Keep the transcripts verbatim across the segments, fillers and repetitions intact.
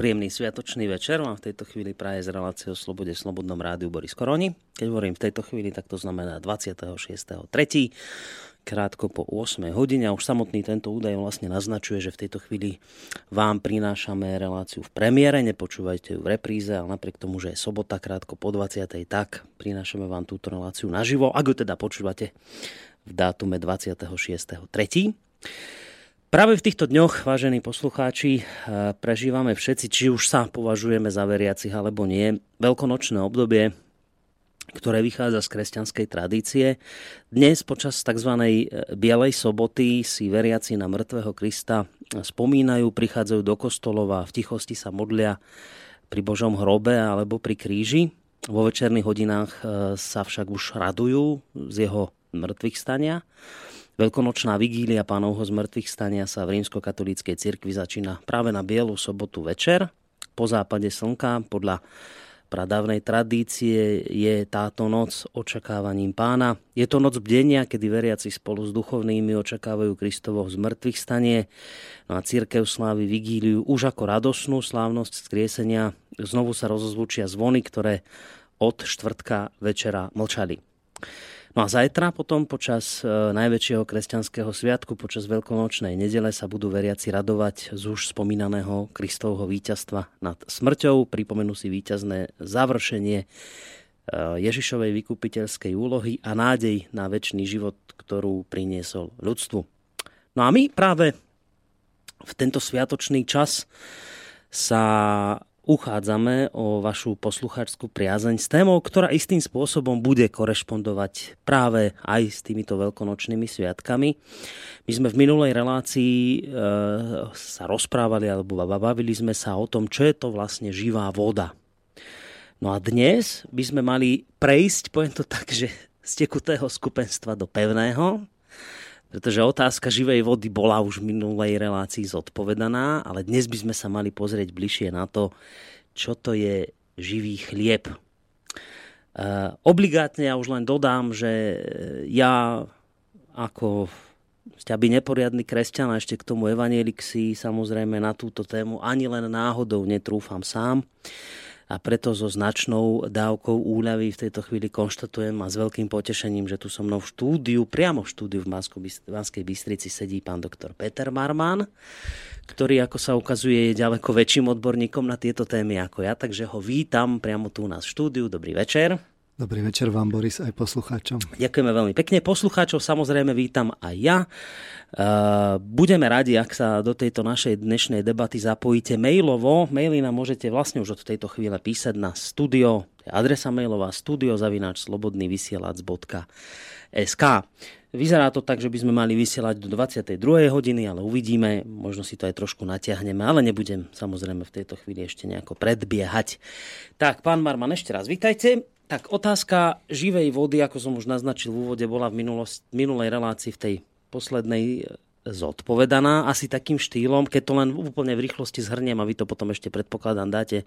Príjemný sviatočný večer vám v tejto chvíli praje z relácie O slobode v Slobodnom rádiu Boris Koroni. Keď hovorím v tejto chvíli, tak to znamená dvadsiateho šiesteho tretieho krátko po ôsmej hodine. A už samotný tento údaj vlastne naznačuje, že v tejto chvíli vám prinášame reláciu v premiére. Nepočúvajte ju v repríze, ale napriek tomu, že je sobota krátko po dvadsiatej tak prinášame vám túto reláciu naživo, ak ju teda počúvate v dátume dvadsiateho šiesteho tretieho Práve v týchto dňoch, vážení poslucháči, prežívame všetci, či už sa považujeme za veriacich alebo nie, veľkonočné obdobie, ktoré vychádza z kresťanskej tradície. Dnes počas tzv. Bielej soboty si veriaci na mŕtvého Krista spomínajú, prichádzajú do kostolov a v tichosti sa modlia pri Božom hrobe alebo pri kríži. Vo večerných hodinách sa však už radujú z jeho mŕtvych stania. Veľkonočná vigília Pánovho zmrtvých stania sa v rímskokatolíckej cirkvi začína práve na bielu sobotu večer. Po západe slnka podľa pradávnej tradície je táto noc očakávaním Pána. Je to noc bdenia, kedy veriaci spolu s duchovnými očakávajú Kristovo zmrtvých stanie. No a cirkev slávi vigíliu už ako radosnú slávnosť skriesenia. Znovu sa rozozvučia zvony, ktoré od štvrtka večera mlčali. No a zajtra potom počas najväčšieho kresťanského sviatku, počas veľkonočnej nedele sa budú veriaci radovať z už spomínaného Kristovho víťazstva nad smrťou. Pripomenú si víťazné završenie Ježišovej vykupiteľskej úlohy a nádej na večný život, ktorú priniesol ľudstvu. No a my práve v tento sviatočný čas sa uchádzame o vašu poslucháčskú priazeň s témou, ktorá istým spôsobom bude korešpondovať práve aj s týmito veľkonočnými sviatkami. My sme v minulej relácii e, sa rozprávali alebo bavili sme sa o tom, čo je to vlastne živá voda. No a dnes by sme mali prejsť, poviem to tak, že z tekutého skupenstva do pevného, pretože otázka živej vody bola už v minulej relácii zodpovedaná, ale dnes by sme sa mali pozrieť bližšie na to, čo to je živý chlieb. E, obligátne ja už len dodám, že ja ako sťaby neporiadny kresťan a ešte k tomu evanjelik si samozrejme na túto tému ani len náhodou netrúfam sám. A preto so značnou dávkou úľavy v tejto chvíli konštatujem a s veľkým potešením, že tu so mnou v štúdiu, priamo v štúdiu v Banskej Bystrici sedí pán doktor Peter Marman, ktorý, ako sa ukazuje, je ďaleko väčším odborníkom na tieto témy ako ja, takže ho vítam priamo tu u nás v štúdiu. Dobrý večer. Dobrý večer vám, Boris, aj poslucháčom. Ďakujeme veľmi pekne. Poslucháčov samozrejme vítam aj ja. Budeme radi, ak sa do tejto našej dnešnej debaty zapojíte mailovo. Maily nám môžete vlastne už od tejto chvíle písať na studio. Adresa mailová studio zavináč slobodný vysielač bodka es ká. Vyzerá to tak, že by sme mali vysielať do dvadsiatej druhej hodiny, ale uvidíme. Možno si to aj trošku natiahneme, ale nebudem samozrejme v tejto chvíli ešte nejako predbiehať. Tak, pán Marman, ešte raz vítajte. Tak otázka živej vody, ako som už naznačil v úvode, bola v minulosti, minulej relácii v tej poslednej zodpovedaná. Asi takým štýlom, keď to len úplne v rýchlosti zhrniem a vy to potom ešte predpokladám dáte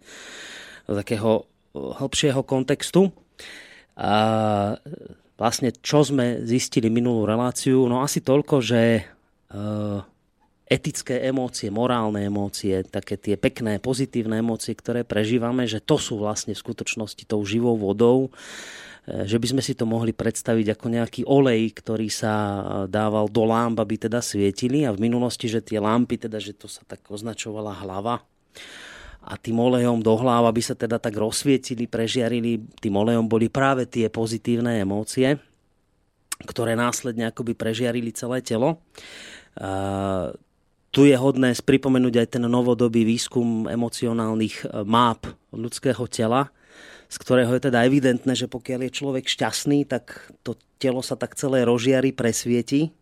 do takého hlbšieho kontextu. A vlastne čo sme zistili minulú reláciu? No asi toľko, že etické emócie, morálne emócie, také tie pekné, pozitívne emócie, ktoré prežívame, že to sú vlastne v skutočnosti tou živou vodou, že by sme si to mohli predstaviť ako nejaký olej, ktorý sa dával do lámp, aby teda svietili, a v minulosti, že tie lampy, teda, že to sa tak označovala hlava a tým olejom do hláv, aby sa teda tak rozsvietili, prežiarili, tým olejom boli práve tie pozitívne emócie, ktoré následne akoby prežiarili celé telo. Tu je hodné pripomenúť aj ten novodobý výskum emocionálnych máp ľudského tela, z ktorého je teda evidentné, že pokiaľ je človek šťastný, tak to telo sa tak celé rozžiari, presvieti.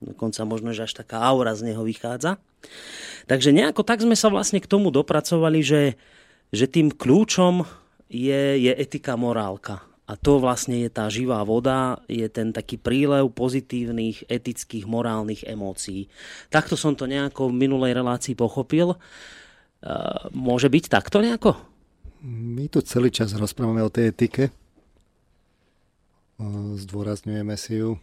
Dokonca možno, že až taká aura z neho vychádza. Takže nejako tak sme sa vlastne k tomu dopracovali, že, že tým kľúčom je, je etika, morálka. A to vlastne je tá živá voda, je ten taký prílev pozitívnych, etických, morálnych emócií. Takto som to nejako v minulej relácii pochopil. Môže byť takto nejako? My tu celý čas rozprávame o tej etike. Zdôrazňujeme si ju.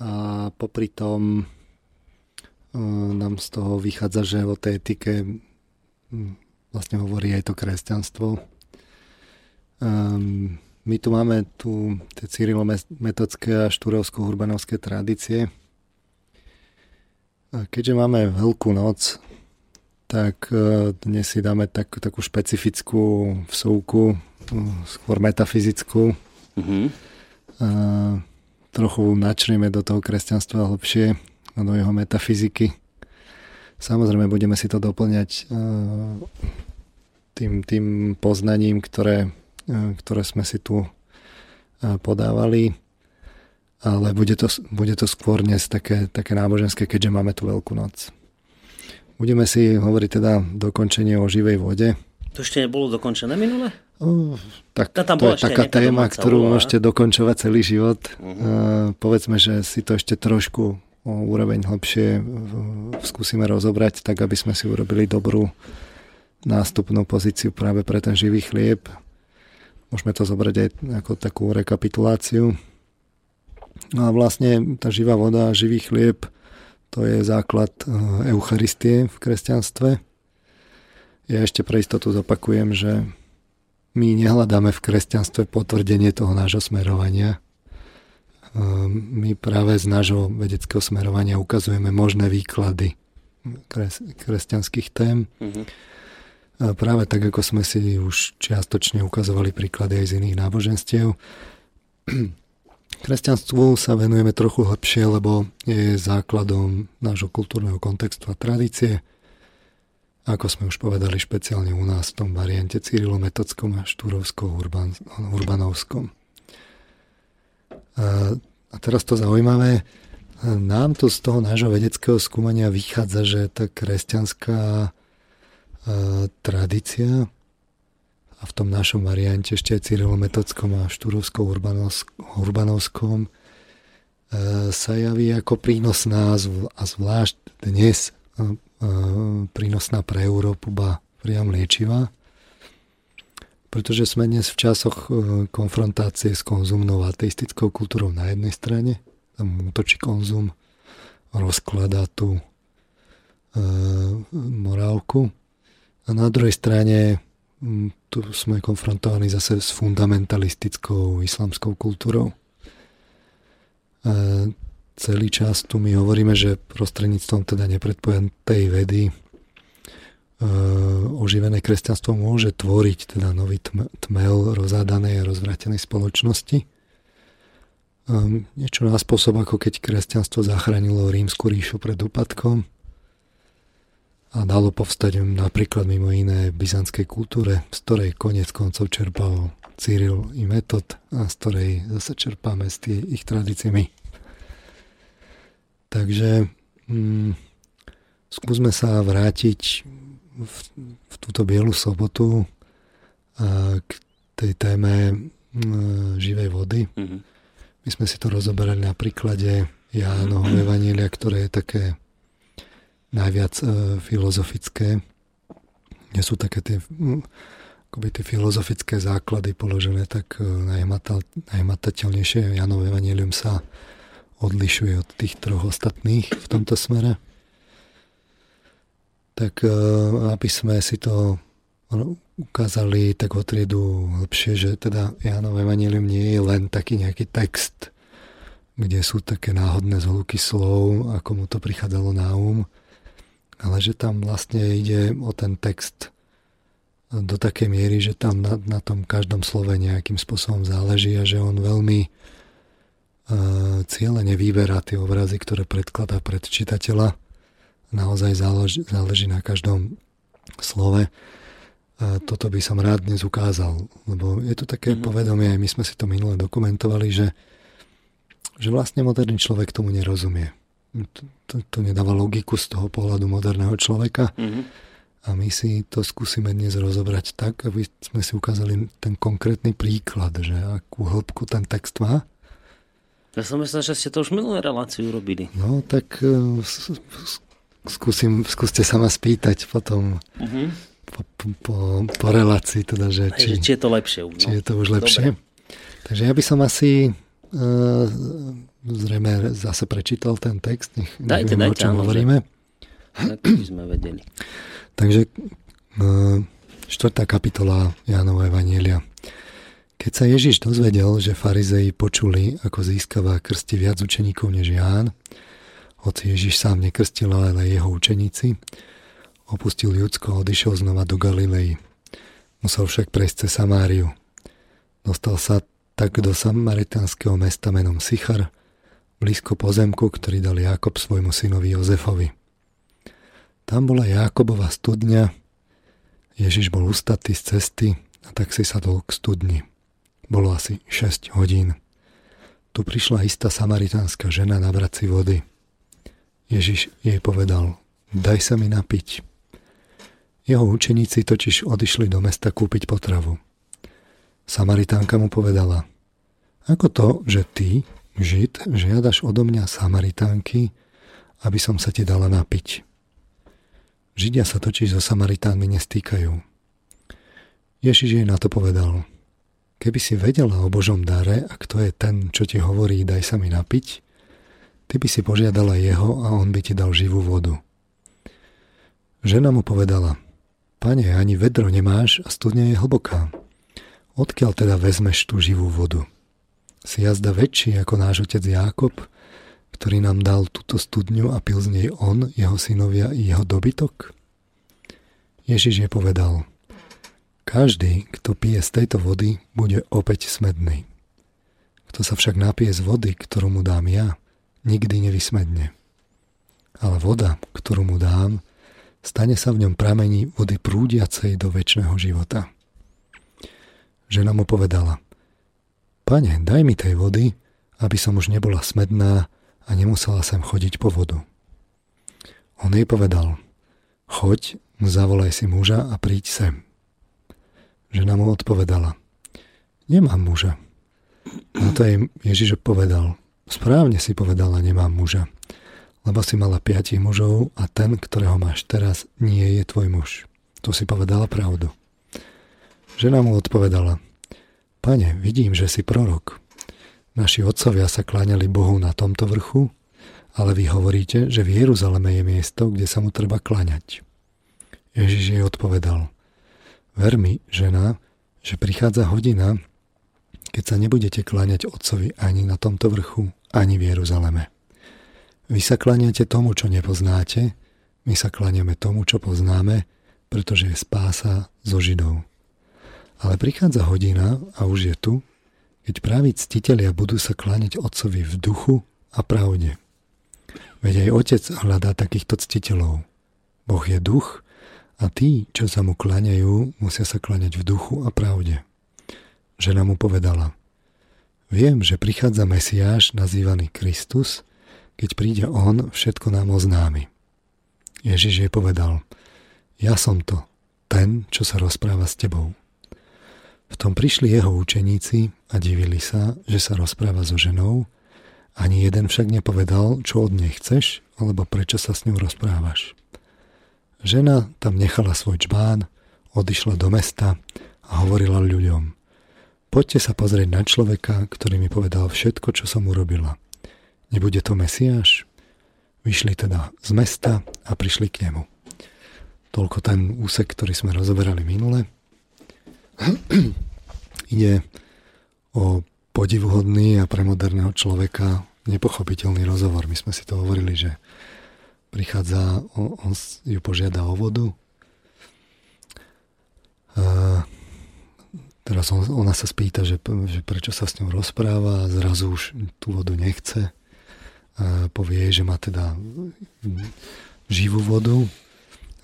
A popri tom nám z toho vychádza, že o tej etike vlastne hovorí aj to kresťanstvo. Um, my tu máme tu tie cyrilometodské a štúrovsko-hurbanovské tradície. A keďže máme Veľkú noc, tak dnes si dáme tak, takú špecifickú vsúku, skôr metafyzickú. Mm-hmm. A trochu načrieme do toho kresťanstva hlbšie, do jeho metafyziky. Samozrejme, budeme si to doplňať tým, tým poznaním, ktoré, ktoré sme si tu podávali. Ale bude to, bude to skôr dnes také, také náboženské, keďže máme tu Veľkú noc. Budeme si hovoriť teda dokončenie o živej vode. To ešte nebolo dokončené minule? Uh, tak to je taká téma, ktorú bola, môžete dokončovať celý život. Uh-huh. Uh, povedzme, že si to ešte trošku o úroveň hlbšie skúsime rozobrať, tak aby sme si urobili dobrú nástupnú pozíciu práve pre ten živý chlieb. Môžeme to zobrať aj ako takú rekapituláciu. No a vlastne tá živá voda, živý chlieb, to je základ Eucharistie v kresťanstve. Ja ešte pre istotu zopakujem, že my nehľadáme v kresťanstve potvrdenie toho nášho smerovania. My práve z nášho vedeckého smerovania ukazujeme možné výklady kres, kresťanských tém. Mm-hmm. A práve tak, ako sme si už čiastočne ukazovali príklady aj z iných náboženstiev. Kresťanstvu sa venujeme trochu hlbšie, lebo je základom nášho kultúrneho kontextu a tradície. Ako sme už povedali, špeciálne u nás v tom variante cyrilometodskom a štúrovsko-hurbanovskom. A teraz to zaujímavé, nám to z toho nášho vedeckého skúmania vychádza, že tá kresťanská tradícia a v tom našom variante ešte aj cyrilometodskom a štúrovsko-hurbanovskom sa javí ako prínosná a zvlášť dnes prínosná pre Európu, ba priam liečivá, pretože sme dnes v časoch konfrontácie s konzumnou ateistickou kultúrou na jednej strane, tam útočí konzum, rozkladá tú morálku, a na druhej strane tu sme konfrontovaní zase s fundamentalistickou islamskou kultúrou. E, celý čas tu my hovoríme, že prostredníctvom teda nepredpojatej vedy e, oživené kresťanstvo môže tvoriť teda nový tmel rozádanej a rozvrátenej spoločnosti. E, niečo na spôsob, ako keď kresťanstvo zachránilo rímsku ríšu pred úpadkom a dalo povstať napríklad mimo iné byzantskej kultúre, z ktorej koniec koncov čerpal Cyril i Metod a z ktorej zase čerpáme s tý, ich tradíciami. Takže mm, skúsme sa vrátiť v, v túto bielu sobotu a k tej téme e, živej vody. Mm-hmm. My sme si to rozoberali na príklade Jánovho mm-hmm. evanjelia, ktoré je také najviac e, filozofické. Nie sú také tie, no, akoby tie filozofické základy položené, tak e, najhmata, najhmatateľnejšie Jánovo evanjelium sa odlišuje od tých troch ostatných v tomto smere. Tak e, aby sme si to ukázali tak o triedu lepšie, že teda Jánovo evanjelium nie je len taký nejaký text, kde sú také náhodné zhluky slov, ako mu to prichádzalo na um, ale že tam vlastne ide o ten text do takej miery, že tam na, na tom každom slove nejakým spôsobom záleží a že on veľmi uh, cieľene vyberá tie obrazy, ktoré predkladá pred čitateľa. Naozaj záleží, záleží na každom slove. Uh, toto by som rád dnes ukázal, lebo je to také mm-hmm. povedomie, my sme si to minule dokumentovali, že, že vlastne moderný človek tomu nerozumie. To, to, to nedáva logiku z toho pohľadu moderného človeka mm-hmm. a my si to skúsime dnes rozobrať tak, aby sme si ukázali ten konkrétny príklad, že akú hĺbku ten text má. Ja som myslel, že ste to už minulú reláciu robili. No, tak uh, skúsim, skúste sa ma spýtať potom mm-hmm. po, po, po, po relácii, teda, že či, či je to lepšie. No. Či je to už lepšie. Dobre. Takže ja by som asi uh, zrejme zase prečítal ten text, nech dajte, neviem, dajte, o čom áno, hovoríme. Tak by sme vedeli. Takže štvrtá kapitola Jánova evanjelia. Keď sa Ježiš dozvedel, že farizeji počuli, ako získava krsti viac učeníkov než Ján, hoci Ježiš sám nekrstil, ale jeho učeníci, opustil Judsko a odišiel znova do Galilei. Musel však prejsť cez Samáriu. Dostal sa tak do samaritánskeho mesta menom Sychar, blízko pozemku, ktorý dal Jákob svojmu synovi Jozefovi. Tam bola Jákobova studňa. Ježiš bol ustatý z cesty a tak si sadol k studni. Bolo asi šesť hodín. Tu prišla istá samaritánska žena nabrať si vody. Ježiš jej povedal: "Daj sa mi napiť." Jeho učeníci totiž odišli do mesta kúpiť potravu. Samaritánka mu povedala: "Ako to, že ty, Žid, žiadaš odo mňa samaritánky, aby som sa ti dala napiť?" Židia sa totiž so Samaritánmi nestýkajú. Ježiš jej na to povedal: "Keby si vedela o Božom dare a kto je ten, čo ti hovorí, daj sa mi napiť, ty by si požiadala jeho a on by ti dal živú vodu." Žena mu povedala: "Pane, ani vedro nemáš a studňa je hlboká. Odkiaľ teda vezmeš tú živú vodu? Si jazda väčší ako náš otec Jákob, ktorý nám dal túto studňu a pil z nej on, jeho synovia i jeho dobytok?" Ježiš jej povedal: "Každý, kto pije z tejto vody, bude opäť smedný. Kto sa však napije z vody, ktorú mu dám ja, nikdy nevysmedne. Ale voda, ktorú mu dám, stane sa v ňom pramení vody prúdiacej do večného života." Žena mu povedala: "Pane, daj mi tej vody, aby som už nebola smedná a nemusela sem chodiť po vodu." On jej povedal: "Choď, zavolaj si muža a príď sem." Žena mu odpovedala: "Nemám muža." Na to jej Ježiš povedal: "Správne si povedala, nemám muža, lebo si mala piatich mužov a ten, ktorého máš teraz, nie je tvoj muž. To si povedala pravdu." Žena mu odpovedala: "Pane, vidím, že si prorok. Naši otcovia sa kláňali Bohu na tomto vrchu, ale vy hovoríte, že v Jeruzaleme je miesto, kde sa mu treba kláňať." Ježiš jej odpovedal: "Ver mi, žena, že prichádza hodina, keď sa nebudete kláňať otcovi ani na tomto vrchu, ani v Jeruzaleme. Vy sa kláňate tomu, čo nepoznáte, my sa kláňame tomu, čo poznáme, pretože je spása zo Židov. Ale prichádza hodina, a už je tu, keď praví ctitelia budú sa kláňať otcovi v duchu a pravde. Veď aj otec hľadá takýchto ctiteľov. Boh je duch a tí, čo sa mu kláňajú, musia sa kláňať v duchu a pravde." Žena mu povedala: "Viem, že prichádza Mesiáš, nazývaný Kristus. Keď príde on, všetko nám oznámi." Ježiš jej povedal: "Ja som to, ten, čo sa rozpráva s tebou." V tom prišli jeho učeníci a divili sa, že sa rozpráva so ženou. Ani jeden však nepovedal, čo od nej chceš, alebo prečo sa s ňou rozprávaš. Žena tam nechala svoj čbán, odišla do mesta a hovorila ľuďom: "Poďte sa pozrieť na človeka, ktorý mi povedal všetko, čo som urobila. Nebude to Mesiáš?" Vyšli teda z mesta a prišli k nemu. Toľko ten úsek, ktorý sme rozoberali minule. Ide o podivuhodný a pre moderného človeka nepochopiteľný rozhovor. My sme si to hovorili, že prichádza, on, on ju požiada o vodu. A teraz on, ona sa spýta, že, že prečo sa s ňou rozpráva, a zrazu už tú vodu nechce. A povie, že má teda živú vodu.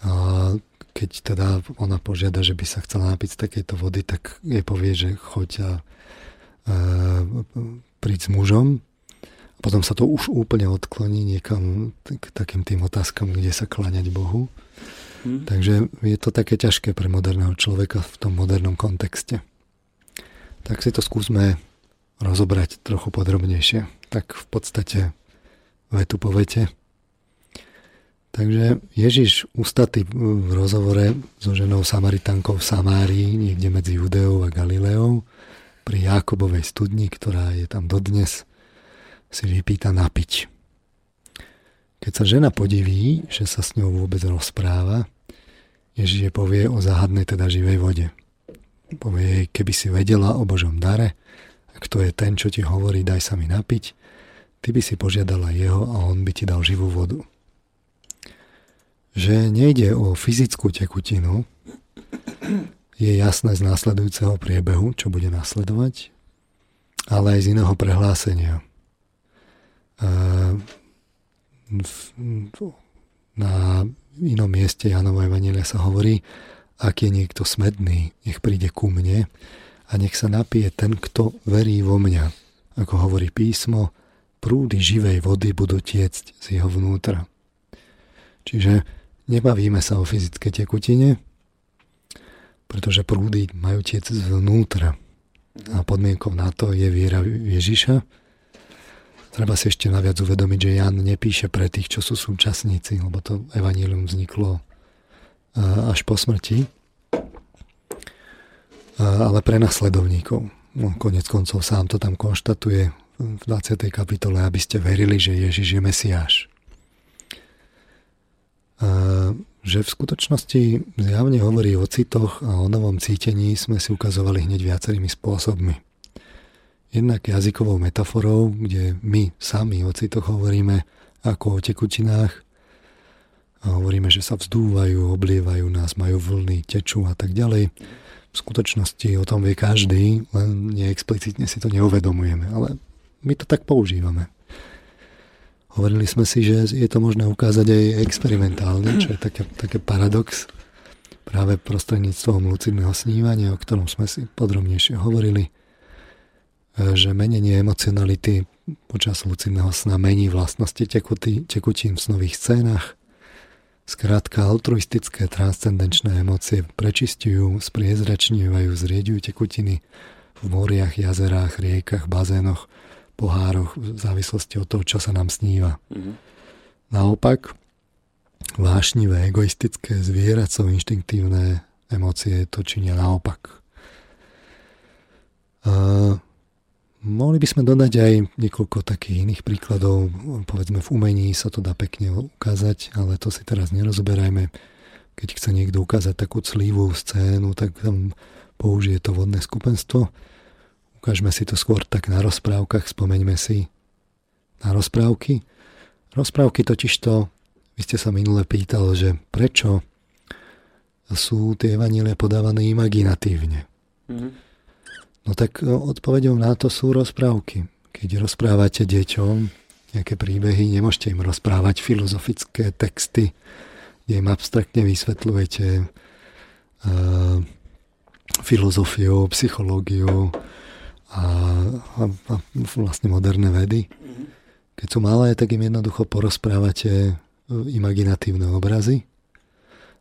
A keď teda ona požiada, že by sa chcela napiť z takejto vody, tak jej povie, že choď a e, príď s mužom. A potom sa to už úplne odkloní niekam k takým tým otázkam, kde sa kláňať Bohu. Hmm. Takže je to také ťažké pre moderného človeka v tom modernom kontexte. Tak si to skúsme rozobrať trochu podrobnejšie. Tak v podstate vetu po vete. Takže Ježiš ustatý v rozhovore so ženou Samaritánkou v Samárii, niekde medzi Judeou a Galileou, pri Jákobovej studni, ktorá je tam dodnes, si vypýta napiť. Keď sa žena podiví, že sa s ňou vôbec rozpráva, Ježiš jej povie o záhadnej, teda živej vode. Povie jej, keby si vedela o Božom dare, a kto je ten, čo ti hovorí, daj sa mi napiť, ty by si požiadala jeho a on by ti dal živú vodu. Že nejde o fyzickú tekutinu, je jasné z následujúceho priebehu, čo bude nasledovať, ale aj z iného prehlásenia. Na inom mieste Jánovo evanjelia sa hovorí, ak je niekto smedný, nech príde ku mne a nech sa napije ten, kto verí vo mňa. Ako hovorí písmo, prúdy živej vody budú tiecť z jeho vnútra. Čiže nebavíme sa o fyzickej tekutine, pretože prúdy majú tiec zvnútra. A podmienkou na to je viera Ježiša. Treba si ešte naviac uvedomiť, že Ján nepíše pre tých, čo sú súčasníci, lebo to evanjelium vzniklo až po smrti. Ale pre nasledovníkov. No, konec koncov sám to tam konštatuje v dvadsiatej kapitole, aby ste verili, že Ježiš je Mesiáš. Že v skutočnosti zjavne hovorí o citoch a o novom cítení sme si ukazovali hneď viacerými spôsobmi. Jednak jazykovou metaforou, kde my sami o citoch hovoríme ako o tekutinách a hovoríme, že sa vzdúvajú, oblievajú nás, majú vlny, tečú a tak ďalej. V skutočnosti o tom vie každý, len neexplicitne si to neuvedomujeme, ale my to tak používame. Hovorili sme si, že je to možné ukázať aj experimentálne, čo je také, také paradox práve prostredníctvom lucidného snívania, o ktorom sme si podrobnejšie hovorili, že menenie emocionality počas lucidného sna mení vlastnosti tekuty, tekutín v snových scénach. Skrátka, altruistické transcendenčné emócie prečistujú, spriezračňujú, zrieďujú tekutiny v moriach, jazerách, riekach, bazénoch, pohároch v závislosti od toho, čo sa nám sníva. Mm-hmm. Naopak, vášnivé, egoistické, zvieracov, inštinktívne emócie to činia naopak. E, mohli by sme dodať aj niekoľko takých iných príkladov. Povedzme, v umení sa to dá pekne ukázať, ale to si teraz nerozoberajme. Keď chce niekto ukázať takú clivú scénu, tak tam použije to vodné skupenstvo. Ukážme si to skôr tak na rozprávkach, spomeňme si na rozprávky. Rozprávky totižto, vy ste sa minule pýtal, že prečo sú tie evanjelia podávané imaginatívne. Mm-hmm. No tak odpoveďou na to sú rozprávky. Keď rozprávate deťom nejaké príbehy, nemôžete im rozprávať filozofické texty, kde im abstraktne vysvetľujete uh, filozofiu, psychológiu, A, a, a vlastne moderné vedy. Keď sú malé, tak im jednoducho porozprávate imaginatívne obrazy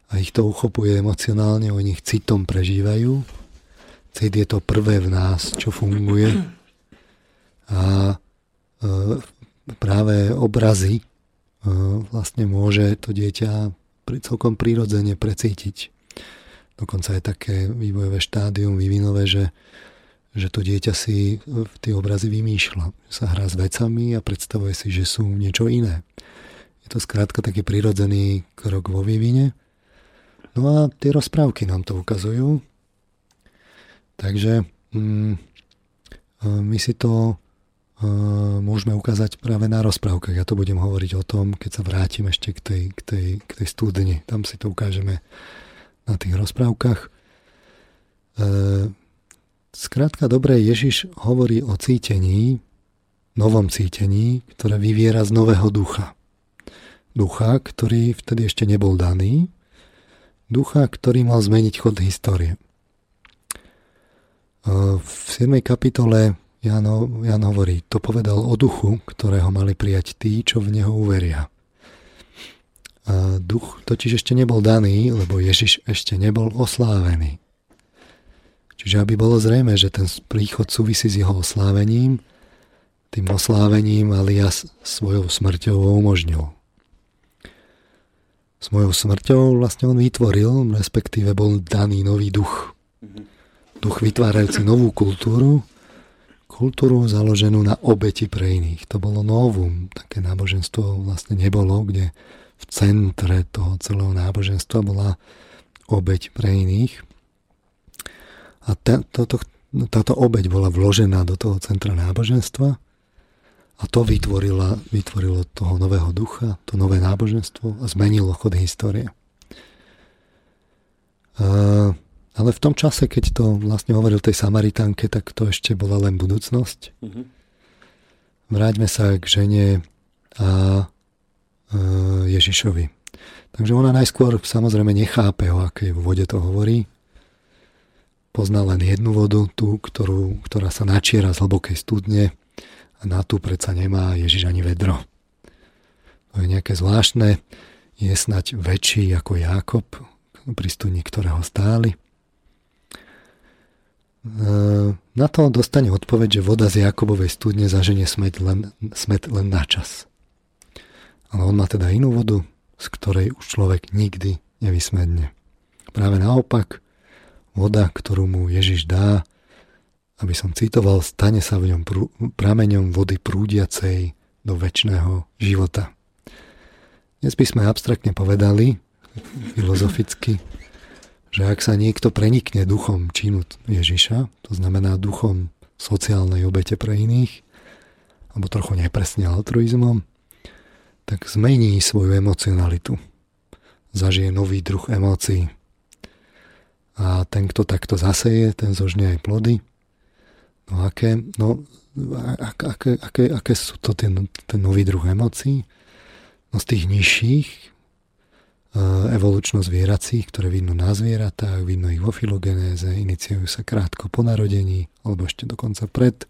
a ich to uchopuje emocionálne, oni ich citom prežívajú. Cit je to prvé v nás, čo funguje. A e, práve obrazy e, vlastne môže to dieťa celkom prirodzene precítiť. Dokonca je také vývojové štádium vývinové, že že to dieťa si tie obrazy vymýšľa. Sa hrá s vecami a predstavuje si, že sú niečo iné. Je to skrátka taký prirodzený krok vo vývine. No a tie rozprávky nám to ukazujú. Takže mm, my si to mm, môžeme ukázať práve na rozprávkach. Ja to budem hovoriť o tom, keď sa vrátim ešte k tej, k tej, k tej studni. Tam si to ukážeme na tých rozprávkach. E- Skrátka dobre, Ježiš hovorí o cítení, novom cítení, ktoré vyviera z nového ducha. Ducha, ktorý vtedy ešte nebol daný. Ducha, ktorý mal zmeniť chod histórie. V siedmej kapitole Ján, Ján hovorí, to povedal o duchu, ktorého mali prijať tí, čo v neho uveria. Duch totiž ešte nebol daný, lebo Ježiš ešte nebol oslávený. Čiže aby bolo zrejme, že ten príchod súvisí s jeho oslávením, tým oslávením alias svojou smrťou umožnil. Svojou smrťou vlastne on vytvoril, respektíve bol daný nový duch. Duch vytvárajúci novú kultúru, kultúru založenú na obeti pre iných. To bolo novum, také náboženstvo vlastne nebolo, kde v centre toho celého náboženstva bola obeť pre iných. A tá, táto, táto obeť bola vložená do toho centra náboženstva a to vytvorilo, vytvorilo toho nového ducha, to nové náboženstvo a zmenilo chod histórie. A, ale v tom čase, keď to vlastne hovoril tej Samaritánke, tak to ešte bola len budúcnosť. Vráťme sa k žene a Ježišovi. Takže ona najskôr samozrejme nechápe, o akej vode to hovorí. Pozná len jednu vodu, tú, ktorú, ktorá sa načiera z hlbokej studne a na tú predsa nemá Ježiš ani vedro. To je nejaké zvláštne. Je snať väčší ako Jákob, pri studni ktorého stáli. Na to dostane odpoveď, že voda z Jákobovej studne zaženie smet len, smet len na čas. Ale on má teda inú vodu, z ktorej už človek nikdy nevysmedne. Práve naopak, voda, ktorú mu Ježiš dá, aby som citoval, stane sa v ňom prú, prameňom vody prúdiacej do večného života. Dnes by sme abstraktne povedali, filozoficky, že ak sa niekto prenikne duchom činu Ježiša, to znamená duchom sociálnej obete pre iných, alebo trochu nepresne altruizmom, tak zmení svoju emocionalitu. Zažije nový druh emócií. A ten, kto takto zaseje, ten zožne aj plody. No aké, no, ak, aké, aké, aké sú to ten, ten nový druh emócií? No z tých nižších, evolučno zvieracích, ktoré vidno na zvieratách, vidno ich vo filogenéze, iniciujú sa krátko po narodení, alebo ešte dokonca pred,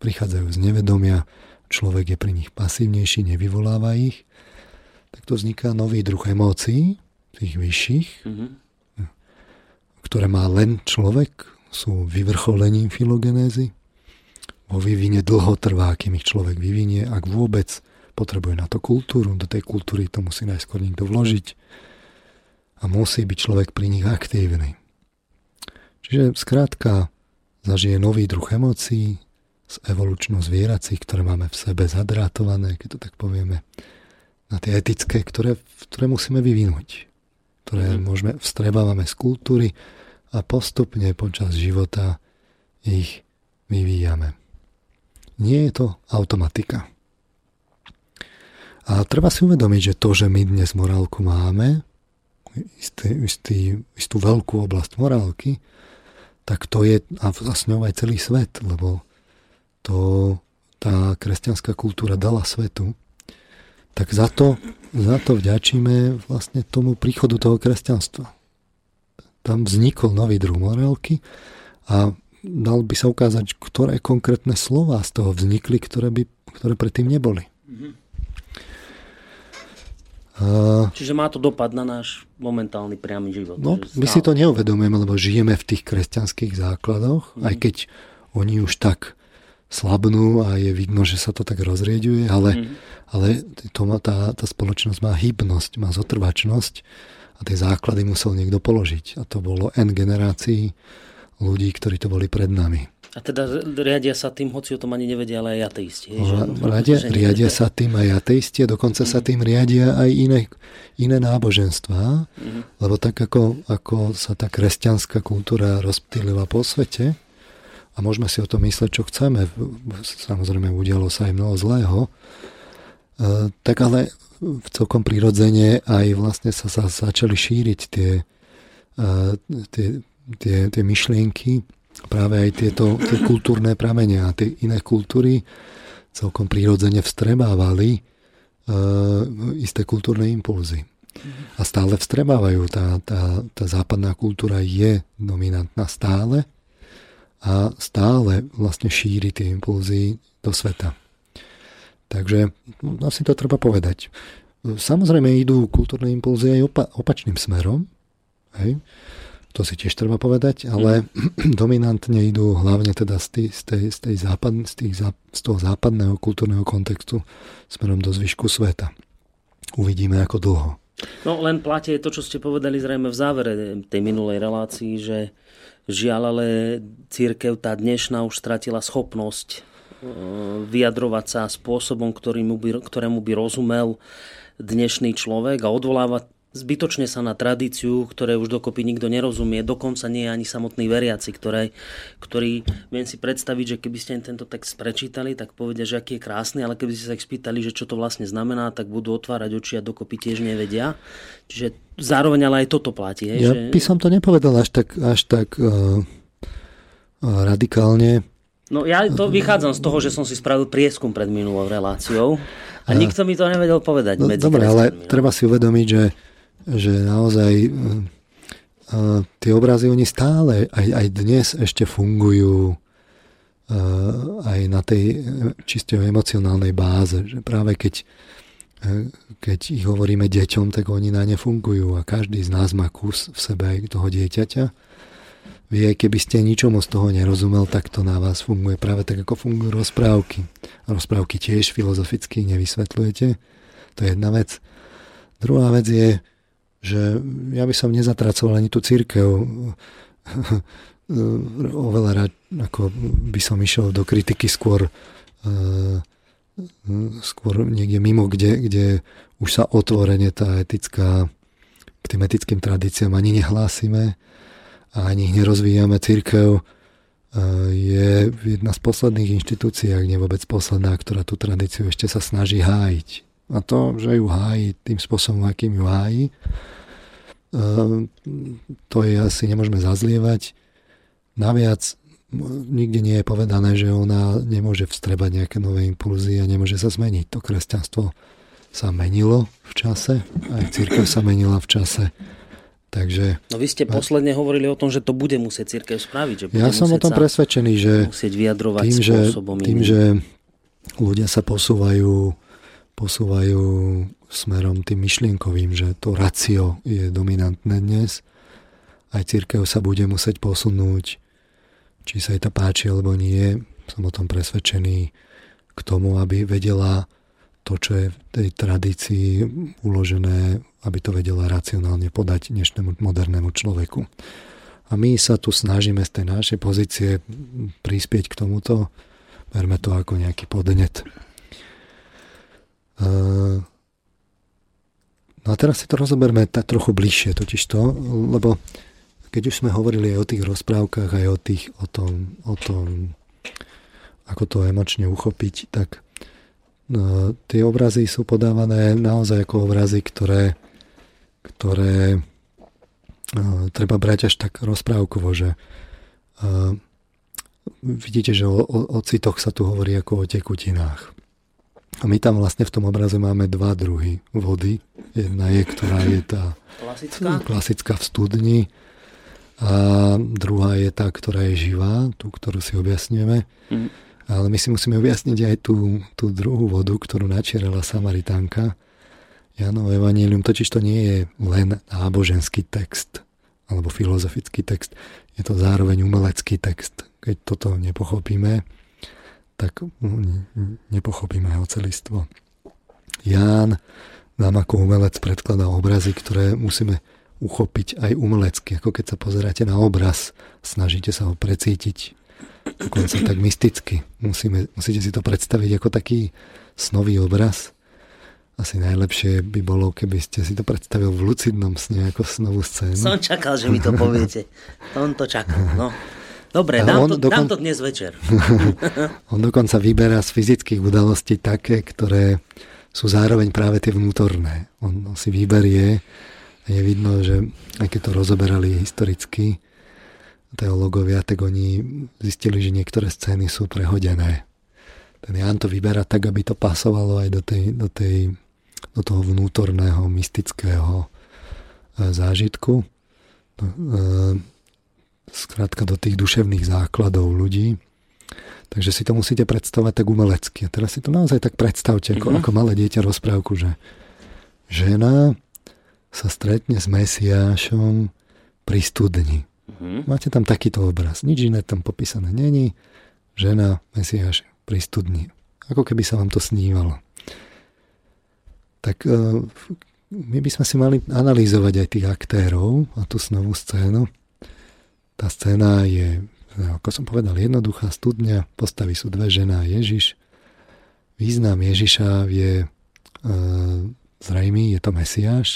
prichádzajú z nevedomia, človek je pri nich pasívnejší, nevyvoláva ich, tak to vzniká nový druh emócií, tých vyšších, mm-hmm. ktoré má len človek, sú vyvrcholením filogenézy. Vo vyvine dlho trvá, kým ich človek vyvinie, ak vôbec potrebuje na to kultúru, do tej kultúry to musí najskôr niekto vložiť a musí byť človek pri nich aktívny. Čiže skrátka zažije nový druh emócií z evolučno-zvieracích, ktoré máme v sebe zadrátované, keď to tak povieme, na tie etické, ktoré, ktoré musíme vyvinúť, ktoré môžeme, vstrebávame z kultúry a postupne počas života ich vyvíjame. Nie je to automatika. A treba si uvedomiť, že to, že my dnes morálku máme, istý, istý, istú veľkú oblasť morálky, tak to je a s ňou aj celý svet, lebo to tá kresťanská kultúra dala svetu, tak za to, za to vďačíme vlastne tomu príchodu toho kresťanstva. Tam vznikol nový druh morálky a dal by sa ukázať, ktoré konkrétne slová z toho vznikli, ktoré, by, ktoré predtým neboli. A... Čiže má to dopad na náš momentálny priamy život. No, my si to neuvedomujeme, lebo žijeme v tých kresťanských základoch, mm. aj keď oni už tak slabnú a je vidno, že sa to tak rozrieďuje, ale, mm. ale to má, tá, tá spoločnosť má hybnosť, má zotrvačnosť a tie základy musel niekto položiť. A to bolo N generácií ľudí, ktorí to boli pred nami. A teda riadia sa tým, hoci o tom ani nevedia, ale aj ateisti. Riadia, riadia sa tým aj ateisti a dokonca mm. sa tým riadia aj iné, iné náboženstvá, mm. lebo tak ako, ako sa tá kresťanská kultúra rozptýlila po svete a môžeme si o tom mysleť, čo chceme, samozrejme udialo sa aj mnoho zlého, tak ale celkom prirodzene aj vlastne sa, sa začali šíriť tie, tie, tie, tie myšlienky, práve aj tieto tie kultúrne pramene a tie iné kultúry celkom prírodzene vstrebávali e, isté kultúrne impulzy. A stále vstrebávajú. Tá, tá, tá západná kultúra je dominantná stále a stále vlastne šíri tie impulzy do sveta. Takže asi to treba povedať. Samozrejme idú kultúrne impulzy aj opa- opačným smerom. Hej. To si tiež treba povedať, ale mm. dominantne idú hlavne teda z, tý, z, tej, z, tej západ, z, tých, z toho západného kultúrneho kontextu smerom do zvyšku sveta. Uvidíme, ako dlho. No len platí to, čo ste povedali zrejme v závere tej minulej relácii, že žiaľ, ale cirkev tá dnešná už stratila schopnosť vyjadrovať sa spôsobom, ktorému by, ktorému by rozumel dnešný človek a odvolávať zbytočne sa na tradíciu, ktoré už dokopy nikto nerozumie, dokonca nie je ani samotný veriaci, ktoré, ktorý, viem si predstaviť, že keby ste im tento text prečítali, tak povedia, že aký je krásny, ale keby ste sa ich spýtali, že čo to vlastne znamená, tak budú otvárať oči a dokopy tiež nevedia. Čiže zároveň ale aj toto platí. Hej, ja že... by som to nepovedal až tak, až tak uh, radikálne. No ja to vychádzam z toho, že som si spravil prieskum pred minulou reláciou a, a nikto mi to nevedel povedať. No, dobre, ale no. Treba si uvedomiť, že že naozaj uh, tie obrazy, oni stále aj, aj dnes ešte fungujú uh, aj na tej čisto emocionálnej báze, že práve keď, uh, keď ich hovoríme deťom, tak oni na ne fungujú a každý z nás má kus v sebe aj toho dieťaťa. Vy, aj keby ste ničomu z toho nerozumel, tak to na vás funguje práve tak, ako fungujú rozprávky. Rozprávky tiež filozoficky nevysvetľujete, to je jedna vec. Druhá vec je, že ja by som nezatracoval ani tú cirkev. Oveľa rád, ako by som išiel do kritiky skôr, skôr niekde mimo, kde, kde už sa otvorene tá etická, k tým etickým tradíciám ani nehlásime a ani ich nerozvíjame. Cirkev je jedna z posledných inštitúcií, ak nie vôbec posledná, ktorá tú tradíciu ešte sa snaží hájiť. A to, že ju hájí tým spôsobom, akým ju hájí, to je asi nemôžeme zazlievať. Naviac nikde nie je povedané, že ona nemôže vstrebať nejaké nové impulzy a nemôže sa zmeniť. To kresťanstvo sa menilo v čase, aj cirkev sa menila v čase. Takže, no vy ste posledne hovorili o tom, že to bude musieť cirkev spraviť. Že bude ja som o tom presvedčený, že tým, že, tým že ľudia sa posúvajú posúvajú smerom tým myšlienkovým, že to ratio je dominantné dnes. Aj cirkev sa bude musieť posunúť, či sa jej to páči, alebo nie. Som o tom presvedčený k tomu, aby vedela to, čo je v tej tradícii uložené, aby to vedela racionálne podať dnešnému modernému človeku. A my sa tu snažíme z tej našej pozície prispieť k tomuto. Berme to ako nejaký podnet. No a teraz si to rozoberme tak trochu bližšie totiž to, lebo keď už sme hovorili aj o tých rozprávkach, aj o tých, o tom, o tom ako to emočne uchopiť, tak no, tie obrazy sú podávané naozaj ako obrazy, ktoré, ktoré no, treba brať až tak rozprávkovo, že no, vidíte, že o, o, o citoch sa tu hovorí ako o tekutinách. A my tam vlastne v tom obraze máme dva druhy vody. Jedna je, ktorá je tá klasická, klasická v studni a druhá je tá, ktorá je živá, tú, ktorú si objasňujeme. Mm. Ale my si musíme objasniť aj tú, tú druhú vodu, ktorú načierala Samaritánka. Jánovo evanjelium, totiž to nie je len náboženský text alebo filozofický text. Je to zároveň umelecký text. Keď toto nepochopíme, tak nepochopíme jeho celistvo. Ján nám ako umelec predkladá obrazy, ktoré musíme uchopiť aj umelecky. Ako keď sa pozeráte na obraz, snažíte sa ho precítiť dokonca tak mysticky. Musíme, musíte si to predstaviť ako taký snový obraz. Asi najlepšie by bolo, keby ste si to predstavil v lucidnom sne ako snovú scénu. Som čakal, že mi to poviete. On to čakal, no. Dobre, dám to, dokon... dám to dnes večer. On dokonca vyberá z fyzických udalostí také, ktoré sú zároveň práve tie vnútorné. On si vyberie a je vidno, že aj keď to rozoberali historicky teológovia, tak oni zistili, že niektoré scény sú prehodené. Ten Ján to vyberá tak, aby to pasovalo aj do, tej, do, tej, do toho vnútorného, mystického zážitku. Skrátka do tých duševných základov ľudí. Takže si to musíte predstavať tak umelecky. A teraz si to naozaj tak predstavte, ako, mm-hmm. ako malé dieťa rozprávku, že žena sa stretne s Mesiášom pri studni. Mm-hmm. Máte tam takýto obraz. Nič iné tam popísané není. Žena, Mesiáš pri studni. Ako keby sa vám to snívalo. Tak my by sme si mali analýzovať aj tých aktérov a tú snovú scénu. Tá scéna je, ako som povedal, jednoduchá studňa, postavy sú dve, žena a Ježiš. Význam Ježiša je e, zrejmý, je to Mesiáš.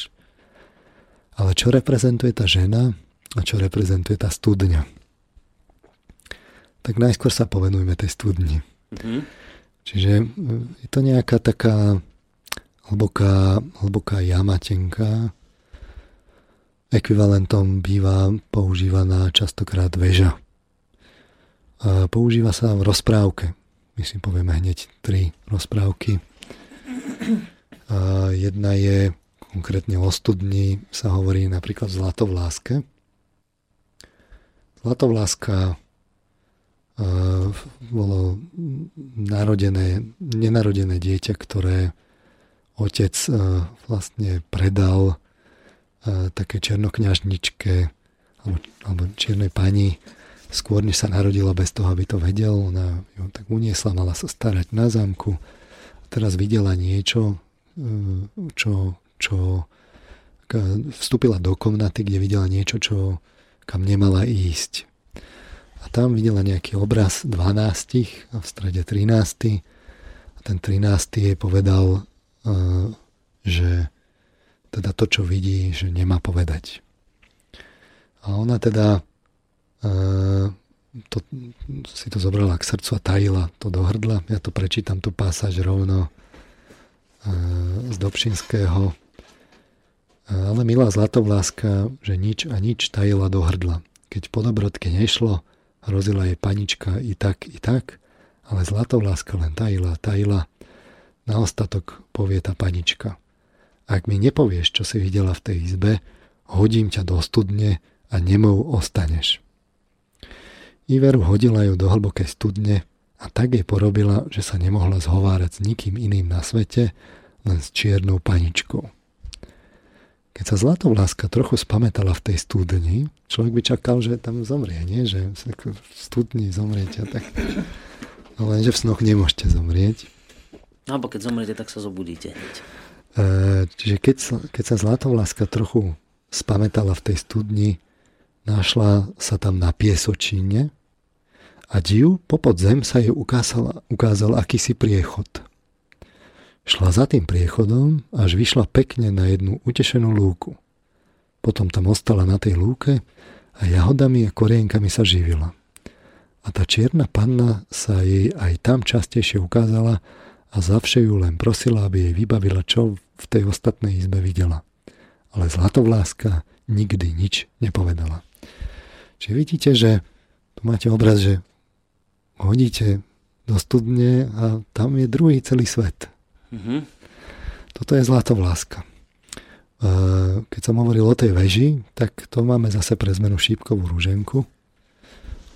Ale čo reprezentuje tá žena a čo reprezentuje tá studňa? Tak najskôr sa povenujme tej studni. Mm-hmm. Čiže je to nejaká taká hlboká, hlboká jama, tenká. Ekvivalentom býva používaná častokrát väža. A používa sa v rozprávke. My si povieme hneď tri rozprávky. A jedna je konkrétne o studni, sa hovorí napríklad v Zlatovláske. Zlatovláska bolo narodené, nenarodené dieťa, ktoré otec vlastne predal také černokňažničke alebo, alebo čiernej pani skôr, než sa narodila, bez toho, aby to vedel. Ona ju tak uniesla, mala sa starať na zámku. A teraz videla niečo, čo, čo vstúpila do komnaty, kde videla niečo, čo kam nemala ísť. A tam videla nejaký obraz dvanástich a v strede trinásty. A ten trinásty jej povedal, že teda to, čo vidí, že nemá povedať. A ona teda e, to, si to zobrala k srdcu a tajila to do hrdla. Ja to prečítam, tú pásaž rovno e, z Dobšinského. Ale milá Zlatovláska, že nič a nič tajila do hrdla. Keď po dobrodke nešlo, hrozila jej panička i tak, i tak, ale Zlatovláska len tajila, tajila. Na ostatok povie tá panička: ak mi nepovieš, čo si videla v tej izbe, hodím ťa do studne a nemou ostaneš. Iveru hodila ju do hlbokej studne a tak jej porobila, že sa nemohla zhovárať s nikým iným na svete, len s čiernou paničkou. Keď sa Zlatovláska trochu spamätala v tej studni, človek by čakal, že tam zomrie, nie? Že v studni zomrieť. Tak... No lenže v snoch nemôžete zomrieť. Alebo keď zomriete, tak sa zobudíte. Čiže keď, keď sa Zlatovláska trochu spamätala v tej studni, našla sa tam na piesočine a div, popod zem sa jej ukázala, ukázal akýsi priechod. Šla za tým priechodom, až vyšla pekne na jednu utešenú lúku. Potom tam ostala na tej lúke a jahodami a korienkami sa živila. A tá čierna panna sa jej aj tam častejšie ukázala a zavše ju len prosila, aby jej vybavila, čo v tej ostatnej izbe videla. Ale Zlatovláska nikdy nič nepovedala. Čiže vidíte, že tu máte obraz, že hodíte do studne a tam je druhý celý svet. Mm-hmm. Toto je Zlatovláska. Keď som hovoril o tej veži, tak to máme zase pre zmenu Šípkovú Ruženku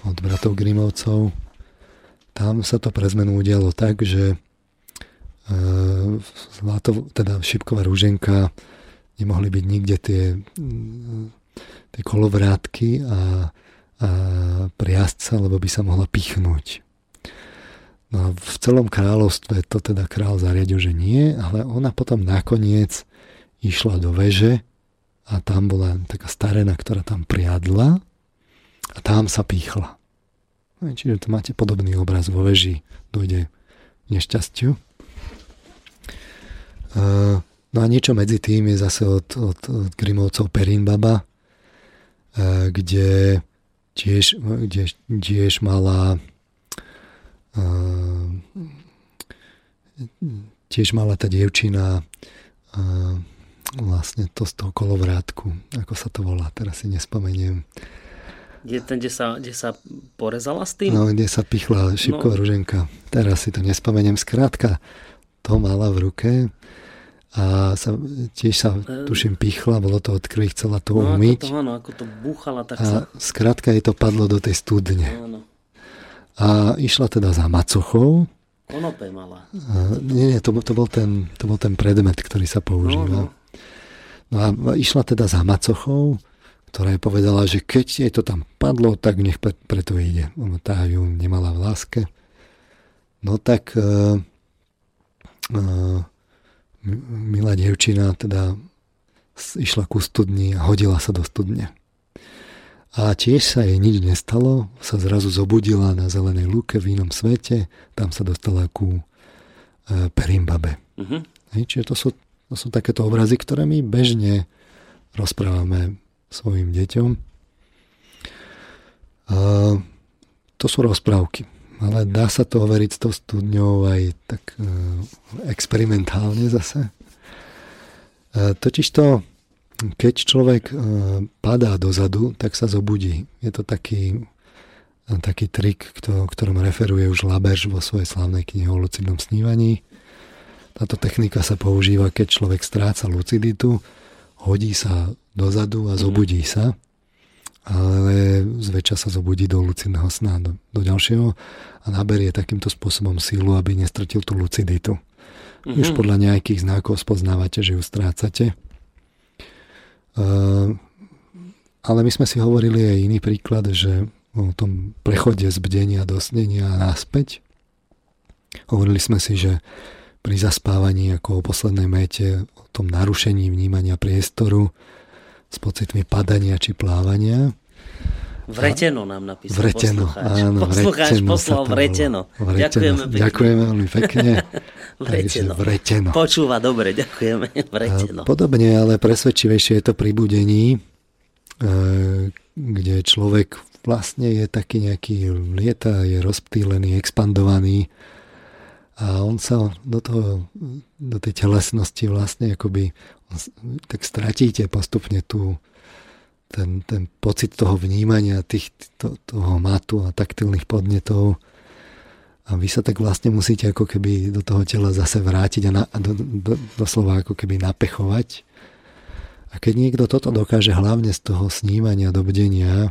od bratov Grimovcov. Tam sa to pre zmenu udialo tak, že Zlato, teda Šípková Ruženka, nemohli byť nikde tie, tie kolovrátky a, a priasca, lebo by sa mohla pichnúť. No a v celom kráľovstve to teda král zariadil, že nie, ale ona potom nakoniec išla do veže a tam bola taká starena, ktorá tam priadla a tam sa pichla. No, čiže tu máte podobný obraz vo veži, dojde k nešťastiu. No a niečo medzi tým je zase od, od, od Grimovcov Perinbaba, kde tiež, kde tiež mala tiež mala tá dievčina vlastne to z toho kolovrátku, ako sa to volá, teraz si nespomeniem. Kde, ten, kde, sa, kde sa porezala s tým? No, kde sa pichla Šípková no. Ruženka. Teraz si to nespomeniem. Skrátka, to mala v ruke a sa, tiež sa, tuším, pichla, bolo to od krvi, chcela to no, umyť. Ako to, áno, ako to búchala, tak sa... A skrátka jej to padlo do tej studne. Áno. A išla teda za macochou. Konope mala. A, nie, nie, to, to, bol ten, to bol ten predmet, ktorý sa používal. No, no. no a išla teda za macochou, ktorá jej povedala, že keď jej to tam padlo, tak nech pre, preto ide. Tá ju nemala v láske. No tak... Uh, milá dievčina teda išla ku studni a hodila sa do studne. A tiež sa jej nič nestalo, sa zrazu zobudila na zelenej lúke v inom svete, tam sa dostala ku uh, Perimbabe. Uh-huh. Hej, čiže to sú, to sú takéto obrazy, ktoré my bežne rozprávame svojim deťom. A to sú rozprávky, ale dá sa to overiť s tou studňou aj tak e, experimentálne zase. E, totižto, keď človek e, padá dozadu, tak sa zobudí. Je to taký, e, taký trik, kto, ktorom referuje už LaBerge vo svojej slávnej knihe o lucidnom snívaní. Táto technika sa používa, keď človek stráca luciditu, hodí sa dozadu a zobudí sa, ale zväčša sa zobudí do lucidného sna, do, do ďalšieho a naberie takýmto spôsobom sílu, aby nestratil tú luciditu. Mm-hmm. Už podľa nejakých znakov spoznávate, že ju strácate. Uh, ale my sme si hovorili aj iný príklad, že o tom prechode z bdenia do snenia a naspäť. Hovorili sme si, že pri zaspávaní ako o poslednej méte, o tom narušení vnímania priestoru s pocitmi padania či plávania. Vreteno nám napísal vreteno, poslucháč. Áno, poslucháč vreteno poslal vreteno. vreteno. Ďakujeme pekne. Ďakujeme veľmi pekne. vreteno. vreteno. Počúva dobre, ďakujeme. Vreteno. Podobne, ale presvedčivejšie je to pri budení, kde človek vlastne je taký nejaký lieta, je rozptýlený, expandovaný. A on sa do toho, do tej telesnosti vlastne akoby, tak stratíte postupne tú, ten, ten pocit toho vnímania, tých, to, toho matu a taktilných podnetov. A vy sa tak vlastne musíte ako keby do toho tela zase vrátiť a, na, a do, do, doslova ako keby napechovať. A keď niekto toto dokáže hlavne z toho snímania, dobdenia, e,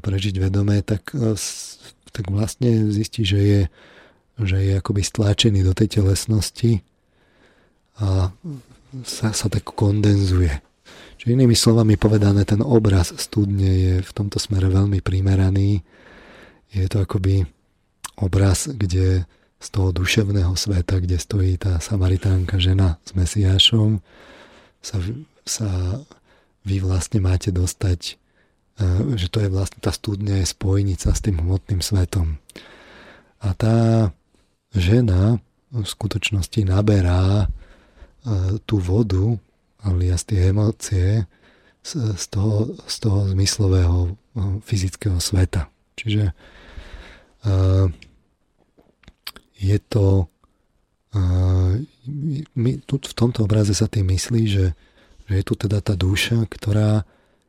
prežiť vedomé, tak, e, tak vlastne zistí, že je že je akoby stlačený do tej telesnosti a sa, sa tak kondenzuje. Čiže inými slovami povedané, ten obraz studne je v tomto smere veľmi primeraný. Je to akoby obraz, kde z toho duševného sveta, kde stojí tá Samaritánka žena s Mesiášom, sa, sa vy vlastne máte dostať, že to je vlastne tá studňa je spojnica s tým hmotným svetom. A tá žena v skutočnosti naberá e, tú vodu, alias tie emócie z, z, toho, z toho zmyslového e, fyzického sveta. Čiže e, je to e, my, tu, v tomto obraze sa tým myslí, že, že je tu teda tá duša, ktorá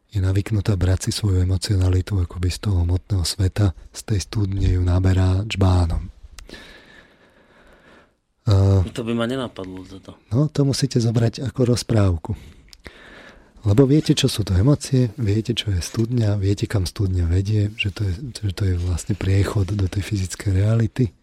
je navyknutá brať si svoju emocionalitu akoby z toho hmotného sveta, z tej studne ju naberá džbánom. Uh, to by ma nenapadlo toto. No, to musíte zobrať ako rozprávku. Lebo viete, čo sú to emócie, viete, čo je studňa, viete, kam studňa vedie, že to je, že to je vlastne priechod do tej fyzickej reality.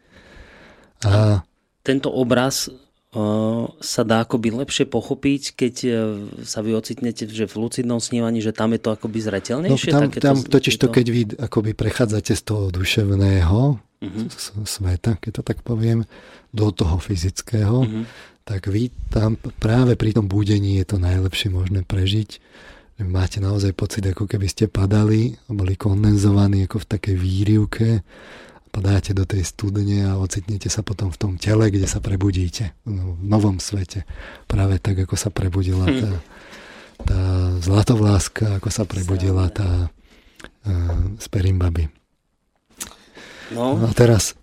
A tento obraz uh, sa dá akoby lepšie pochopiť, keď uh, sa vy ocitnete, že v lucidnom snívaní, že tam je to akoby zreteľnejšie? No, tam, tam to, totiž to, keď vy akoby prechádzate z toho duševného Mm-hmm. sveta, keď to tak poviem, do toho fyzického, mm-hmm. tak vy tam práve pri tom budení je to najlepšie možné prežiť. Máte naozaj pocit, ako keby ste padali a boli kondenzovaní ako v takej výrivke, padáte do tej studne a ocitnete sa potom v tom tele, kde sa prebudíte v novom svete. Práve tak, ako sa prebudila tá, tá zlatovláska, ako sa prebudila tá uh, Sperimbaby. No. A teraz,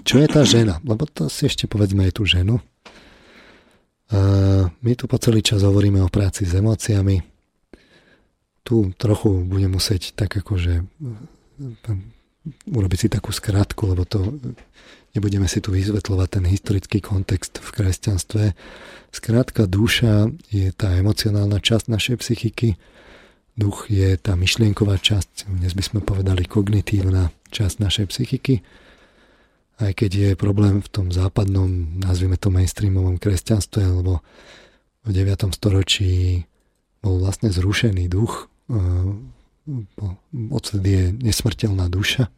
čo je tá žena? Lebo to si ešte povedzme aj tú ženu. My tu po celý čas hovoríme o práci s emóciami. Tu trochu budem musieť tak akože urobiť si takú skratku, lebo to nebudeme si tu vysvetľovať ten historický kontext v kresťanstve. Skrátka, duša je tá emocionálna časť našej psychiky. Duch je tá myšlienková časť, dnes by sme povedali kognitívna časť našej psychiky. Aj keď je problém v tom západnom, nazvime to mainstreamovom kresťanstve, lebo v deviatom storočí bol vlastne zrušený duch. Odvtedy je nesmrteľná duša.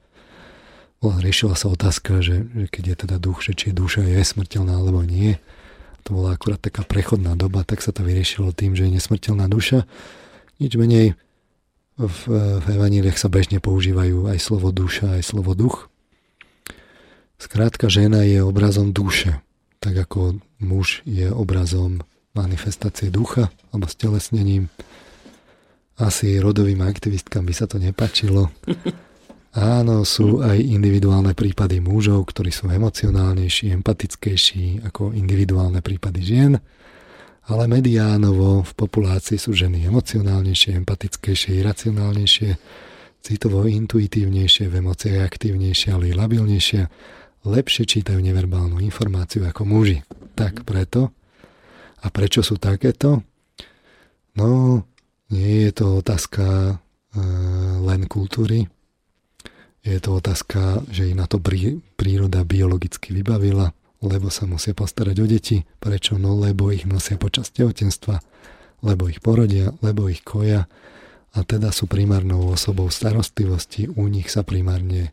Riešila sa otázka, že, že keď je teda duch, že či duša je smrteľná alebo nie. To bola akurát taká prechodná doba, tak sa to vyriešilo tým, že je nesmrteľná duša. Nič menej, v, v evaníliach sa bežne používajú aj slovo duša, aj slovo duch. Skrátka, žena je obrazom duše, tak ako muž je obrazom manifestácie ducha alebo stelesnením. Asi rodovým aktivistkám by sa to nepáčilo. Áno, sú aj individuálne prípady mužov, ktorí sú emocionálnejší, empatickejší ako individuálne prípady žien, ale mediánovo v populácii sú ženy emocionálnejšie, empatickejšie, iracionálnejšie, citovo intuitívnejšie, v emóciách aktívnejšie, ale i labilnejšie, lepšie čítajú neverbálnu informáciu ako muži. Tak preto. A prečo sú takéto? No, nie je to otázka e, len kultúry. Je to otázka, že ich na to príroda biologicky vybavila, lebo sa musia postarať o deti. Prečo? No, lebo ich nosia počas tehotenstva, lebo ich porodia, lebo ich koja a teda sú primárnou osobou starostlivosti. U nich sa primárne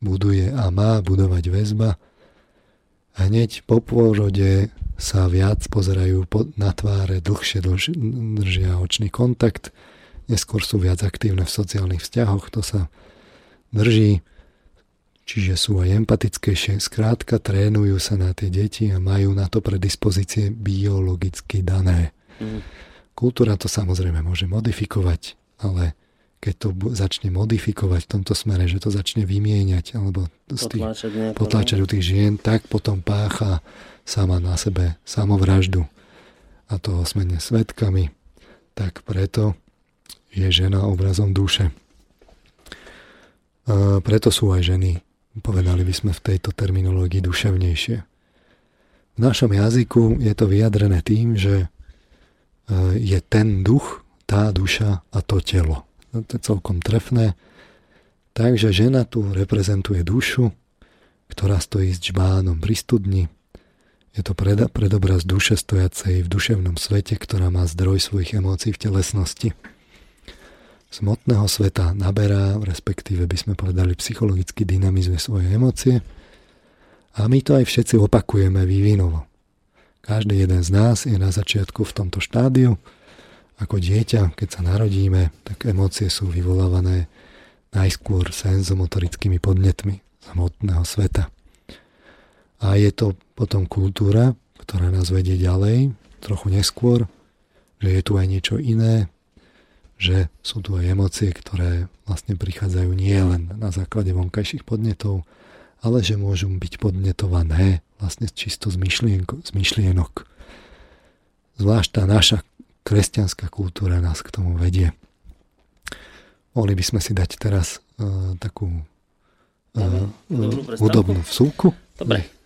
buduje a má budovať väzba. Hneď po pôrode sa viac pozerajú na tváre, dlhšie držia očný kontakt, neskôr sú viac aktívne v sociálnych vzťahoch, to sa drží, čiže sú aj empatickejšie. Skrátka trénujú sa na tie deti a majú na to predispozície biologicky dané. Kultúra to samozrejme môže modifikovať, ale keď to začne modifikovať v tomto smere, že to začne vymieňať alebo potláčať, potláčať u tých žien, tak potom pácha sama na sebe samovraždu. A toho sme nesvedkami. Tak preto je žena obrazom duše. A preto sú aj ženy, povedali by sme v tejto terminológii, duševnejšie. V našom jazyku je to vyjadrené tým, že je ten duch, tá duša a to telo. No, to je celkom trefné. Takže žena tu reprezentuje dušu, ktorá stojí s džbánom pri studni. Je to pred, predobraz duše stojacej v duševnom svete, ktorá má zdroj svojich emócií v telesnosti. Smotného sveta naberá, respektíve by sme povedali psychologicky dynamizuje svoje emócie. A my to aj všetci opakujeme vývinovo. Každý jeden z nás je na začiatku v tomto štádiu. Ako dieťa, keď sa narodíme, tak emócie sú vyvolávané najskôr senzomotorickými podnetmi samotného sveta. A je to potom kultúra, ktorá nás vedie ďalej, trochu neskôr, že je tu aj niečo iné, že sú tu aj emócie, ktoré vlastne prichádzajú nie len na základe vonkajších podnetov, ale že môžu byť podnetované vlastne čisto z, myšlienko, z myšlienok. Zvlášť tá naša kresťanská kultúra nás k tomu vedie. Mohli by sme si dať teraz uh, takú uh, hudobnú vsúku. Dobre. Ne?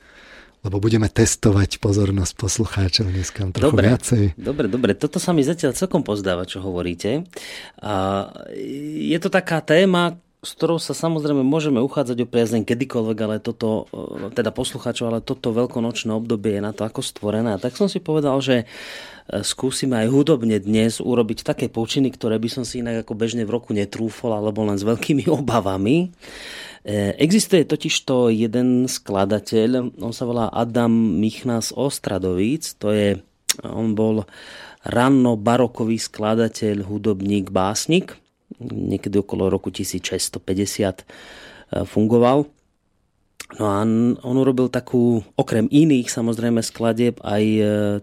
Lebo budeme testovať pozornosť poslucháčov dneska trochu dobre, viacej. Dobre, dobre. Toto sa mi zatiaľ celkom pozdáva, čo hovoríte. A je to taká téma, s ktorou sa samozrejme môžeme uchádzať o priazeň kedykoľvek, ale toto, teda poslucháčov, ale toto veľkonočné obdobie je na to ako stvorené. Tak som si povedal, že skúsime aj hudobne dnes urobiť také počiny, ktoré by som si inak ako bežne v roku netrúfol, alebo len s veľkými obavami. Existuje totižto jeden skladateľ, on sa volá Adam Michna z Otradovic, to je, on bol ranno barokový skladateľ, hudobník, básnik. Niekedy okolo roku tisíc šesťsto päťdesiat fungoval. No a on urobil takú, okrem iných samozrejme skladieb, aj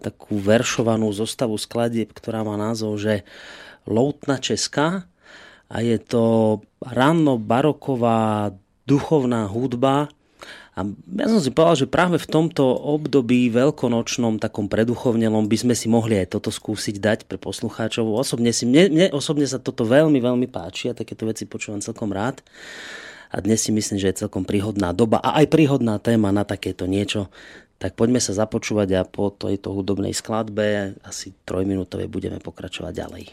takú veršovanú zostavu skladieb, ktorá má názov, že Loutna česká, a je to ranno baroková duchovná hudba. A ja som si povedal, že práve v tomto období veľkonočnom, takom preduchovnelom, by sme si mohli aj toto skúsiť dať pre poslucháčov. Osobne, si, mne, mne osobne sa toto veľmi, veľmi páči a takéto veci počúvam celkom rád. A dnes si myslím, že je celkom príhodná doba a aj príhodná téma na takéto niečo. Tak poďme sa započúvať a po tejto hudobnej skladbe, asi trojminútovej, budeme pokračovať ďalej.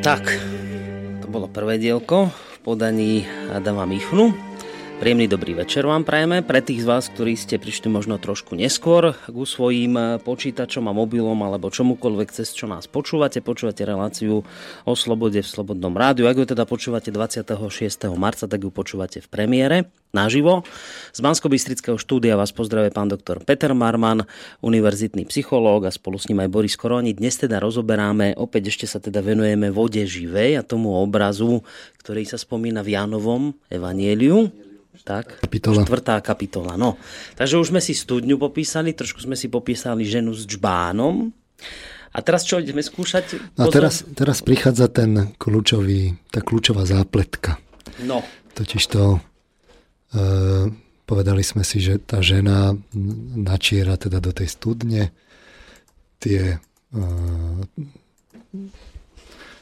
Tak, to bolo prvé dielko v podaní Adama Michnu. Príjemný dobrý večer vám prajeme. Pre tých z vás, ktorí ste prišli možno trošku neskôr k svojím počítačom a mobilom alebo čomukoľvek, cez čo nás počúvate, počúvate reláciu O slobode v Slobodnom rádiu. Ak ju teda počúvate dvadsiateho šiesteho marca, tak ju počúvate v premiére naživo. Z Banskobystrického štúdia vás pozdravuje pán doktor Peter Marman, univerzitný psychológ, a spolu s ním aj Boris Koroni. Dnes teda rozoberáme, opäť ešte sa teda venujeme vode živej a tomu obrazu, ktorý sa spomína v Jánovom evanjeliu. Tak, kapitola. Štvrtá kapitola. No. Takže už sme si studňu popísali, trošku sme si popísali ženu s džbánom. A teraz čo ideme skúšať? No a teraz, teraz prichádza ten kľúčový, tá kľúčová zápletka. No. Totiž to... Uh, povedali sme si, že tá žena načiera teda do tej studne tie uh,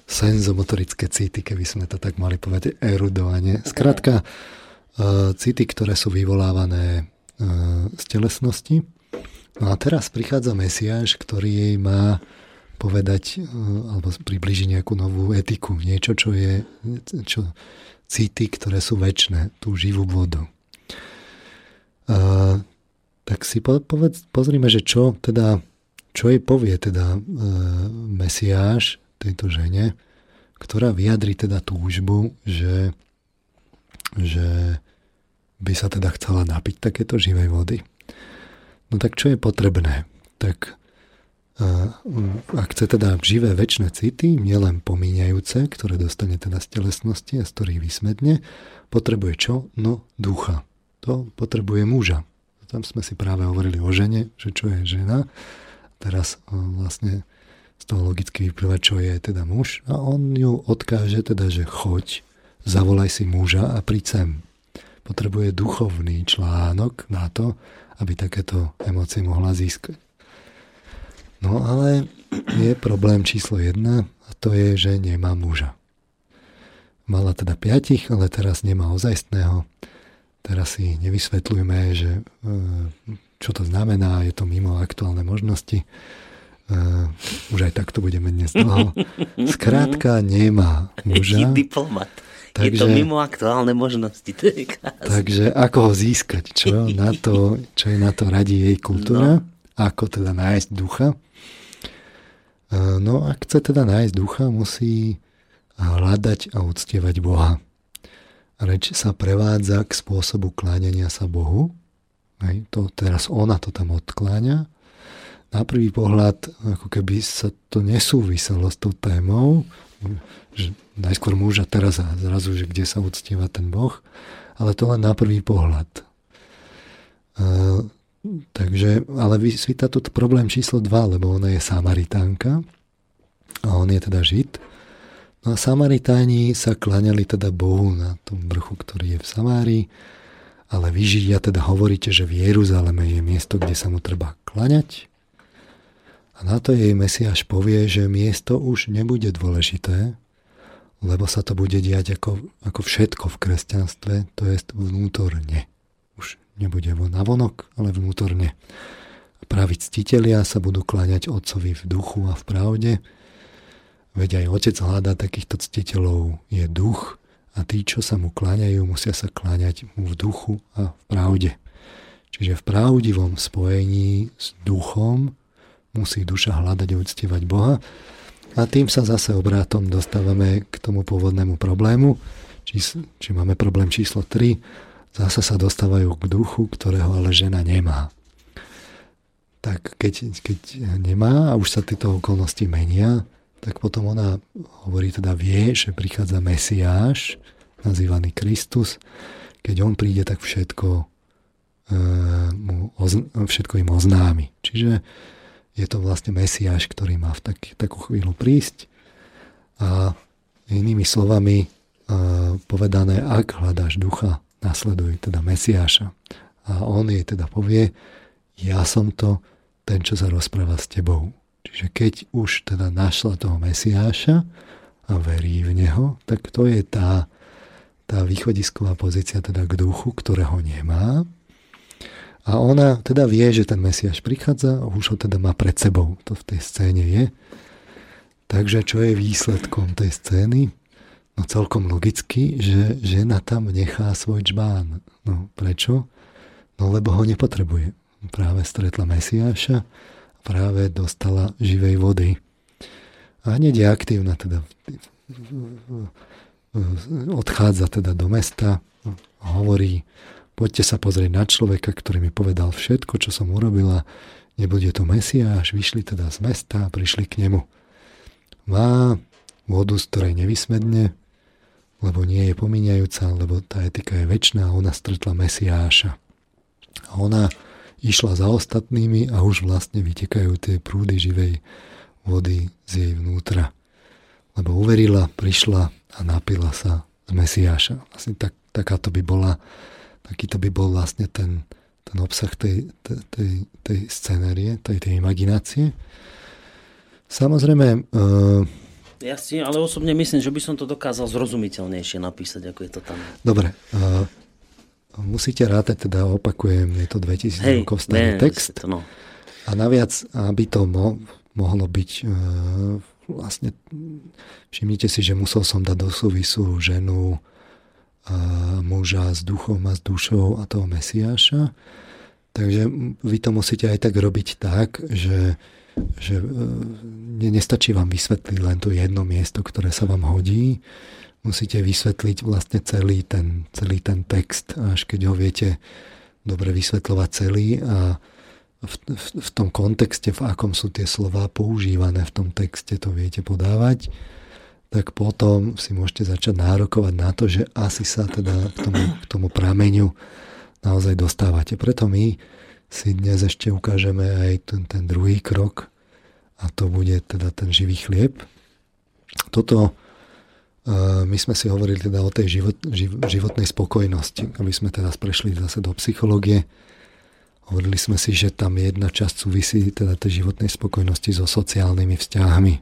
senzomotorické city, keby sme to tak mali povedať erudovanie. Skrátka uh, city, ktoré sú vyvolávané uh, z telesnosti. No a teraz prichádza Mesiáš, ktorý jej má povedať uh, alebo priblíži nejakú novú etiku, niečo, čo je čo city, ktoré sú večné, tú živú vodu. Uh, tak si po, povedz, pozrime, že čo, teda, čo jej povie teda uh, Mesiáš tejto žene, ktorá vyjadri teda túžbu, že, že by sa teda chcela napiť takéto živej vody. No tak čo je potrebné? Tak uh, ak chce teda živé večné city, nielen pomíňajúce, ktoré dostane teda z telesnosti a z ktorých vysmedne, potrebuje čo? No ducha. To potrebuje muža. Tam sme si práve hovorili o žene, že čo je žena. Teraz uh, vlastne z toho logicky vyplýva, čo je teda muž. A on ju odkáže teda, že choď, zavolaj si muža a príď sem. Potrebuje duchovný článok na to, aby takéto emócie mohla získať. No ale je problém číslo jedna a to je, že nemá muža. Mala teda piatich, ale teraz nemá ozajstného. Teraz si nevysvetľujme, že, čo to znamená, je to mimo aktuálne možnosti. Už aj takto budeme dnes dlho. Skrátka nemá muža. Diplomat. Takže, je to mimo aktuálne možnosti. To je krásne. Takže ako ho získať? Čo, na to, čo je na to radí jej kultúra? No. Ako teda nájsť ducha. No a chce teda nájsť ducha, musí hľadať a uctievať Boha. Reč sa prevádza k spôsobu klánenia sa Bohu. Hej, to, teraz ona to tam odkláňa. Na prvý pohľad, ako keby sa to nesúviselo s tou témou, že najskôr muž a teraz zrazu, že kde sa uctieva ten Boh, ale to len na prvý pohľad. Takže, ale vysvíta tu problém číslo dva, lebo ona je Samaritánka a on je teda Žid. No a Samaritáni sa kláňali teda Bohu na tom vrchu, ktorý je v Samárii, ale vy Židia teda hovoríte, že v Jeruzaleme je miesto, kde sa mu treba kláňať. A na to jej Mesiáš povie, že miesto už nebude dôležité, lebo sa to bude diať ako, ako všetko v kresťanstve, to je vnútorne. Už nebude navonok, ale vnútorne. Praví ctitelia sa budú kláňať Otcovi v duchu a v pravde. Veď aj Otec hľadá takýchto ctiteľov, je duch a tí, čo sa mu kláňajú, musia sa kláňať mu v duchu a v pravde. Čiže v pravdivom spojení s duchom musí duša hľadať a uctievať Boha. A tým sa zase obrátom dostávame k tomu pôvodnému problému. Či, či máme problém číslo tri, zasa sa dostávajú k duchu, ktorého ale žena nemá. Tak keď, keď nemá a už sa tieto okolnosti menia, tak potom ona hovorí, teda vie, že prichádza Mesiáš, nazývaný Kristus. Keď on príde, tak všetko, všetko im oznámi. Čiže je to vlastne Mesiáš, ktorý má v tak, takú chvíľu prísť. A inými slovami povedané, ak hľadáš ducha, nasleduje teda Mesiáša. A on jej teda povie, ja som to, ten, čo sa rozpráva s tebou. Čiže keď už teda našla toho Mesiáša a verí v neho, tak to je tá, tá východisková pozícia teda k duchu, ktorého nemá. A ona teda vie, že ten Mesiáš prichádza a už ho teda má pred sebou. To v tej scéne je. Takže čo je výsledkom tej scény? No celkom logicky, že žena tam nechá svoj džbán. No prečo? No lebo ho nepotrebuje. Práve stretla Mesiáša, práve dostala živej vody. A hneď je aktívna, teda odchádza teda do mesta, hovorí, poďte sa pozrieť na človeka, ktorý mi povedal všetko, čo som urobila, nebude to Mesiáš, vyšli teda z mesta a prišli k nemu. Má vodu, z ktorej nevysmedne, lebo nie je pomíňajúca, lebo tá etika je večná, ona stretla Mesiáša. A ona išla za ostatnými a už vlastne vytekajú tie prúdy živej vody z jej vnútra. Lebo uverila, prišla a napila sa z Mesiáša. Vlastne tak, takáto by bola, takýto by bol vlastne ten, ten obsah tej, tej, tej, tej scenérie, tej, tej imaginácie. Samozrejme... E- Ja si ale osobne myslím, že by som to dokázal zrozumiteľnejšie napísať, ako je to tam. Dobre. Uh, musíte rátať, teda opakujem, je to dvetisíc hey, rokov starý text. To, no. A naviac, aby to mo- mohlo byť uh, vlastne... Všimnite si, že musel som dať do súvisu ženu, uh, muža s duchom a s dušou a toho Mesiáša. Takže vy to musíte aj tak robiť tak, že... že nestačí vám vysvetliť len to jedno miesto, ktoré sa vám hodí. Musíte vysvetliť vlastne celý ten, celý ten text, až keď ho viete dobre vysvetľovať celý a v, v, v tom kontexte, v akom sú tie slová používané v tom texte, to viete podávať, tak potom si môžete začať nárokovať na to, že asi sa teda k tomu, k tomu prameňu naozaj dostávate. Preto my si dnes ešte ukážeme aj ten, ten druhý krok a to bude teda ten živý chlieb. Toto uh, my sme si hovorili teda o tej život, živ, životnej spokojnosti, aby sme teraz prešli zase do psychológie. Hovorili sme si, že tam jedna časť súvisí teda tej životnej spokojnosti so sociálnymi vzťahmi.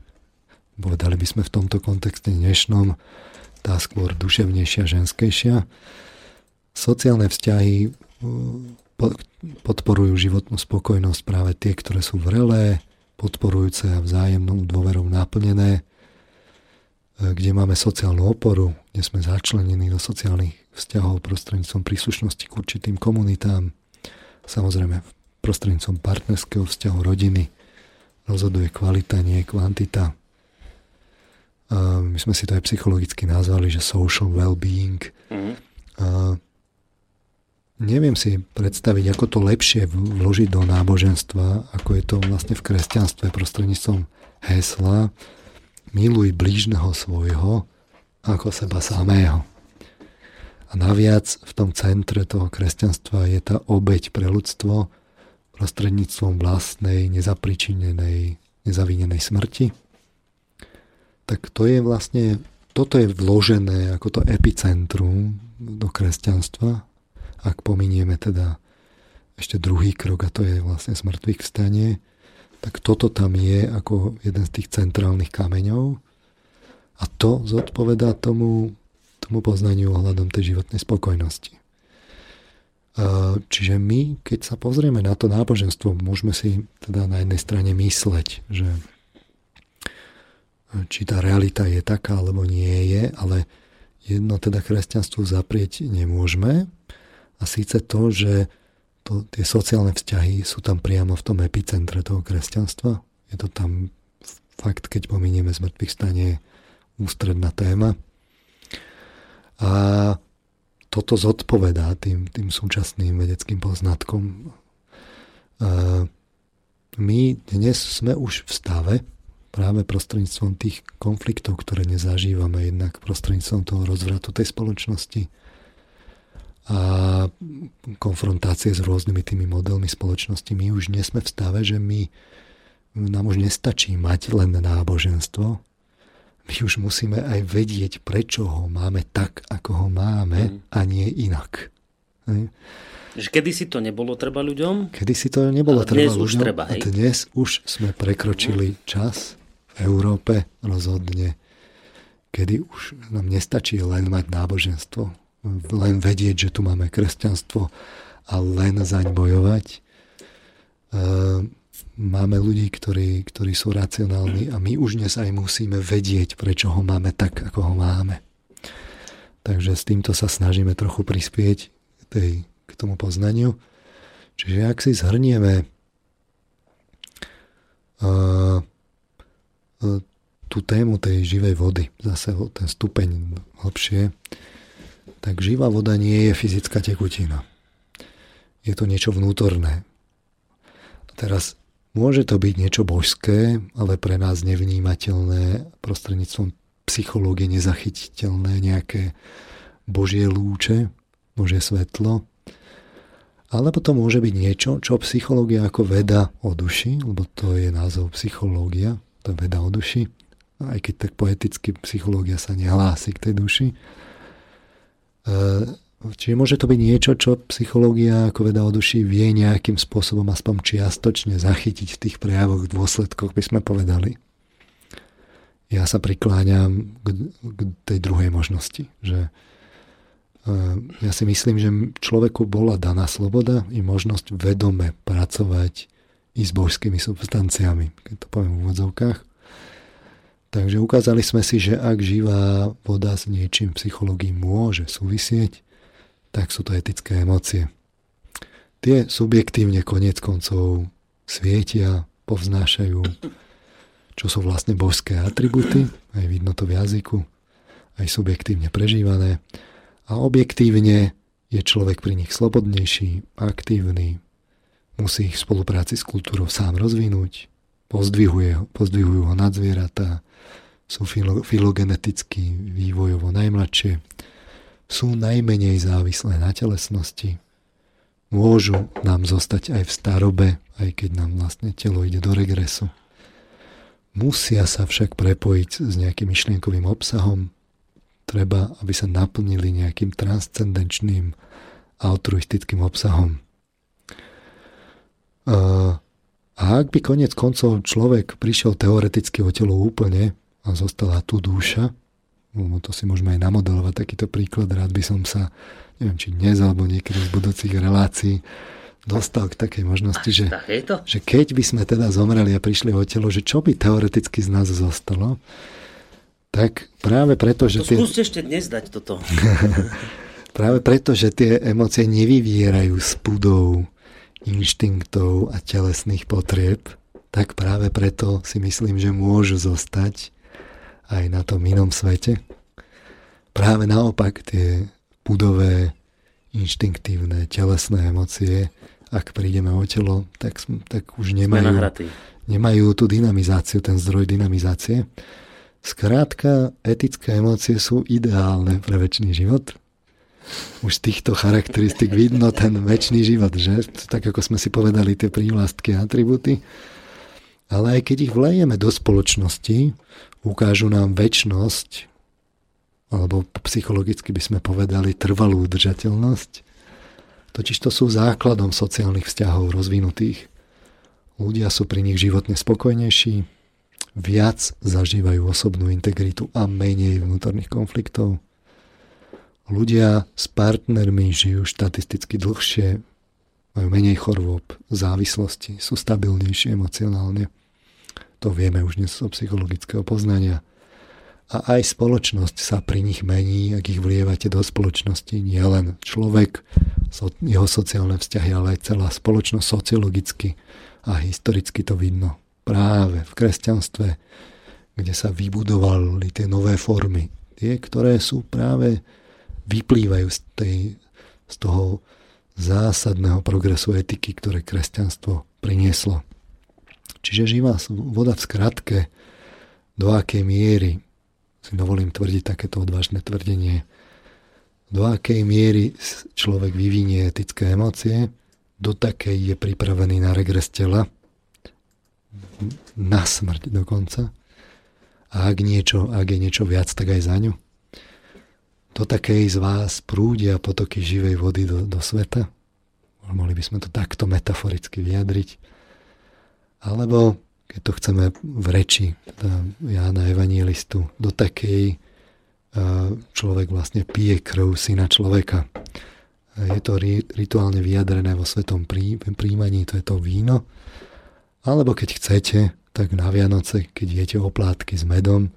Povedali by sme v tomto kontexte dnešnom tá skôr duševnejšia, ženskejšia. Sociálne vzťahy uh, podporujú životnú spokojnosť práve tie, ktoré sú vrelé, podporujúce a vzájomnou dôverou naplnené, kde máme sociálnu oporu, kde sme začlenení do sociálnych vzťahov prostredníctvom príslušnosti k určitým komunitám, samozrejme prostredníctvom partnerského vzťahu rodiny. Rozhoduje kvalita, nie kvantita. My sme si to aj psychologicky nazvali, že social well-being. Mm-hmm. Neviem si predstaviť, ako to lepšie vložiť do náboženstva, ako je to vlastne v kresťanstve prostredníctvom hesla miluj blížneho svojho ako seba samého. A naviac v tom centre toho kresťanstva je tá obeť pre ľudstvo prostredníctvom vlastnej nezapričinenej, nezavinenej smrti. Tak to je vlastne, toto je vložené ako to epicentrum do kresťanstva. Ak pominieme teda ešte druhý krok, a to je vlastne smrtvých vstanie, tak toto tam je ako jeden z tých centrálnych kameňov a to zodpovedá tomu, tomu poznaniu ohľadom tej životnej spokojnosti. Čiže my, keď sa pozrieme na to náboženstvo, môžeme si teda na jednej strane mysleť, že či tá realita je taká, alebo nie je, ale jedno teda kresťanstvu zaprieť nemôžeme. A síce to, že to, tie sociálne vzťahy sú tam priamo v tom epicentre toho kresťanstva. Je to tam fakt, keď pominieme zmrtvých stane, ústredná téma. A toto zodpovedá tým, tým súčasným vedeckým poznatkom. My dnes sme už v stave, práve prostredníctvom tých konfliktov, ktoré nezažívame, jednak prostredníctvom toho rozvratu tej spoločnosti, a konfrontácie s rôznymi tými modelmi spoločnosti. My už nie sme v stave, že my, nám už nestačí mať len náboženstvo. My už musíme aj vedieť, prečo ho máme tak, ako ho máme, a nie inak. Kedy si to nebolo treba ľuďom? Kedy si to nebolo treba ľuďom. Dnes už treba, hej. A dnes už sme prekročili čas v Európe rozhodne, kedy už nám nestačí len mať náboženstvo. Len vedieť, že tu máme kresťanstvo a len zaň bojovať. Máme ľudí, ktorí, ktorí sú racionálni a my už dnes aj musíme vedieť, prečo ho máme tak, ako ho máme. Takže s týmto sa snažíme trochu prispieť tej, k tomu poznaniu. Čiže ak si zhrnieme uh, uh, tú tému tej živej vody, zase ten stupeň hlbšie, tak živá voda nie je fyzická tekutina. Je to niečo vnútorné. A teraz môže to byť niečo božské, ale pre nás nevnímateľné, prostredníctvom psychológie nezachytiteľné, nejaké božie lúče, božie svetlo. Alebo to môže byť niečo, čo psychológia ako veda o duši, lebo to je názov psychológia, to je veda o duši, aj keď tak poeticky psychológia sa nehlási k tej duši. Čiže môže to byť niečo, čo psychológia ako veda o duši vie nejakým spôsobom aspoň čiastočne zachytiť v tých prejavoch, dôsledkoch, by sme povedali. Ja sa prikláňam k, k tej druhej možnosti, že ja si myslím, že človeku bola daná sloboda i možnosť vedome pracovať i s božskými substanciami, keď to poviem v úvodzovkách. Takže ukázali sme si, že ak živá voda s niečím v psychológii môže súvisieť, tak sú to etické emócie. Tie subjektívne koniec koncov svietia, povznášajú, čo sú vlastne božské atributy, aj vidno to v jazyku, aj subjektívne prežívané. A objektívne je človek pri nich slobodnejší, aktívny, musí ich v spolupráci s kultúrou sám rozvinúť, pozdvihuje, pozdvihujú ho nad zvieratá, sú filo, filogeneticky vývojovo najmladšie, sú najmenej závislé na telesnosti, môžu nám zostať aj v starobe, aj keď nám vlastne telo ide do regresu. Musia sa však prepojiť s nejakým myšlienkovým obsahom, treba, aby sa naplnili nejakým transcendenčným altruistickým obsahom. A ak by koniec koncov človek prišiel teoreticky o telo úplne a zostala tu duša, no to si môžeme aj namodelovať takýto príklad. Rád by som sa, neviem, či dnes alebo niekedy z budúcich relácií dostal k takej možnosti, že, že keď by sme teda zomreli a prišli o telo, že čo by teoreticky z nás zostalo, tak práve preto, že... To tie... skúste ešte dnes dať toto. Práve preto, že tie emócie nevyvierajú z pudov, inštinktov a telesných potrieb, tak práve preto si myslím, že môžu zostať aj na tom inom svete. Práve naopak tie pudové, inštinktívne, telesné emócie, ak prídeme o telo, tak, tak už nemajú, nemajú tú dynamizáciu, ten zdroj dynamizácie. Skrátka, etické emócie sú ideálne pre večný život. Už z týchto charakteristik vidno ten večný život, že? Tak ako sme si povedali, tie prívlastky a atributy. Ale aj keď ich vlejeme do spoločnosti, ukážu nám večnosť, alebo psychologicky by sme povedali trvalú udržateľnosť. Totiž to sú základom sociálnych vzťahov rozvinutých. Ľudia sú pri nich životne spokojnejší, viac zažívajú osobnú integritu a menej vnútorných konfliktov. Ľudia s partnermi žijú štatisticky dlhšie, majú menej chorôb, závislosti, sú stabilnejšie emocionálne. To vieme už dnes zo psychologického poznania. A aj spoločnosť sa pri nich mení, ak ich vlievate do spoločnosti. Nie len človek, jeho sociálne vzťahy, ale aj celá spoločnosť sociologicky a historicky to vidno. Práve v kresťanstve, kde sa vybudovali tie nové formy. Tie, ktoré sú práve vyplývajú z, tej, z toho zásadného progresu etiky, ktoré kresťanstvo prinieslo. Čiže živá voda v skratke, do akej miery, si dovolím tvrdiť takéto odvážne tvrdenie, do akej miery človek vyvinie etické emócie, do takej je pripravený na regres tela, na smrť dokonca. A ak, niečo, ak je niečo viac, tak aj za ňu. Do takej z vás prúdia potoky živej vody do, do sveta. Mohli by sme to takto metaforicky vyjadriť. Alebo, keď to chceme v reči teda Jána Evangelistu, do takej človek vlastne pije krv syna človeka. Je to ri, rituálne vyjadrené vo svetom prí, príjmaní, to je to víno. A Alebo keď chcete, tak na Vianoce, keď jete oplátky s medom,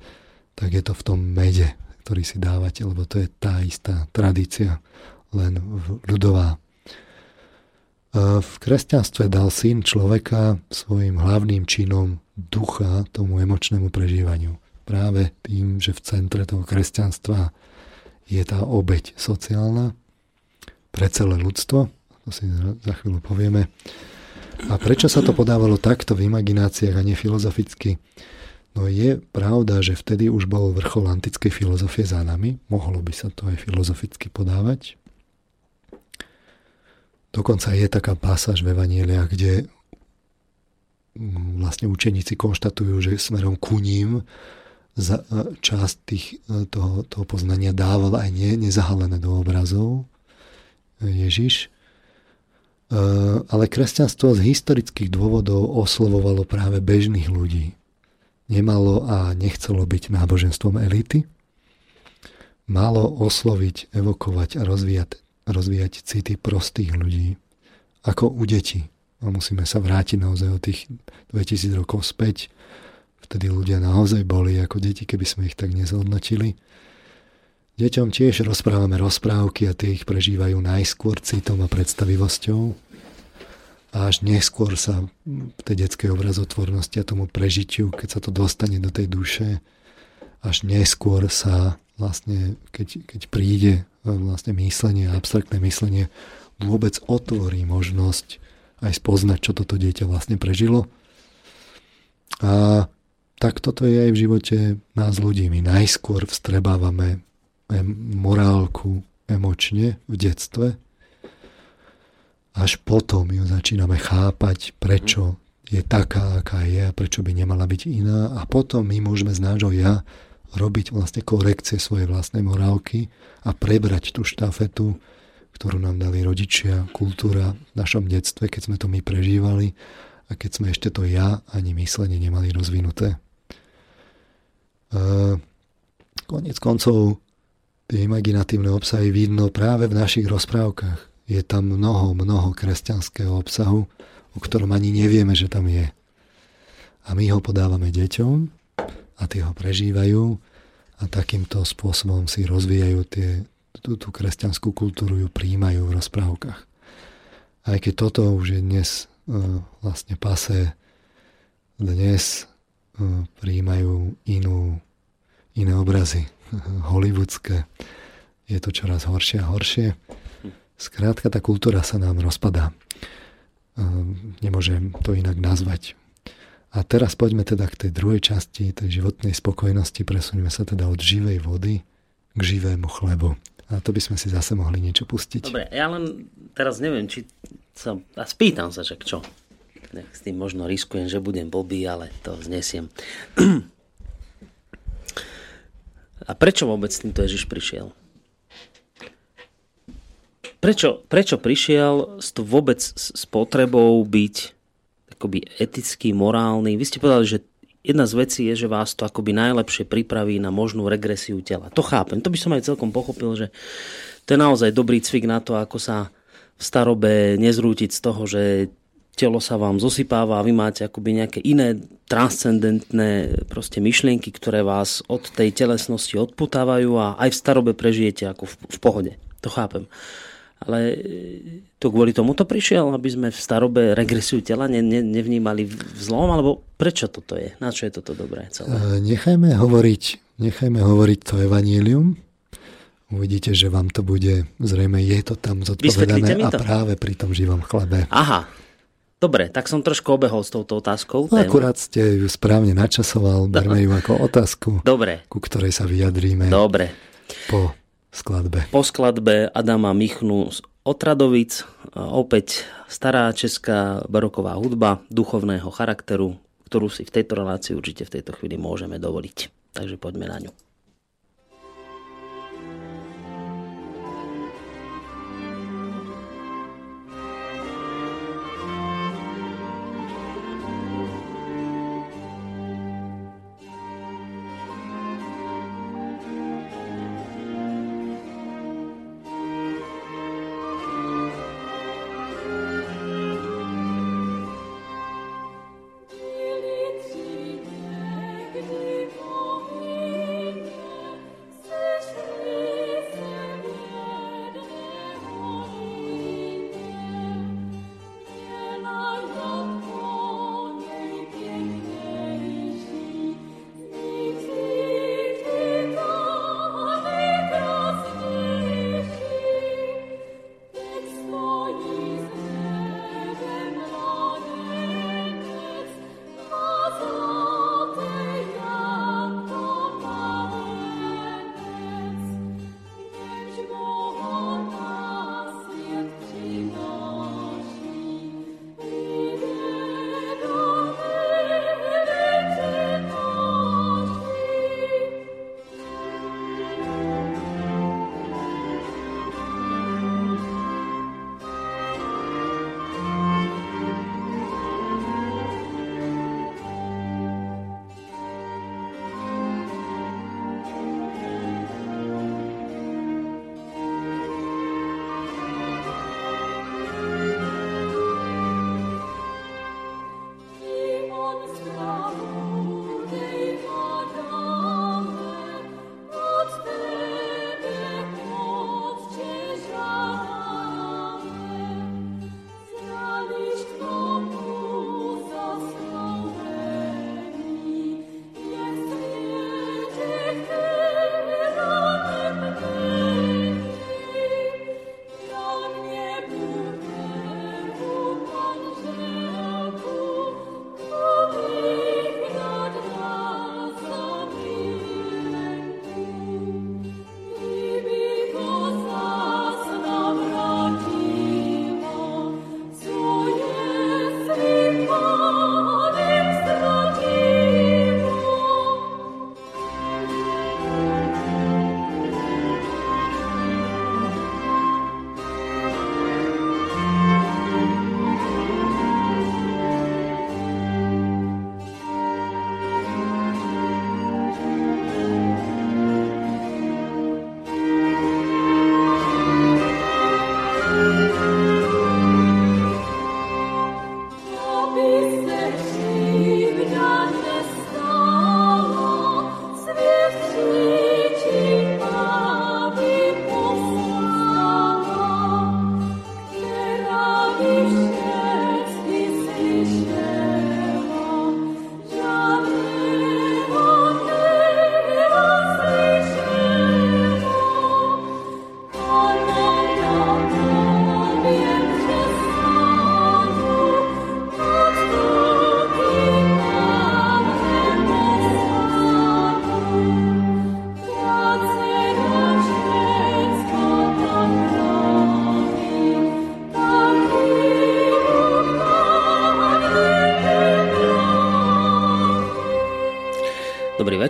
tak je to v tom mede, ktorý si dávate, lebo to je tá istá tradícia, len ľudová. V kresťanstve dal syn človeka svojim hlavným činom ducha tomu emočnému prežívaniu. Práve tým, že v centre toho kresťanstva je tá obeť sociálna pre celé ľudstvo, to si za chvíľu povieme. A prečo sa to podávalo takto v imagináciách a nefilozoficky? No je pravda, že vtedy už bol vrchol antickej filozofie za nami, mohlo by sa to aj filozoficky podávať. Dokonca je taká pasáž v Evanjeliách, kde vlastne učeníci konštatujú, že smerom ku ním za, časť tých, toho, toho poznania dával aj nie, nezahalené do obrazov Ježiš. Ale kresťanstvo z historických dôvodov oslovovalo práve bežných ľudí. Nemalo a nechcelo byť náboženstvom elity. Malo osloviť, evokovať a rozvíjať rozvíjať city prostých ľudí, ako u detí. A musíme sa vrátiť naozaj o tých dvetisíc rokov späť. Vtedy ľudia naozaj boli ako deti, keby sme ich tak nezhodnotili. Deťom tiež rozprávame rozprávky a tie ich prežívajú najskôr citom a predstavivosťou. A až neskôr sa v tej detskej obrazotvornosti a tomu prežitiu, keď sa to dostane do tej duše, až neskôr sa vlastne, keď, keď príde vlastne myslenie, abstraktné myslenie, vôbec otvorí možnosť aj spoznať, čo toto dieťa vlastne prežilo. A tak toto je aj v živote nás ľudí. My najskôr vstrebávame morálku emočne v detstve, až potom ju začíname chápať, prečo je taká, aká je a prečo by nemala byť iná. A potom my môžeme z nášho ja robiť vlastne korekcie svojej vlastnej morálky a prebrať tú štafetu, ktorú nám dali rodičia, kultúra v našom detstve, keď sme to my prežívali a keď sme ešte to ja ani myslenie nemali rozvinuté. Koniec koncov tie imaginatívne obsahy vidno práve v našich rozprávkach. Je tam mnoho, mnoho kresťanského obsahu, o ktorom ani nevieme, že tam je. A my ho podávame deťom, a tie ho prežívajú a takýmto spôsobom si rozvíjajú tie, tú, tú kresťanskú kultúru, ju prijímajú v rozprávkach. Aj keď toto už je dnes e, vlastne pasé, dnes e, prijímajú inú, iné obrazy, hollywoodské. Je to čoraz horšie a horšie. Skrátka, tá kultúra sa nám rozpadá. E, nemôžem to inak nazvať. A teraz poďme teda k tej druhej časti, tej životnej spokojnosti. Presuňme sa teda od živej vody k živému chlebu. A to by sme si zase mohli niečo pustiť. Dobre, ja len teraz neviem, či sa... A spýtam sa, že čo? S tým možno riskujem, že budem blbý, ale to znesiem. A prečo vôbec s týmto Ježiš prišiel? Prečo, prečo prišiel vôbec s potrebou byť akoby etický, morálny. Vy ste povedali, že jedna z vecí je, že vás to akoby najlepšie pripraví na možnú regresiu tela. To chápem. To by som aj celkom pochopil, že to je naozaj dobrý cvik na to, ako sa v starobe nezrútiť z toho, že telo sa vám zosypáva a vy máte akoby nejaké iné transcendentné proste myšlienky, ktoré vás od tej telesnosti odputávajú a aj v starobe prežijete ako v, v pohode. To chápem. Ale to kvôli tomu to prišiel, aby sme v starobe regresiu tela ne, ne, nevnímali vzlom, alebo prečo toto je? Na čo je toto dobré celé? Nechajme hovoriť, nechajme hovoriť to evanjelium. Uvidíte, že vám to bude, zrejme je to tam zodpovedané a práve pri tom živom chlebe. Aha, dobre, tak som trošku obehol s touto otázkou. No, akurát ste ju správne načasoval, berme ju ako otázku, dobre, ku ktorej sa vyjadríme. Dobre. Po... skladbe. Po skladbe Adama Michnu z Otradovic, opäť stará česká baroková hudba duchovného charakteru, ktorú si v tejto relácii určite v tejto chvíli môžeme dovoliť. Takže poďme na ňu.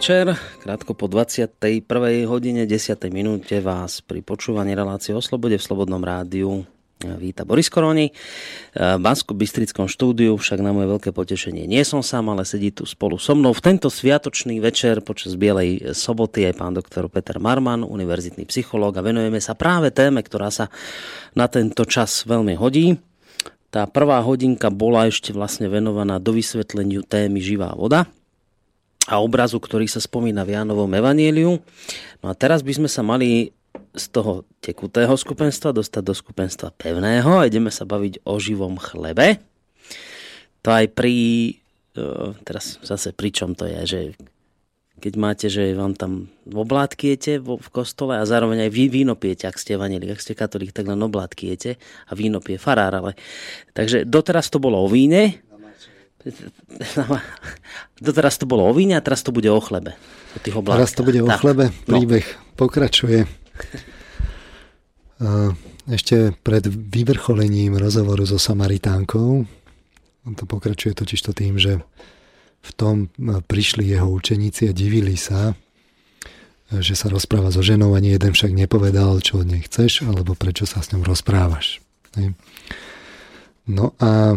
večer. Krátko po dvadsiatej prvej hodine desať minúte vás pri počúvaní relácie o slobode v Slobodnom rádiu víta Boris Koroni. V Banskobystrickom štúdiu však na moje veľké potešenie nie som sám, ale sedí tu spolu so mnou v tento sviatočný večer počas Bielej soboty aj pán doktor Peter Marman, univerzitný psychológ, a venujeme sa práve téme, ktorá sa na tento čas veľmi hodí. Tá prvá hodinka bola ešte vlastne venovaná do vysvetleniu témy živá voda a obrazu, ktorý sa spomína v Jánovom evanjeliu. No a teraz by sme sa mali z toho tekutého skupenstva dostať do skupenstva pevného a ideme sa baviť o živom chlebe. To aj pri... Teraz zase pričom to je, že keď máte, že vám tam oblátkiete v kostole a zároveň aj vy víno pijete, ak ste evanjelik, ak ste katolík, tak len oblátkiete a víno pije farár. Ale... Takže doteraz to bolo o víne, doteraz to bolo o víne a teraz to bude o chlebe. O tých oblátkach. Teraz to bude o chlebe, príbeh pokračuje. A ešte pred vyvrcholením rozhovoru so Samaritánkou, on to pokračuje totižto tým, že v tom prišli jeho učeníci a divili sa, že sa rozpráva so ženou, ani jeden však nepovedal, čo od nej chceš, alebo prečo sa s ňou rozprávaš. No a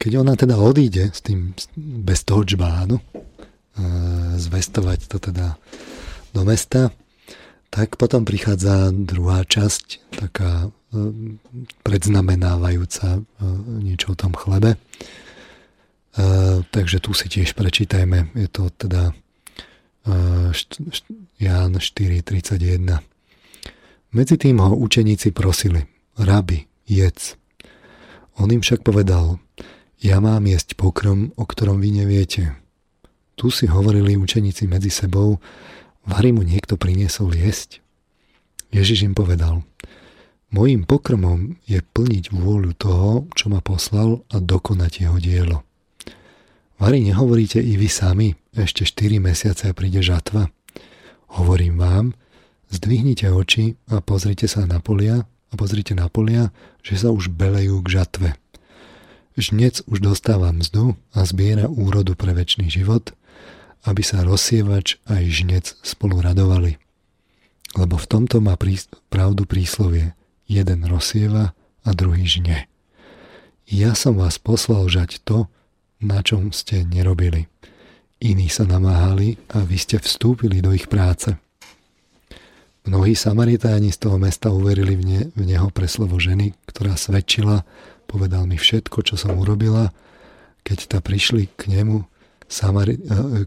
keď ona teda odíde s tým, bez toho džbánu, zvestovať to teda do mesta, tak potom prichádza druhá časť, taká predznamenávajúca niečo o tom chlebe. Takže tu si tiež prečítajme. Je to teda Ján štyri tridsaťjeden. Medzi tým ho učeníci prosili: Rabi, jedz. On im však povedal: Ja mám jesť pokrm, o ktorom vy neviete. Tu si hovorili učeníci medzi sebou: Vari mu niekto priniesol jesť? Ježiš im povedal: Mojím pokrmom je plniť vôľu toho, čo ma poslal, a dokonať jeho dielo. Vari nehovoríte i vy sami: Ešte štyri mesiace a príde žatva? Hovorím vám, zdvihnite oči a pozrite sa na polia a pozrite na polia, že sa už belejú k žatve. Žnec už dostáva mzdu a zbiera úrodu pre večný život, aby sa rozsievač aj žnec spolu radovali. Lebo v tomto má prís- pravdu príslovie: jeden rozsieva a druhý žne. Ja som vás poslal žať to, na čom ste nerobili. Iní sa namáhali a vy ste vstúpili do ich práce. Mnohí Samaritáni z toho mesta uverili v, ne- v neho pre slovo ženy, ktorá svedčila: Povedal mi všetko, čo som urobila. Keď ta prišli k nemu Samari-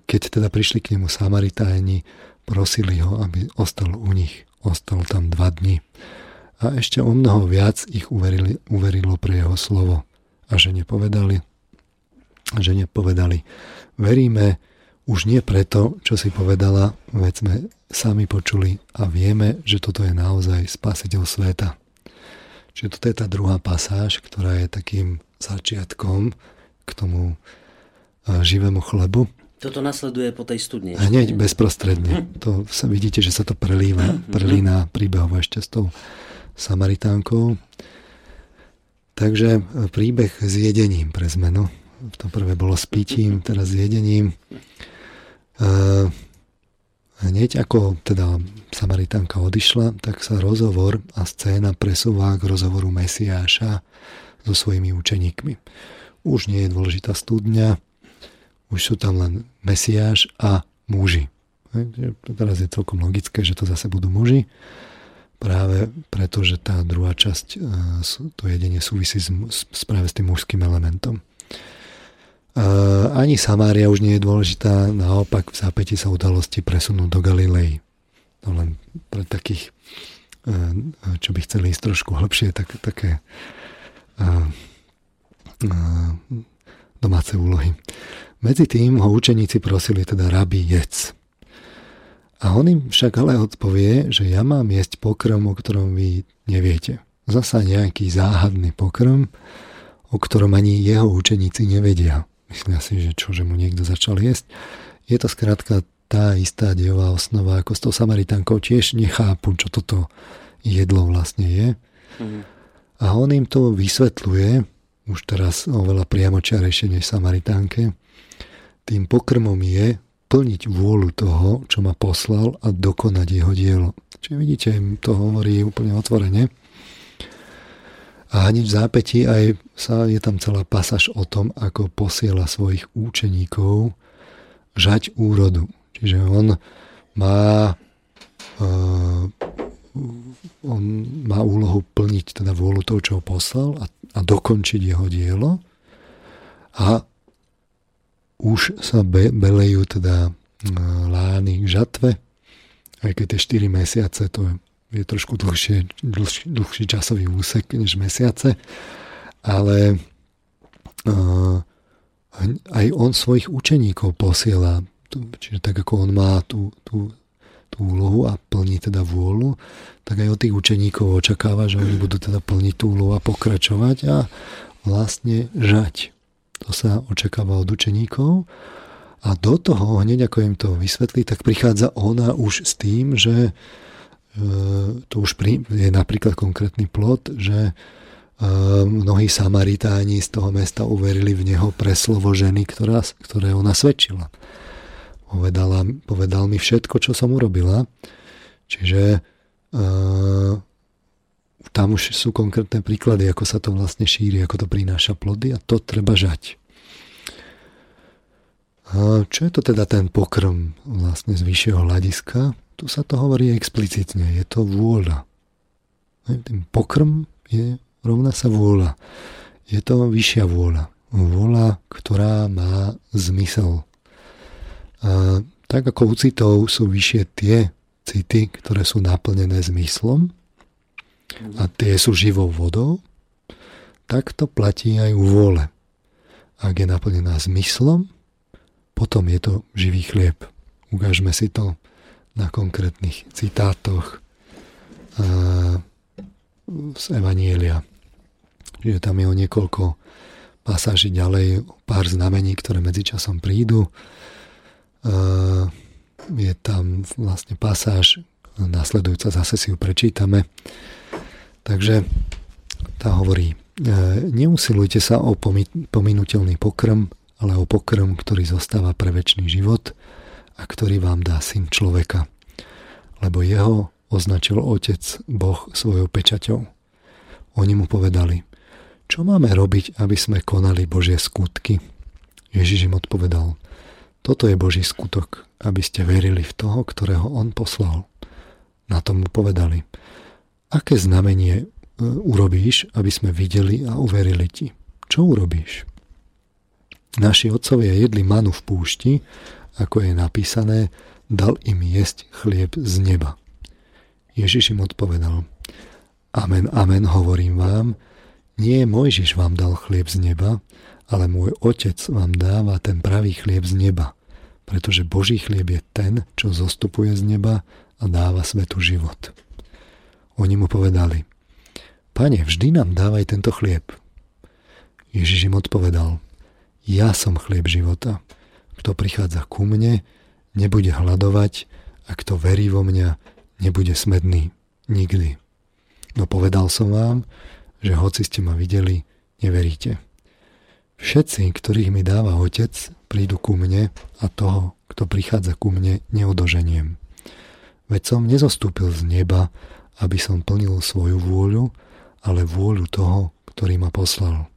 keď teda prišli k nemu Samaritáni, prosili ho, aby ostal u nich. Ostal tam dva dni. A ešte o mnoho viac ich uverili, uverilo pre jeho slovo. A že nepovedali, že nepovedali: Veríme už nie preto, čo si povedala, veď sme sami počuli a vieme, že toto je naozaj spasiteľ sveta. Čiže toto je tá druhá pasáž, ktorá je takým začiatkom k tomu živému chlebu. Toto nasleduje po tej studni. A hneď bezprostredne. To sa vidíte, že sa to prelíva, prelína príbehov ešte s tou Samaritánkou. Takže príbeh s jedením pre zmenu. To prvé bolo s pitím, teraz s jedením. Hneď ako teda Samaritánka odišla, tak sa rozhovor a scéna presúva k rozhovoru Mesiáša so svojimi učeníkmi. Už nie je dôležitá studňa, už sú tam len Mesiáš a muži. Teraz je celkom logické, že to zase budú muži, práve preto, že tá druhá časť, to jedenie, súvisí práve s tým mužským elementom. Ani Samária už nie je dôležitá, naopak v zápäti sa udalosti presunú do Galilei. No len pre takých, čo by chceli ísť trošku hlbšie, tak, také domáce úlohy. Medzi tým ho učeníci prosili teda: Rabi, jedz. A on im však ale odpovie, že ja mám jesť pokrm, o ktorom vy neviete. Zasa nejaký záhadný pokrm, o ktorom ani jeho učeníci nevedia. Myslia si, že čo, že mu niekto začal jesť. Je to skrátka tá istá dejová osnova, ako s tou Samaritánkou. Tiež nechápu, čo toto jedlo vlastne je. Mhm. A on im to vysvetľuje, už teraz oveľa priamočiarejšie než Samaritánke, Tým pokrmom je plniť vôľu toho, čo ma poslal a dokonať jeho dielo. Čiže vidíte, im to hovorí úplne otvorene. A hneď v zápätí aj sa je tam celá pasáž o tom, ako posiela svojich učeníkov žať úrodu. Čiže on má, uh, on má úlohu plniť teda vôľu toho, čo ho poslal a, a dokončiť jeho dielo. A už sa be, belejú teda lány k žatve, aj keď tie štyri mesiace, to je trošku dlhšie, dlhší, dlhší časový úsek než mesiace, ale uh, aj on svojich učeníkov posiela, čiže tak ako on má tú, tú, tú úlohu a plní teda vôľu, tak aj od tých učeníkov očakáva, že oni budú teda plniť tú úlohu a pokračovať a vlastne žať. To sa očakáva od učeníkov a do toho, hneď ako im to vysvetlí, tak prichádza ona už s tým, že e, to už pri, je napríklad konkrétny plot, že e, mnohí Samaritáni z toho mesta uverili v neho pre slovo ženy, ktorá, ktoré ona svedčila. Povedala, povedal mi všetko, čo som urobila. Čiže e, tam už sú konkrétne príklady, ako sa to vlastne šíri, ako to prináša plody a to treba žať. A čo je to teda ten pokrm vlastne z vyššieho hľadiska? Tu sa to hovorí explicitne, je to vôľa. Ten pokrm je, rovná sa vôľa. Je to vyššia vôľa. Vôľa, ktorá má zmysel. A tak ako u citov sú vyššie tie city, ktoré sú naplnené zmyslom, a tie sú živou vodou, tak to platí aj u vôle. Ak je naplnená zmyslom, potom je to živý chlieb. Ukážme si to na konkrétnych citátoch z Evanielia. Čiže tam je o niekoľko pasáží ďalej, pár znamení, ktoré medzičasom prídu. Je tam vlastne pasáž, nasledujúca, zase si ju prečítame. Takže tá hovorí, neusilujte sa o pominuteľný pokrm, ale o pokrm, ktorý zostáva pre večný život a ktorý vám dá Syn človeka. Lebo jeho označil Otec Boh svojou pečaťou. Oni mu povedali, čo máme robiť, aby sme konali Božie skutky? Ježiš im odpovedal, toto je Boží skutok, aby ste verili v toho, ktorého on poslal. Na to mu povedali, aké znamenie urobíš, aby sme videli a uverili ti? Čo urobíš? Naši otcovia jedli manu v púšti, ako je napísané, dal im jesť chlieb z neba. Ježiš im odpovedal, amen, amen, hovorím vám, nie Mojžiš vám dal chlieb z neba, ale môj Otec vám dáva ten pravý chlieb z neba, pretože Boží chlieb je ten, čo zostupuje z neba a dáva svetu život. Oni mu povedali, Pane, vždy nám dávaj tento chlieb. Ježiš im odpovedal, ja som chlieb života. Kto prichádza ku mne, nebude hladovať a kto verí vo mňa, nebude smedný. Nikdy. No povedal som vám, že hoci ste ma videli, neveríte. Všetci, ktorých mi dáva Otec, prídu ku mne a toho, kto prichádza ku mne, neodoženiem. Veď som nezostúpil z neba, aby som plnil svoju vôľu, ale vôľu toho, ktorý ma poslal.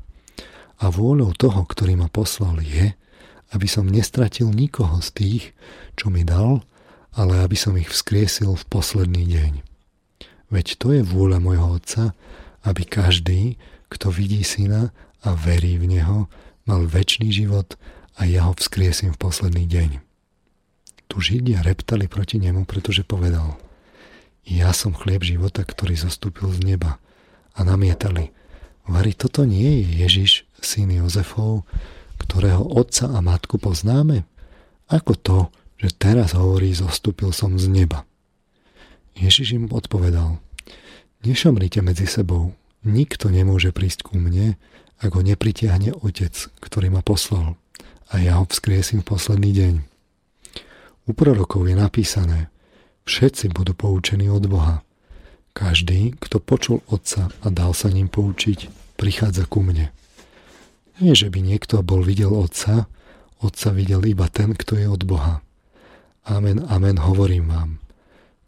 A vôľou toho, ktorý ma poslal, je, aby som nestratil nikoho z tých, čo mi dal, ale aby som ich vzkriesil v posledný deň. Veď to je vôľa mojho Otca, aby každý, kto vidí Syna a verí v Neho, mal večný život a ja ho vzkriesím v posledný deň. Tu Židia reptali proti nemu, pretože povedal, ja som chlieb života, ktorý zostúpil z neba. A namietali. Vari, toto nie je Ježiš, syn Jozefov, ktorého otca a matku poznáme? Ako to, že teraz hovorí, zostúpil som z neba? Ježiš im odpovedal. Nešomrite medzi sebou. Nikto nemôže prísť ku mne, ako nepritiahne Otec, ktorý ma poslal. A ja ho vzkriesím v posledný deň. U prorokov je napísané, všetci budú poučení od Boha. Každý, kto počul Otca a dal sa ním poučiť, prichádza ku mne. Nie, že by niekto bol videl Otca, Otca videl iba ten, kto je od Boha. Amen, amen, hovorím vám.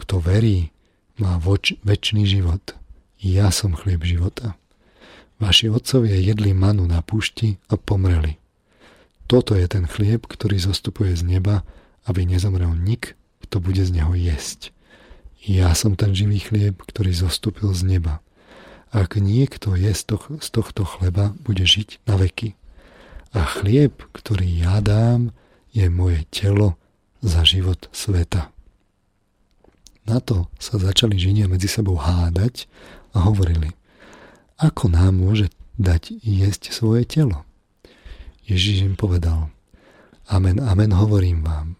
Kto verí, má voč, večný život. Ja som chlieb života. Vaši otcovia jedli manu na púšti a pomreli. Toto je ten chlieb, ktorý zostupuje z neba, aby nezomrel nik, kto bude z neho jesť. Ja som ten živý chlieb, ktorý zostúpil z neba. Ak niekto je z tohto chleba, bude žiť na veky. A chlieb, ktorý ja dám, je moje telo za život sveta. Na to sa začali Židia medzi sebou hádať a hovorili, ako nám môže dať jesť svoje telo? Ježiš im povedal, amen, amen, hovorím vám,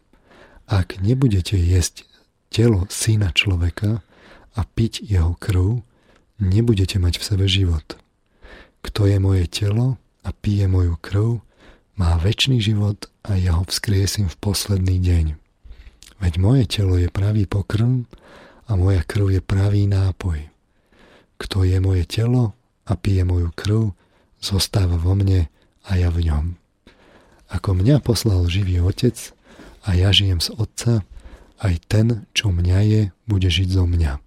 ak nebudete jesť telo syna človeka a piť jeho krv, nebudete mať v sebe život. Kto je moje telo a pije moju krv, má večný život a ja ho vzkriesím v posledný deň. Veď moje telo je pravý pokrm a moja krv je pravý nápoj. Kto je moje telo a pije moju krv, zostáva vo mne a ja v ňom. Ako mňa poslal živý otec a ja žijem z otca, aj ten, čo mňa je, bude žiť zo mňa.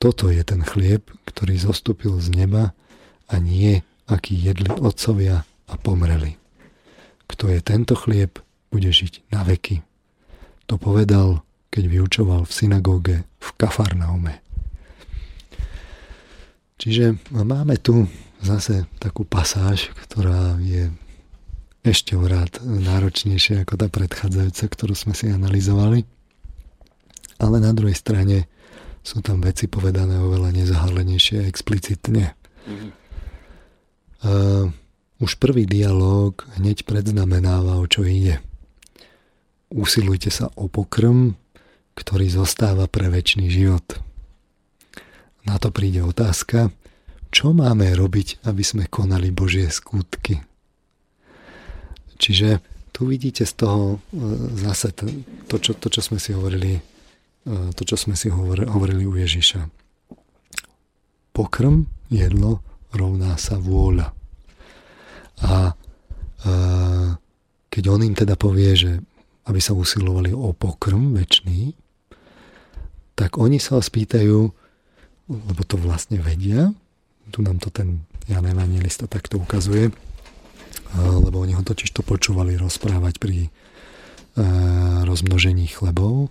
Toto je ten chlieb, ktorý zostúpil z neba a nie, aký jedli otcovia a pomreli. Kto je tento chlieb, bude žiť na veky. To povedal, keď vyučoval v synagóge v Kafarnaume. Čiže máme tu zase takú pasáž, ktorá je ešte oveľa náročnejšia ako tá predchádzajúca, ktorú sme si analyzovali. Ale na druhej strane sú tam veci povedané oveľa nezahalenejšie a explicitne. Mm. Uh, už prvý dialóg hneď predznamenáva, o čo ide. Usilujte sa o pokrm, ktorý zostáva pre večný život. Na to príde otázka, čo máme robiť, aby sme konali Božie skutky. Čiže tu vidíte z toho uh, zase to, to, čo, to, čo sme si hovorili to, čo sme si hovorili u Ježiša. Pokrm, jedlo, rovná sa vôľa. A e, keď on im teda povie, že aby sa usilovali o pokrm večný, tak oni sa spýtajú, lebo to vlastne vedia, tu nám to ten Ján evanjelista takto ukazuje, e, lebo oni ho totiž to počúvali rozprávať pri e, rozmnožení chlebov,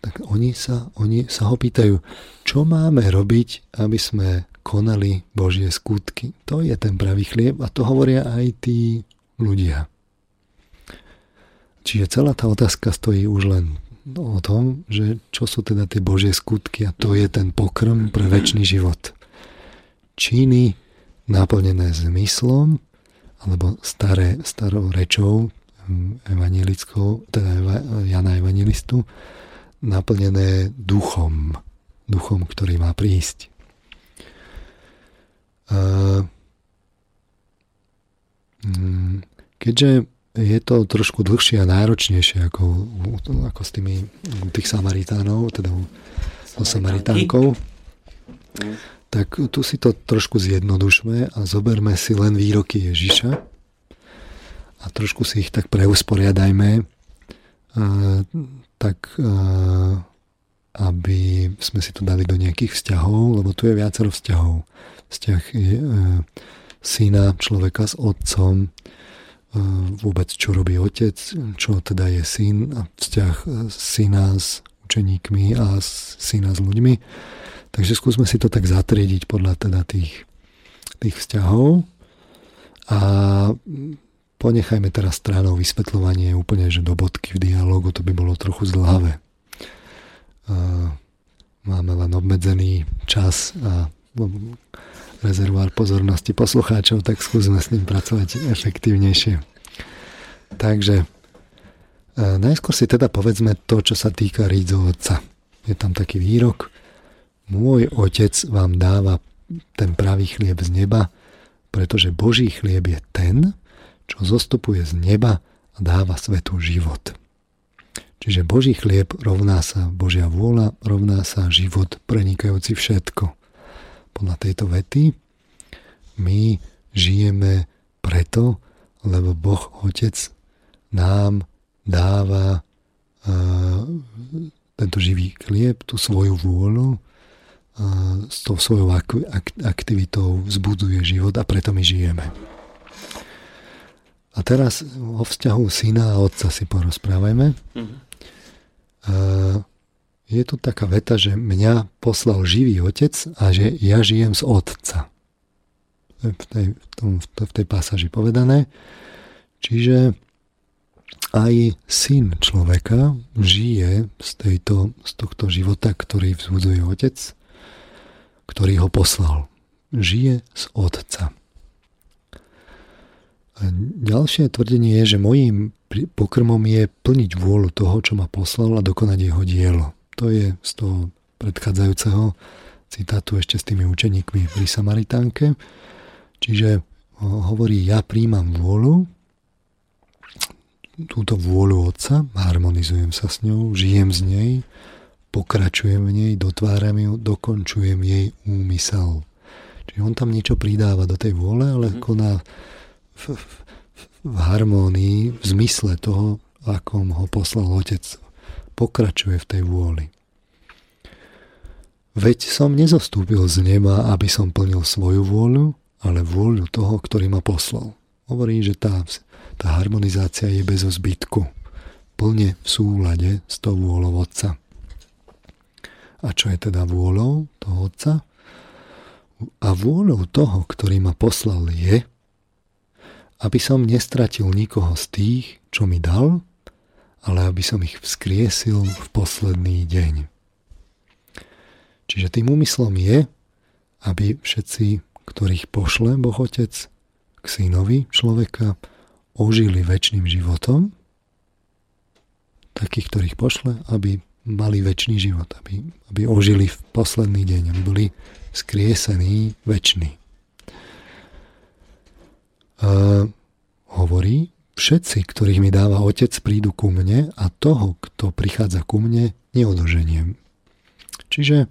tak oni sa, oni sa ho pýtajú, čo máme robiť, aby sme konali Božie skutky. To je ten pravý chlieb a to hovoria aj tí ľudia. Čiže celá tá otázka stojí už len o tom, že čo sú teda tie Božie skutky a to je ten pokrm pre večný život. Činy naplnené zmyslom alebo staré, starou rečou evanjelickou, teda Jana evanjelistu, naplnené duchom, duchom, ktorý má prísť. Keďže je to trošku dlhšie a náročnejšie ako, ako s tými tých Samaritánov, teda so Samaritánkou, tak tu si to trošku zjednodušme a zoberme si len výroky Ježiša a trošku si ich tak preusporiadajme, tak aby sme si to dali do nejakých vzťahov, lebo tu je viacero vzťahov. Vzťah je, e, syna človeka s otcom, e, vôbec čo robí otec, čo teda je syn, a vzťah syna s učeníkmi a syna s ľuďmi. Takže skúsme si to tak zatriediť podľa teda tých, tých vzťahov a ponechajme teraz stranou vysvetľovanie úplne, že do bodky v dialógu, to by bolo trochu zdlhavé. Máme len obmedzený čas a rezervoár pozornosti poslucháčov, tak skúsme s ním pracovať efektívnejšie. Takže najskôr si teda povedzme to, čo sa týka rídzo otca. Je tam taký výrok. Môj otec vám dáva ten pravý chlieb z neba, pretože Boží chlieb je ten, čo zostupuje z neba a dáva svetu život. Čiže Boží chlieb rovná sa Božia vôľa, rovná sa život prenikajúci všetko. Podľa tejto vety my žijeme preto, lebo Boh Otec nám dáva tento živý chlieb, tú svoju vôľu, s tou svojou aktivitou vzbuduje život a preto my žijeme. A teraz o vzťahu syna a otca si porozprávajme. Mm-hmm. Je tu taká veta, že mňa poslal živý otec a že ja žijem z otca. V tej, v tom, v tej pasáži povedané. Čiže aj syn človeka žije z, tejto, z tohto života, ktorý vzbudzuje otec, ktorý ho poslal. Žije z otca. A ďalšie tvrdenie je, že mojím pokrmom je plniť vôľu toho, čo ma poslal a dokonať jeho dielo. To je z toho predchádzajúceho citátu ešte s tými učeníkmi pri Samaritánke. Čiže hovorí, ja príjmam vôľu, túto vôľu otca, harmonizujem sa s ňou, žijem z nej, pokračujem v nej, dotváram ju, dokončujem jej úmysel. Čiže on tam niečo pridáva do tej vôle, ale koná V, v, v harmónii, v zmysle toho, akom ho poslal otec. Pokračuje v tej vôli. Veď som nezostúpil z neba, aby som plnil svoju vôľu, ale vôľu toho, ktorý ma poslal. Hovorí, že tá, tá harmonizácia je bez zbytku. Plne v súlade s tou vôľou otca. A čo je teda vôľou toho otca? A vôľou toho, ktorý ma poslal, je, aby som nestratil nikoho z tých, čo mi dal, ale aby som ich vzkriesil v posledný deň. Čiže tým úmyslom je, aby všetci, ktorých pošle Boh Otec k synovi človeka, ožili večným životom. Takých, ktorých pošle, aby mali večný život, aby, aby ožili v posledný deň, aby boli vzkriesení večný. Uh, hovorí, všetci, ktorých mi dáva otec, prídu ku mne a toho, kto prichádza ku mne, neodoženiem. Čiže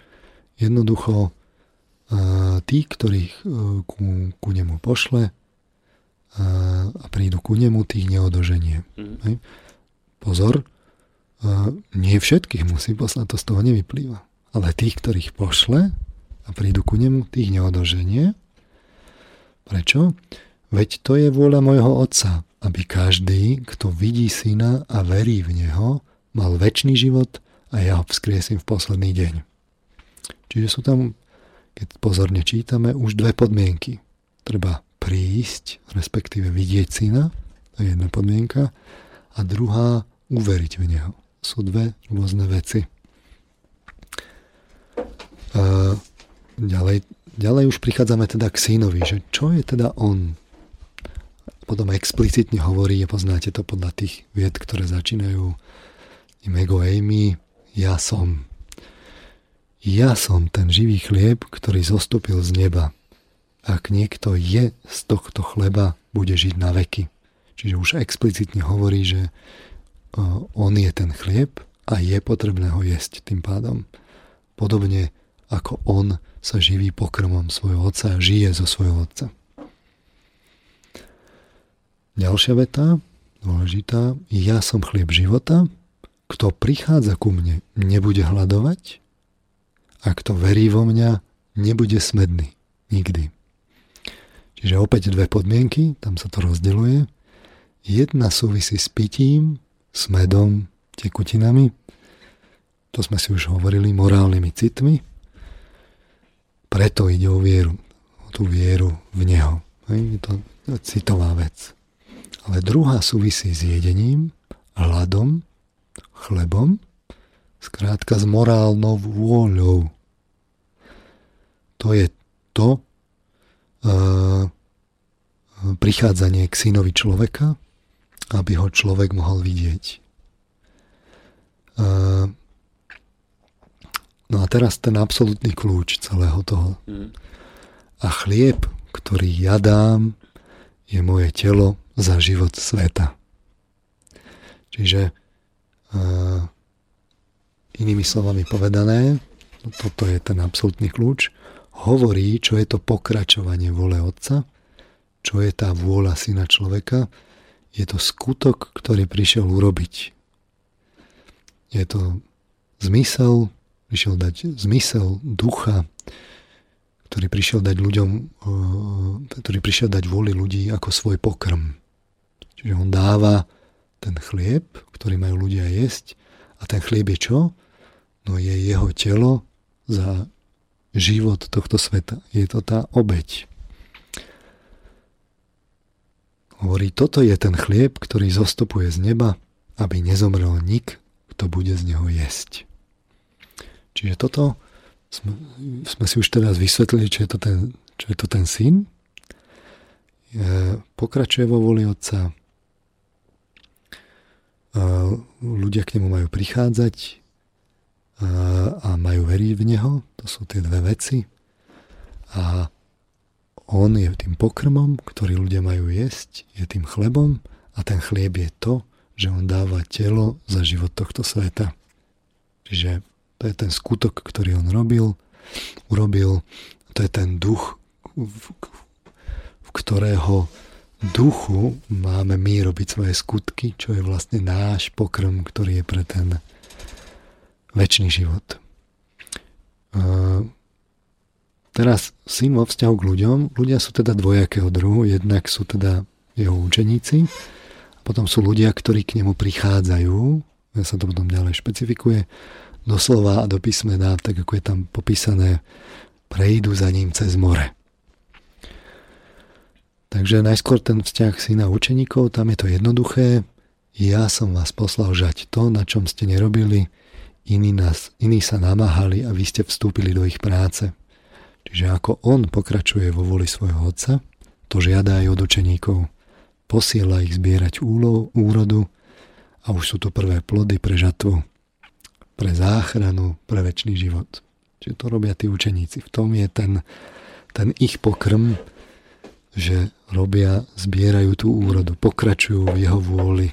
jednoducho uh, tí, ktorých uh, ku, ku nemu pošle uh, a prídu ku nemu, tých neodoženie. Mm. Pozor, uh, nie všetkých musí poslať, to z toho nevyplýva. Ale tých, ktorých pošle a prídu ku nemu, tých neodoženie. Prečo? Veď to je vôľa mojho Otca, aby každý, kto vidí Syna a verí v Neho, mal večný život a ja ho vzkriesím v posledný deň. Čiže sú tam, keď pozorne čítame, už dve podmienky. Treba prísť, respektíve vidieť Syna, to je jedna podmienka, a druhá uveriť v Neho. Sú dve rôzne veci. A ďalej, ďalej už prichádzame teda k Synovi, že čo je teda on? Potom explicitne hovorí, poznáte to podľa tých vied, ktoré začínajú imego eimi, ja som. Ja som ten živý chlieb, ktorý zostúpil z neba. Ak niekto je z tohto chleba, bude žiť na veky. Čiže už explicitne hovorí, že on je ten chlieb a je potrebné ho jesť tým pádom. Podobne ako on sa živí pokrmom svojho otca a žije zo svojho otca. Ďalšia veta, dôležitá, ja som chlieb života, kto prichádza ku mne, nebude hladovať a kto verí vo mňa, nebude smedný. Nikdy. Čiže opäť dve podmienky, tam sa to rozdeľuje. Jedna súvisí s pitím, s medom, tekutinami, to sme si už hovorili, morálnymi citmi, preto ide o vieru, o tú vieru v Neho. Je to citová vec. Ale druhá súvisí s jedením, hladom, chlebom, skrátka s morálnou vôľou. To je to e, prichádzanie k synovi človeka, aby ho človek mohol vidieť. E, no a teraz ten absolútny kľúč celého toho. A chlieb, ktorý ja dám, je moje telo za život sveta. Čiže uh, inými slovami povedané, toto je ten absolútny kľúč, hovorí, čo je to pokračovanie vôle Otca, čo je tá vôľa Syna človeka, Je to skutok, ktorý prišiel urobiť. Je to zmysel, prišiel dať zmysel ducha, ktorý prišiel dať ľuďom, ktorý prišiel dať vôli ľudí ako svoj pokrm. Čiže on dáva ten chlieb, ktorý majú ľudia jesť, a ten chlieb je čo? No je jeho telo za život tohto sveta. Je to tá obeť. Hovorí, toto je ten chlieb, ktorý zostupuje z neba, aby nezomrel nik, kto bude z neho jesť. Čiže toto Sme, sme si už teraz vysvetlili, čo je to ten, čo je to ten syn. E, pokračuje vo vôli otca. E, ľudia k nemu majú prichádzať e, a majú veriť v neho. To sú tie dve veci. A on je tým pokrmom, ktorý ľudia majú jesť, je tým chlebom, a ten chlieb je to, že on dáva telo za život tohto sveta. Čiže to je ten skutok, ktorý on robil, urobil. To je ten duch, v ktorého duchu máme my robiť svoje skutky, čo je vlastne náš pokrm, ktorý je pre ten večný život. Teraz syn vo vzťahu k ľuďom. Ľudia sú teda dvojakého druhu. Jednak sú teda jeho učeníci. A potom sú ľudia, ktorí k nemu prichádzajú. Ja sa to potom ďalej špecifikuje. Doslova a do písmena, tak ako je tam popísané, prejdu za ním cez more. Takže najskôr ten vzťah syna učeníkov, tam je to jednoduché. Ja som vás poslal žať to, na čom ste nerobili, iní, nás, iní sa namáhali a vy ste vstúpili do ich práce. Čiže ako on pokračuje vo vôli svojho otca, to žiada aj od učeníkov. Posiela ich zbierať úlov, úrodu, a už sú to prvé plody pre žatvu, pre záchranu, pre večný život. Čiže to robia tí učeníci. V tom je ten, ten ich pokrm, že robia, zbierajú tú úrodu, pokračujú v jeho vôli,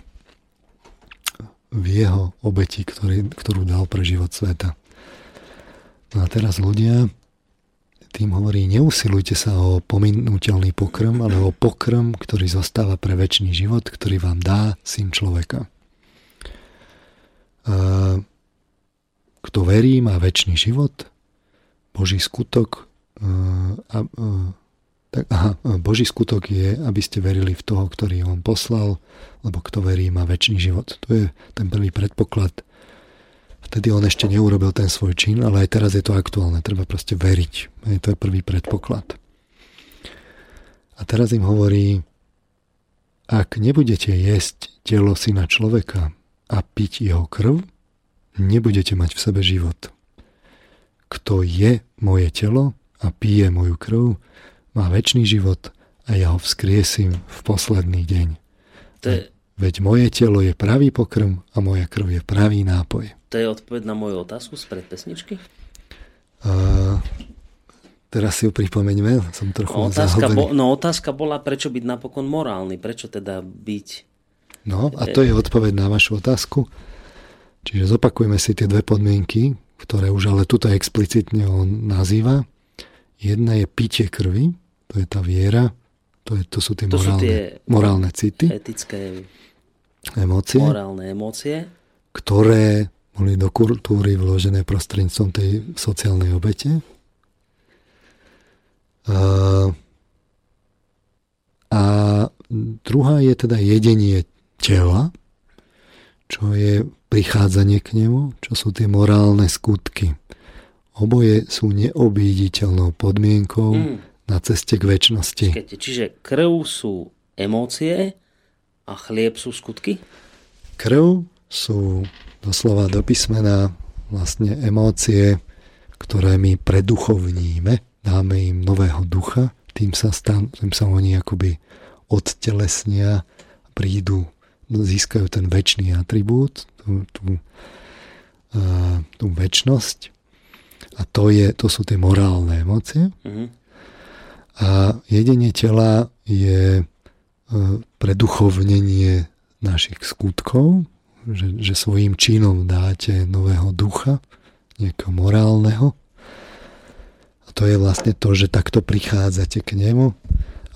v jeho obeti, ktorý, ktorú dal pre život sveta. No a teraz ľudia, tým hovorí, neusilujte sa o pominuteľný pokrm, ale o pokrm, ktorý zostáva pre večný život, ktorý vám dá Syn človeka. A kto verí, má večný život. Boží skutok a, a, aha, Boží skutok je, aby ste verili v toho, ktorý on poslal, lebo kto verí, má večný život. To je ten prvý predpoklad. Vtedy on ešte neurobil ten svoj čin, ale aj teraz je to aktuálne. Treba proste veriť. To je prvý predpoklad. A teraz im hovorí, ak nebudete jesť telo syna človeka a piť jeho krv, nebudete mať v sebe život. Kto je moje telo a pije moju krv, má večný život a ja ho vzkriesím v posledný deň. To je... Veď moje telo je pravý pokrm a moja krv je pravý nápoj. To je odpoveď na moju otázku spred pesničky? Uh, teraz si ju pripomeňme, som trochu otázka zahodený. Bo, no otázka bola, prečo byť napokon morálny, prečo teda byť... No a to je odpoveď na vašu otázku. Čiže zopakujeme si tie dve podmienky, ktoré už ale tuto explicitne on nazýva. Jedna je pitie krvi, to je tá viera, to, je, to sú tie, to morálne, sú tie morálne city, etické emócie, morálne emócie, ktoré boli do kultúry vložené prostredníctvom tej sociálnej obete. A, a druhá je teda jedenie tela, čo je prichádzanie k nemu, čo sú tie morálne skutky. Oboje sú neobíditeľnou podmienkou mm. na ceste k večnosti. Počkajte, čiže krv sú emócie a chlieb sú skutky? Krv sú doslova do písmena vlastne emócie, ktoré my preduchovníme, dáme im nového ducha, tým sa, stan- tým sa oni akoby odtelesnia, prídu, získajú ten večný atribút, tú, tú, uh, tú večnosť. A to, je, to sú tie morálne emócie. Mm-hmm. A jedenie tela je uh, preduchovnenie našich skutkov, že, že svojím činom dáte nového ducha, nejakého morálneho. A to je vlastne to, že takto prichádzate k nemu.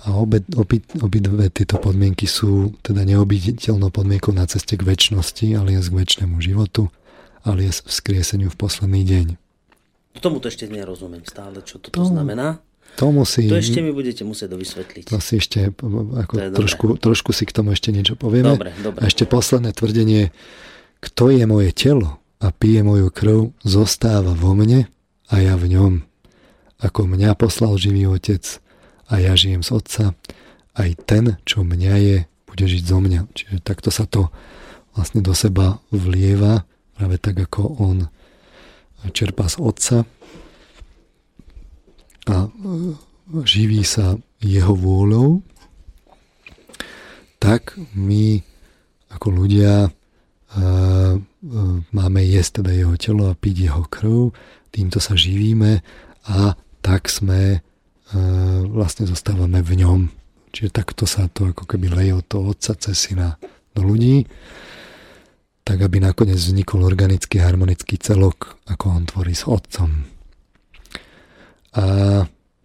A A obe, obi, obidve tieto podmienky sú teda neobiditeľnou podmienkou na ceste k večnosti, alias k večnému životu, alias vzkrieseniu v posledný deň. Tomu to ešte nerozumiem stále, čo toto to, znamená. Tomu si, to ešte mi budete musieť dovysvetliť. To si ešte, ako to trošku, trošku si k tomu ešte niečo povieme. Dobre, dobre. A ešte posledné tvrdenie, kto je moje telo a pije moju krv, zostáva vo mne a ja v ňom. Ako mňa poslal živý otec, a ja žijem z Otca, aj ten, čo mňa je, bude žiť zo mňa. Čiže takto sa to vlastne do seba vlieva, práve tak, ako on čerpá z Otca a živí sa jeho vôľou, tak my ako ľudia máme jesť teda jeho telo a piť jeho krv, týmto sa živíme a tak sme vlastne zostávame v ňom. Čiže takto sa to ako keby leje od toho Otca cez Syna do ľudí, tak aby nakoniec vznikol organický, harmonický celok, ako on tvorí s Otcom. A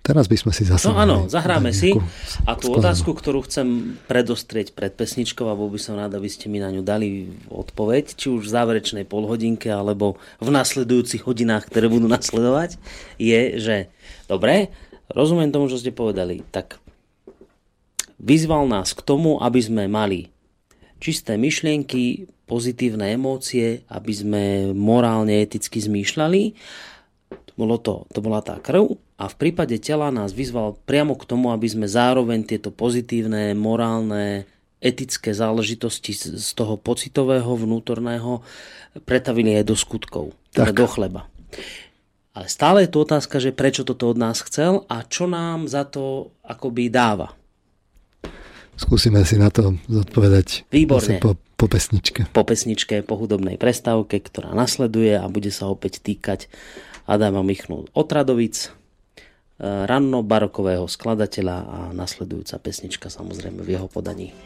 teraz by sme si zase... No áno, zahráme si. A tú skladnú otázku, ktorú chcem predostrieť pred pesničkou a bol by som rád, aby ste mi na ňu dali odpoveď, či už v záverečnej polhodinke, alebo v nasledujúcich hodinách, ktoré budú nasledovať, je, že dobre, rozumiem tomu, čo ste povedali. Tak vyzval nás k tomu, aby sme mali čisté myšlienky, pozitívne emócie, aby sme morálne, eticky zmýšľali. Bolo to, to bola tá krv. A v prípade tela nás vyzval priamo k tomu, aby sme zároveň tieto pozitívne, morálne, etické záležitosti z toho pocitového, vnútorného pretavili aj do skutkov, teda do chleba. Ale stále je tu otázka, že prečo toto od nás chcel a čo nám za to akoby dáva. Skúsime si na to zodpovedať po, po pesničke. Po pesničke, po hudobnej prestávke, ktorá nasleduje a bude sa opäť týkať Adama Michnu z Otradovic, ranno barokového skladateľa a nasledujúca pesnička samozrejme v jeho podaní.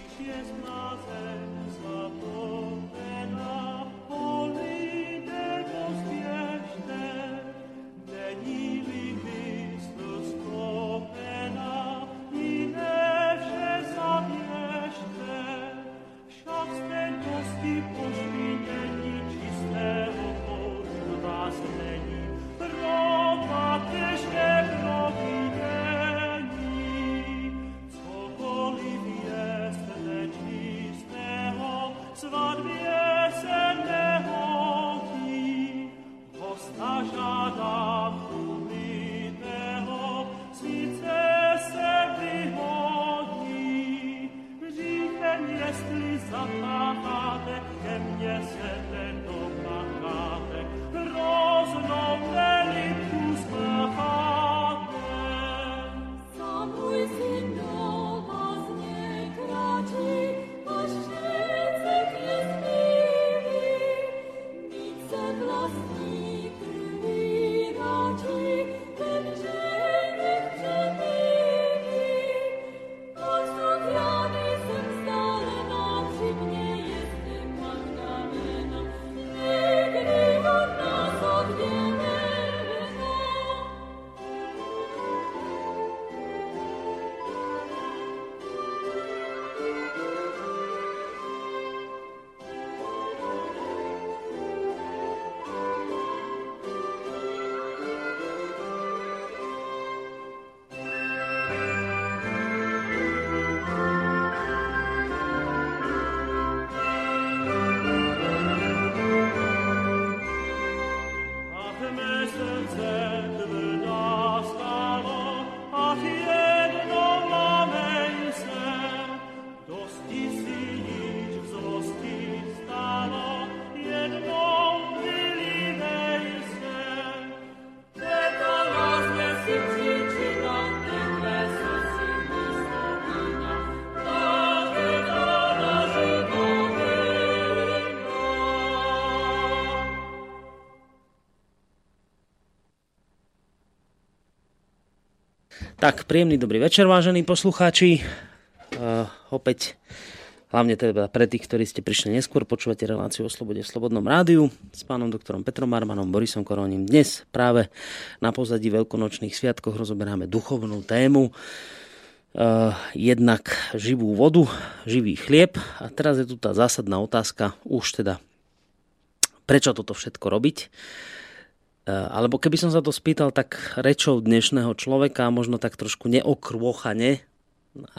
Tak, príjemný dobrý večer, vážení poslucháči. Uh, opäť, hlavne teda pre tých, ktorí ste prišli neskôr, počúvate reláciu O slobode v Slobodnom rádiu s pánom doktorom Petrom Marmanom, Borisom Koronim. Dnes práve na pozadí veľkonočných sviatkoch rozoberáme duchovnú tému, Uh, jednak živú vodu, živý chlieb. A teraz je tu tá zásadná otázka, už teda, prečo toto všetko robiť? Uh, alebo keby som sa to spýtal tak rečou dnešného človeka, možno tak trošku neokrôchane,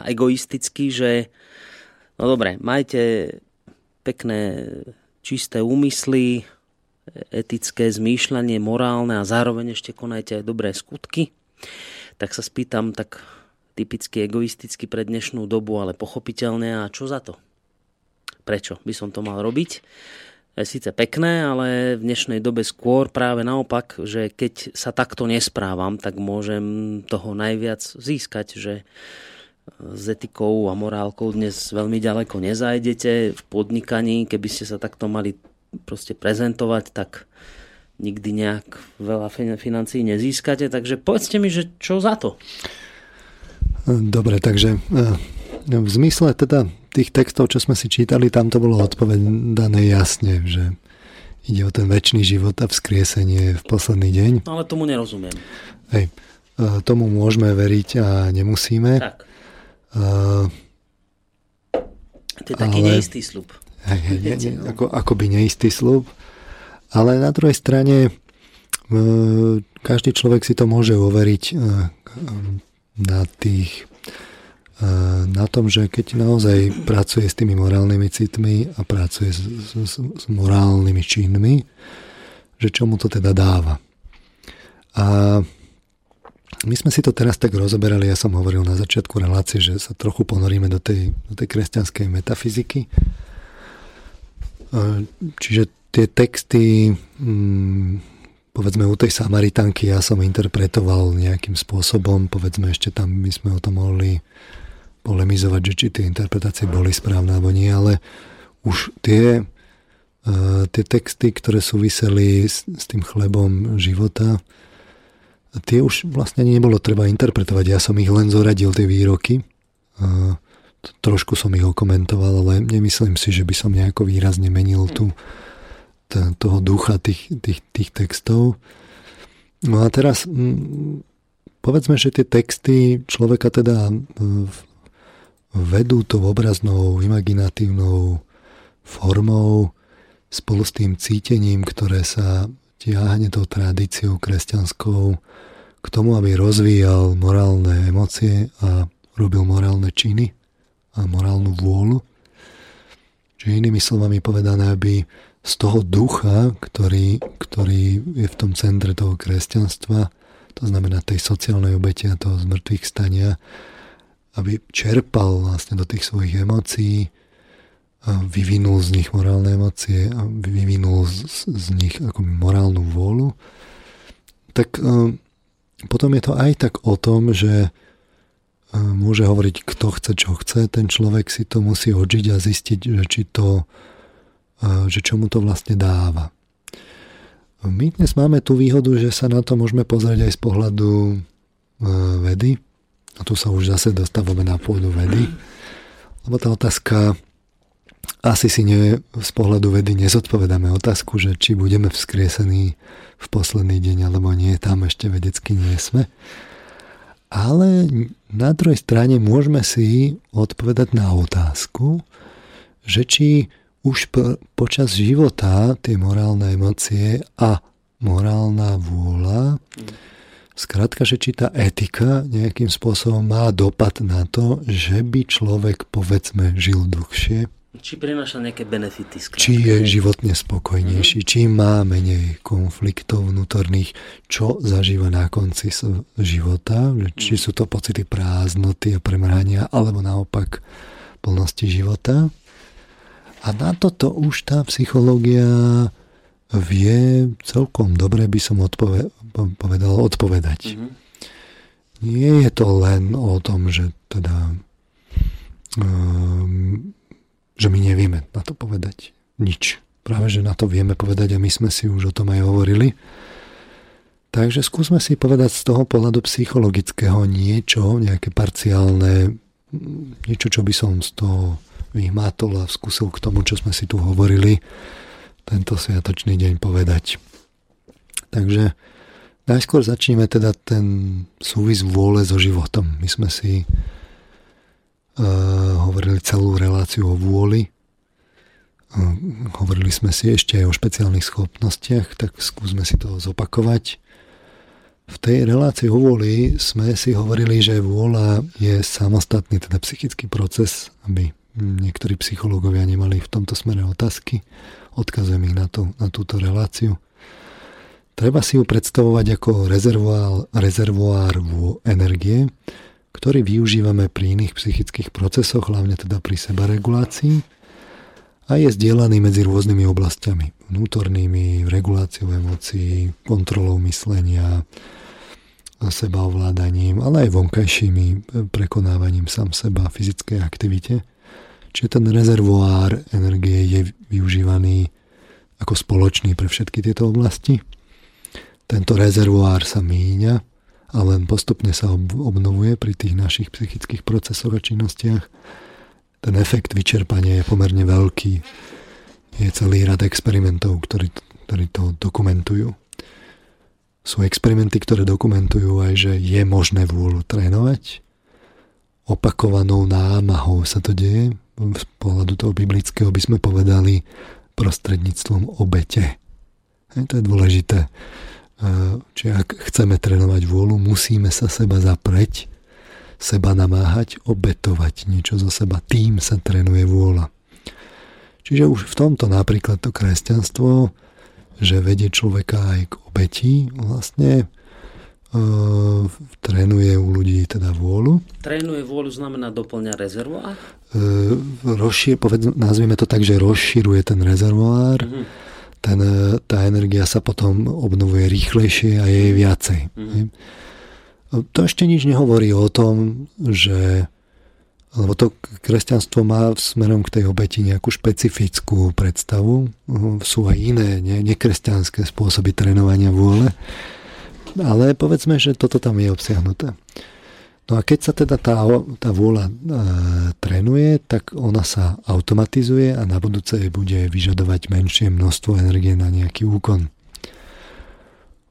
egoisticky, že no dobre, majte pekné, čisté úmysly, etické zmýšľanie, morálne a zároveň ešte konajte aj dobré skutky. Tak sa spýtam, tak typicky egoisticky pre dnešnú dobu, ale pochopiteľne. A čo za to? Prečo by som to mal robiť? Je síce pekné, ale v dnešnej dobe skôr práve naopak, že keď sa takto nesprávam, tak môžem toho najviac získať, že s etikou a morálkou dnes veľmi ďaleko nezajdete. V podnikaní, keby ste sa takto mali proste prezentovať, tak nikdy nejak veľa financií nezískate. Takže povedzte mi, že čo za to? Dobre, takže v zmysle teda tých textov, čo sme si čítali, tam to bolo odpovedané jasne, že ide o ten večný život a vzkriesenie v posledný deň. Ale tomu nerozumiem. Hej, tomu môžeme veriť a nemusíme. Tak. Uh, to je taký ale, neistý sľub. Hej, hej, ne, ne, ako, akoby neistý sľub. Ale na druhej strane uh, každý človek si to môže overiť uh, na tých na tom, že keď naozaj pracuje s tými morálnymi citmi a pracuje s, s, s morálnymi činmi, že čo mu to teda dáva. A my sme si to teraz tak rozoberali, ja som hovoril na začiatku relácie, že sa trochu ponoríme do tej, do tej kresťanskej metafyziky. Čiže tie texty, hmm, povedzme u tej Samaritánky ja som interpretoval nejakým spôsobom, povedzme ešte tam my sme o tom mohli polemizovať, že či tie interpretácie boli správne alebo nie, ale už tie, uh, tie texty, ktoré súviseli s, s tým chlebom života, tie už vlastne nebolo treba interpretovať, ja som ich len zoradil, tie výroky, uh, trošku som ich okomentoval, ale nemyslím si, že by som nejako výrazne menil tú toho ducha tých, tých, tých textov. No a teraz povedzme, že tie texty človeka teda vedú tou obraznou, imaginatívnou formou spolu s tým cítením, ktoré sa tiahne tou tradíciou kresťanskou k tomu, aby rozvíjal morálne emócie a robil morálne činy a morálnu vôľu. Čiže inými slovami povedané, aby z toho ducha, ktorý, ktorý je v tom centre toho kresťanstva, to znamená tej sociálnej obete a toho zmrtvých stania, aby čerpal vlastne do tých svojich emócií, a vyvinul z nich morálne emócie a vyvinul z, z nich ako morálnu vôľu, tak um, potom je to aj tak o tom, že môže hovoriť, kto chce, čo chce. Ten človek si to musí odžiť a zistiť, že, či to, že čo mu to vlastne dáva. My dnes máme tú výhodu, že sa na to môžeme pozrieť aj z pohľadu vedy. A tu sa už zase dostávame na pôdu vedy. Lebo tá otázka, asi si nie, z pohľadu vedy nezodpovedáme otázku, že či budeme vzkriesení v posledný deň, alebo nie, tam ešte vedecky nie sme. Ale na druhej strane môžeme si odpovedať na otázku, že či už po, počas života tie morálne emócie a morálna vôľa, skrátka, že či tá etika nejakým spôsobom má dopad na to, že by človek, povedzme, žil dlhšie. Či prináša nejaké benefity. Skrátka. Či je životne spokojnejší, mm-hmm. či má menej konfliktov vnútorných, čo zažíva na konci života, či sú to pocity prázdnoty a premrhania, alebo naopak plnosti života. A na toto už tá psychológia vie celkom dobre, by som odpove- povedal, odpovedať. Mm-hmm. Nie je to len o tom, že teda... Um, že my nevieme na to povedať nič. Práve, že na to vieme povedať a my sme si už o tom aj hovorili. Takže skúsme si povedať z toho pohľadu psychologického niečo, nejaké parciálne, niečo, čo by som z toho vyhmátol a skúsil k tomu, čo sme si tu hovorili, tento sviatočný deň povedať. Takže najskôr začneme teda ten súvis vôle so životom. My sme si hovorili celú reláciu o vôli. Hovorili sme si ešte aj o špeciálnych schopnostiach, tak skúsme si to zopakovať. V tej relácii o vôli sme si hovorili, že vôľa je samostatný, teda psychický proces, aby niektorí psychológovia nemali v tomto smere otázky. Odkazujem ich na, tú, na túto reláciu. Treba si ju predstavovať ako rezervoár, rezervoár energie, ktorý využívame pri iných psychických procesoch, hlavne teda pri sebaregulácii, a je zdieľaný medzi rôznymi oblastiami. Vnútornými, reguláciou emócií, kontrolou myslenia, sebaovládaním, ale aj vonkajšími, prekonávaním sám seba, fyzickej aktivite. Čiže ten rezervoár energie je využívaný ako spoločný pre všetky tieto oblasti. Tento rezervoár sa míňa, ale len postupne sa obnovuje pri tých našich psychických procesoch a činnostiach. Ten efekt vyčerpania je pomerne veľký. Je celý rad experimentov, ktorí, ktorí to dokumentujú. Sú experimenty, ktoré dokumentujú aj, že je možné vôľu trénovať. Opakovanou námahou sa to deje. Z pohľadu toho biblického by sme povedali prostredníctvom obete. Hej, to je dôležité. Čiže ak chceme trénovať vôľu, musíme sa seba zapreť, seba namáhať, obetovať niečo zo seba. Tým sa trénuje vôľa. Čiže už v tomto napríklad to kresťanstvo, že vedie človeka aj k obeti, vlastne e, trénuje u ľudí teda vôľu. Trénuje vôľu znamená doplňa rezervoár? E, rozšír, povedz, nazvime to tak, že rozširuje ten rezervoár. Mm-hmm. Ten, tá energia sa potom obnovuje rýchlejšie a je viacej. Mm. To ešte nič nehovorí o tom, že lebo to kresťanstvo má smerom k tej obeti nejakú špecifickú predstavu. Sú aj iné ne, nekresťanské spôsoby trénovania vôle. Ale povedzme, že toto tam je obsiahnuté. No a keď sa teda tá, tá vôľa e, trénuje, tak ona sa automatizuje a na budúce bude vyžadovať menšie množstvo energie na nejaký úkon.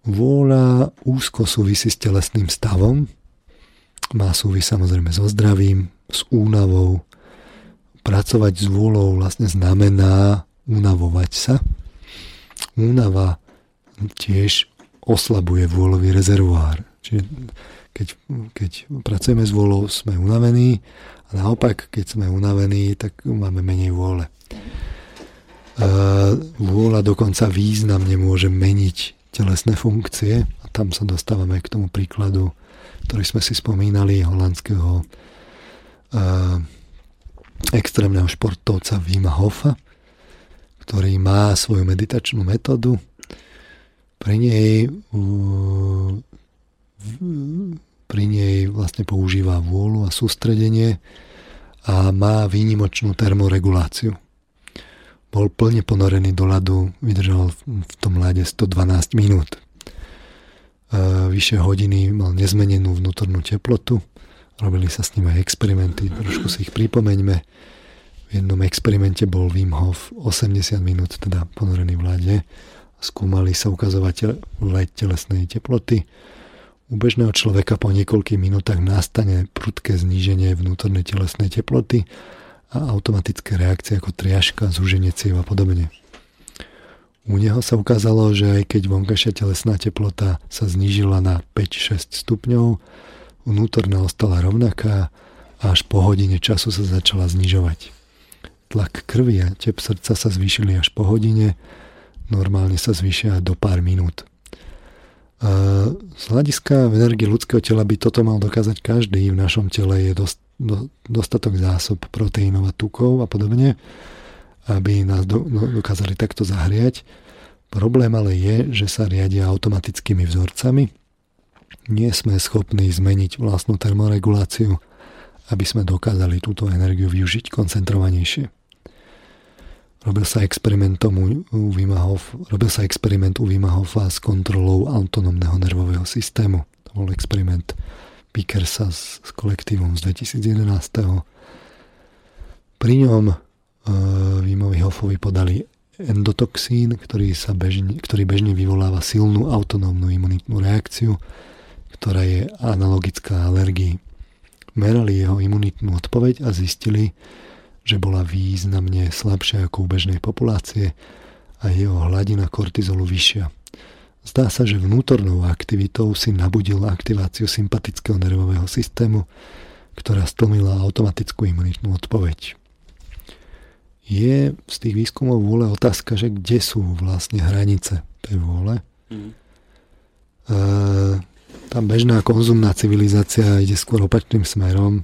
Vôľa úzko súvisí s telesným stavom, má súvisť samozrejme so zdravím, s únavou. Pracovať s vôľou vlastne znamená únavovať sa. Únava tiež oslabuje vôľový rezervoár. Čiže Keď, keď pracujeme s vôľou, sme unavení a naopak, keď sme unavení, tak máme menej vôle. E, vôľa dokonca významne môže meniť telesné funkcie a tam sa dostávame k tomu príkladu, ktorý sme si spomínali, holandského e, extrémneho športovca Wima Hofa, ktorý má svoju meditačnú metódu. Pri nej e, pri nej vlastne používa vôľu a sústredenie a má výnimočnú termoreguláciu. Bol plne ponorený do ľadu, vydržal v tom ľade stodvanásť minút. Vyššie hodiny mal nezmenenú vnútornú teplotu. Robili sa s ním aj experimenty, trošku si ich pripomeňme. V jednom experimente bol Wim Hof osemdesiat minút, teda ponorený v ľade. Skúmali sa ukazovatele telesnej teploty. U bežného človeka po niekoľkých minútach nastane prudké zníženie vnútornej telesnej teploty a automatické reakcie ako triažka, zúženie ciev a podobne. U neho sa ukázalo, že aj keď vonkajšia telesná teplota sa znížila na päť až šesť stupňov, vnútorná ostala rovnaká a až po hodine času sa začala znižovať. Tlak krvi a tep srdca sa zvýšili až po hodine, normálne sa zvýšia do pár minút. Z hľadiska energie ľudského tela by toto mal dokázať každý. V našom tele je dost, do, dostatok zásob proteínov a tukov a podobne, aby nás do, dokázali takto zahriať. Problém ale je, že sa riadia automatickými vzorcami. Nie sme schopní zmeniť vlastnú termoreguláciu, aby sme dokázali túto energiu využiť koncentrovanejšie. Robil sa experimentom u Wima Hof, robil sa experiment u Wima Hofa s kontrolou autonómneho nervového systému. To bol experiment Pickersa s, s kolektívom z dvetisíc jedenásť. Pri ňom e, Wimovi Hofovi podali endotoxín, ktorý, sa bežne, ktorý bežne vyvoláva silnú autonómnu imunitnú reakciu, ktorá je analogická alergii. Merali jeho imunitnú odpoveď a zistili, že bola významne slabšia ako u bežnej populácie a jeho hladina kortizolu vyššia. Zdá sa, že vnútornou aktivitou si nabudil aktiváciu sympatického nervového systému, ktorá stlmila automatickú imunitnú odpoveď. Je z tých výskumov vôle otázka, že kde sú vlastne hranice tej vôle. Mm. E, tá bežná konzumná civilizácia ide skôr opačným smerom,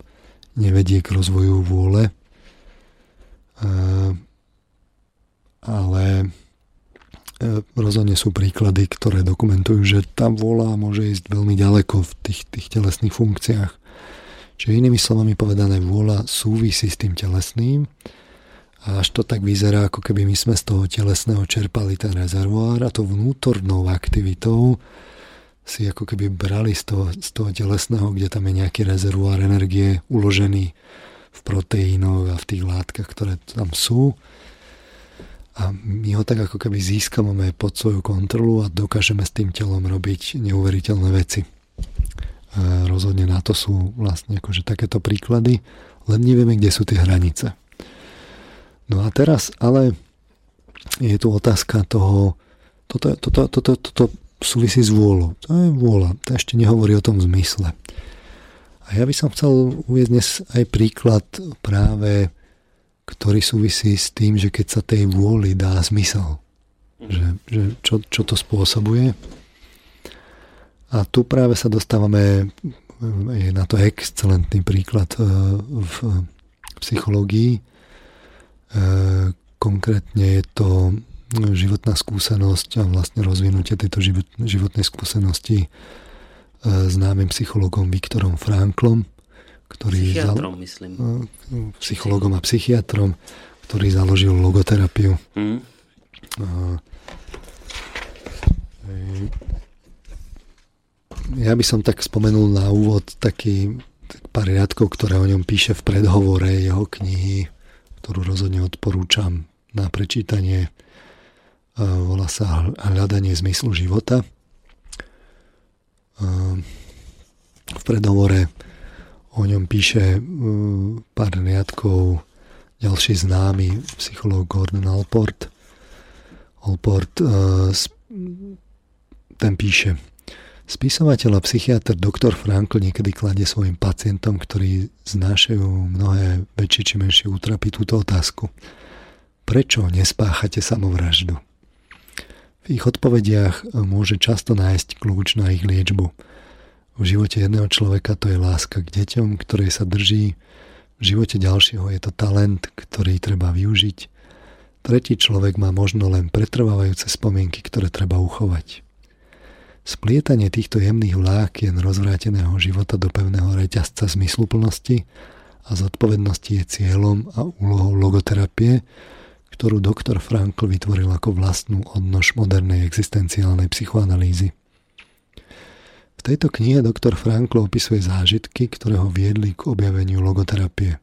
nevedie k rozvoju vôle. E, ale rozhodne sú príklady, ktoré dokumentujú, že tá vôľa môže ísť veľmi ďaleko v tých, tých telesných funkciách. Čiže inými slovami povedané, vôľa súvisí s tým telesným a až to tak vyzerá, ako keby my sme z toho telesného čerpali ten rezervoár a to vnútornou aktivitou si ako keby brali z toho, z toho telesného, kde tam je nejaký rezervoár energie uložený v proteínoch a v tých látkach, ktoré tam sú. A my ho tak ako keby získavame pod svoju kontrolu a dokážeme s tým telom robiť neuveriteľné veci. E, rozhodne na to sú vlastne akože takéto príklady, len nevieme, kde sú tie hranice. No a teraz ale je tu otázka toho, toto, toto, toto, toto súvisí s vôľou. To je vôľa, to ešte nehovorí o tom zmysle. A ja by som chcel uviesť dnes aj príklad práve ktorý súvisí s tým, že keď sa tej vôli dá zmysel. Že, že čo, čo to spôsobuje. A tu práve sa dostávame, je na to excelentný príklad v psychológii. Konkrétne je to životná skúsenosť a vlastne rozvinutie tejto životnej skúsenosti známym psychológom Viktorom Franklom, ktorý psychiatrom, za... myslím. Psychologom a psychiatrom, ktorý založil logoterapiu. Mm. Ja by som tak spomenul na úvod taký pár riadkov, ktoré o ňom píše v predhovore jeho knihy, ktorú rozhodne odporúčam na prečítanie. Volá sa Hľadanie zmyslu života. V predhovore o ňom píše pár riadkov ďalší známy psychológ Gordon Allport. Allport ten píše: Spisovateľ a psychiatr doktor Frankl niekedy kladie svojim pacientom, ktorí znášajú mnohé väčšie či menšie útrapy, túto otázku. Prečo nespáchate samovraždu? V ich odpovediach môže často nájsť kľúč na ich liečbu. V živote jedného človeka to je láska k deťom, ktorej sa drží. V živote ďalšieho je to talent, ktorý treba využiť. Tretí človek má možno len pretrvávajúce spomienky, ktoré treba uchovať. Splietanie týchto jemných vlákien rozvráteného života do pevného reťazca zmysluplnosti a zodpovednosti je cieľom a úlohou logoterapie, ktorú doktor Frankl vytvoril ako vlastnú odnož modernej existenciálnej psychoanalýzy. V tejto knihe doktor Frankl opisuje zážitky, ktoré ho viedli k objaveniu logoterapie.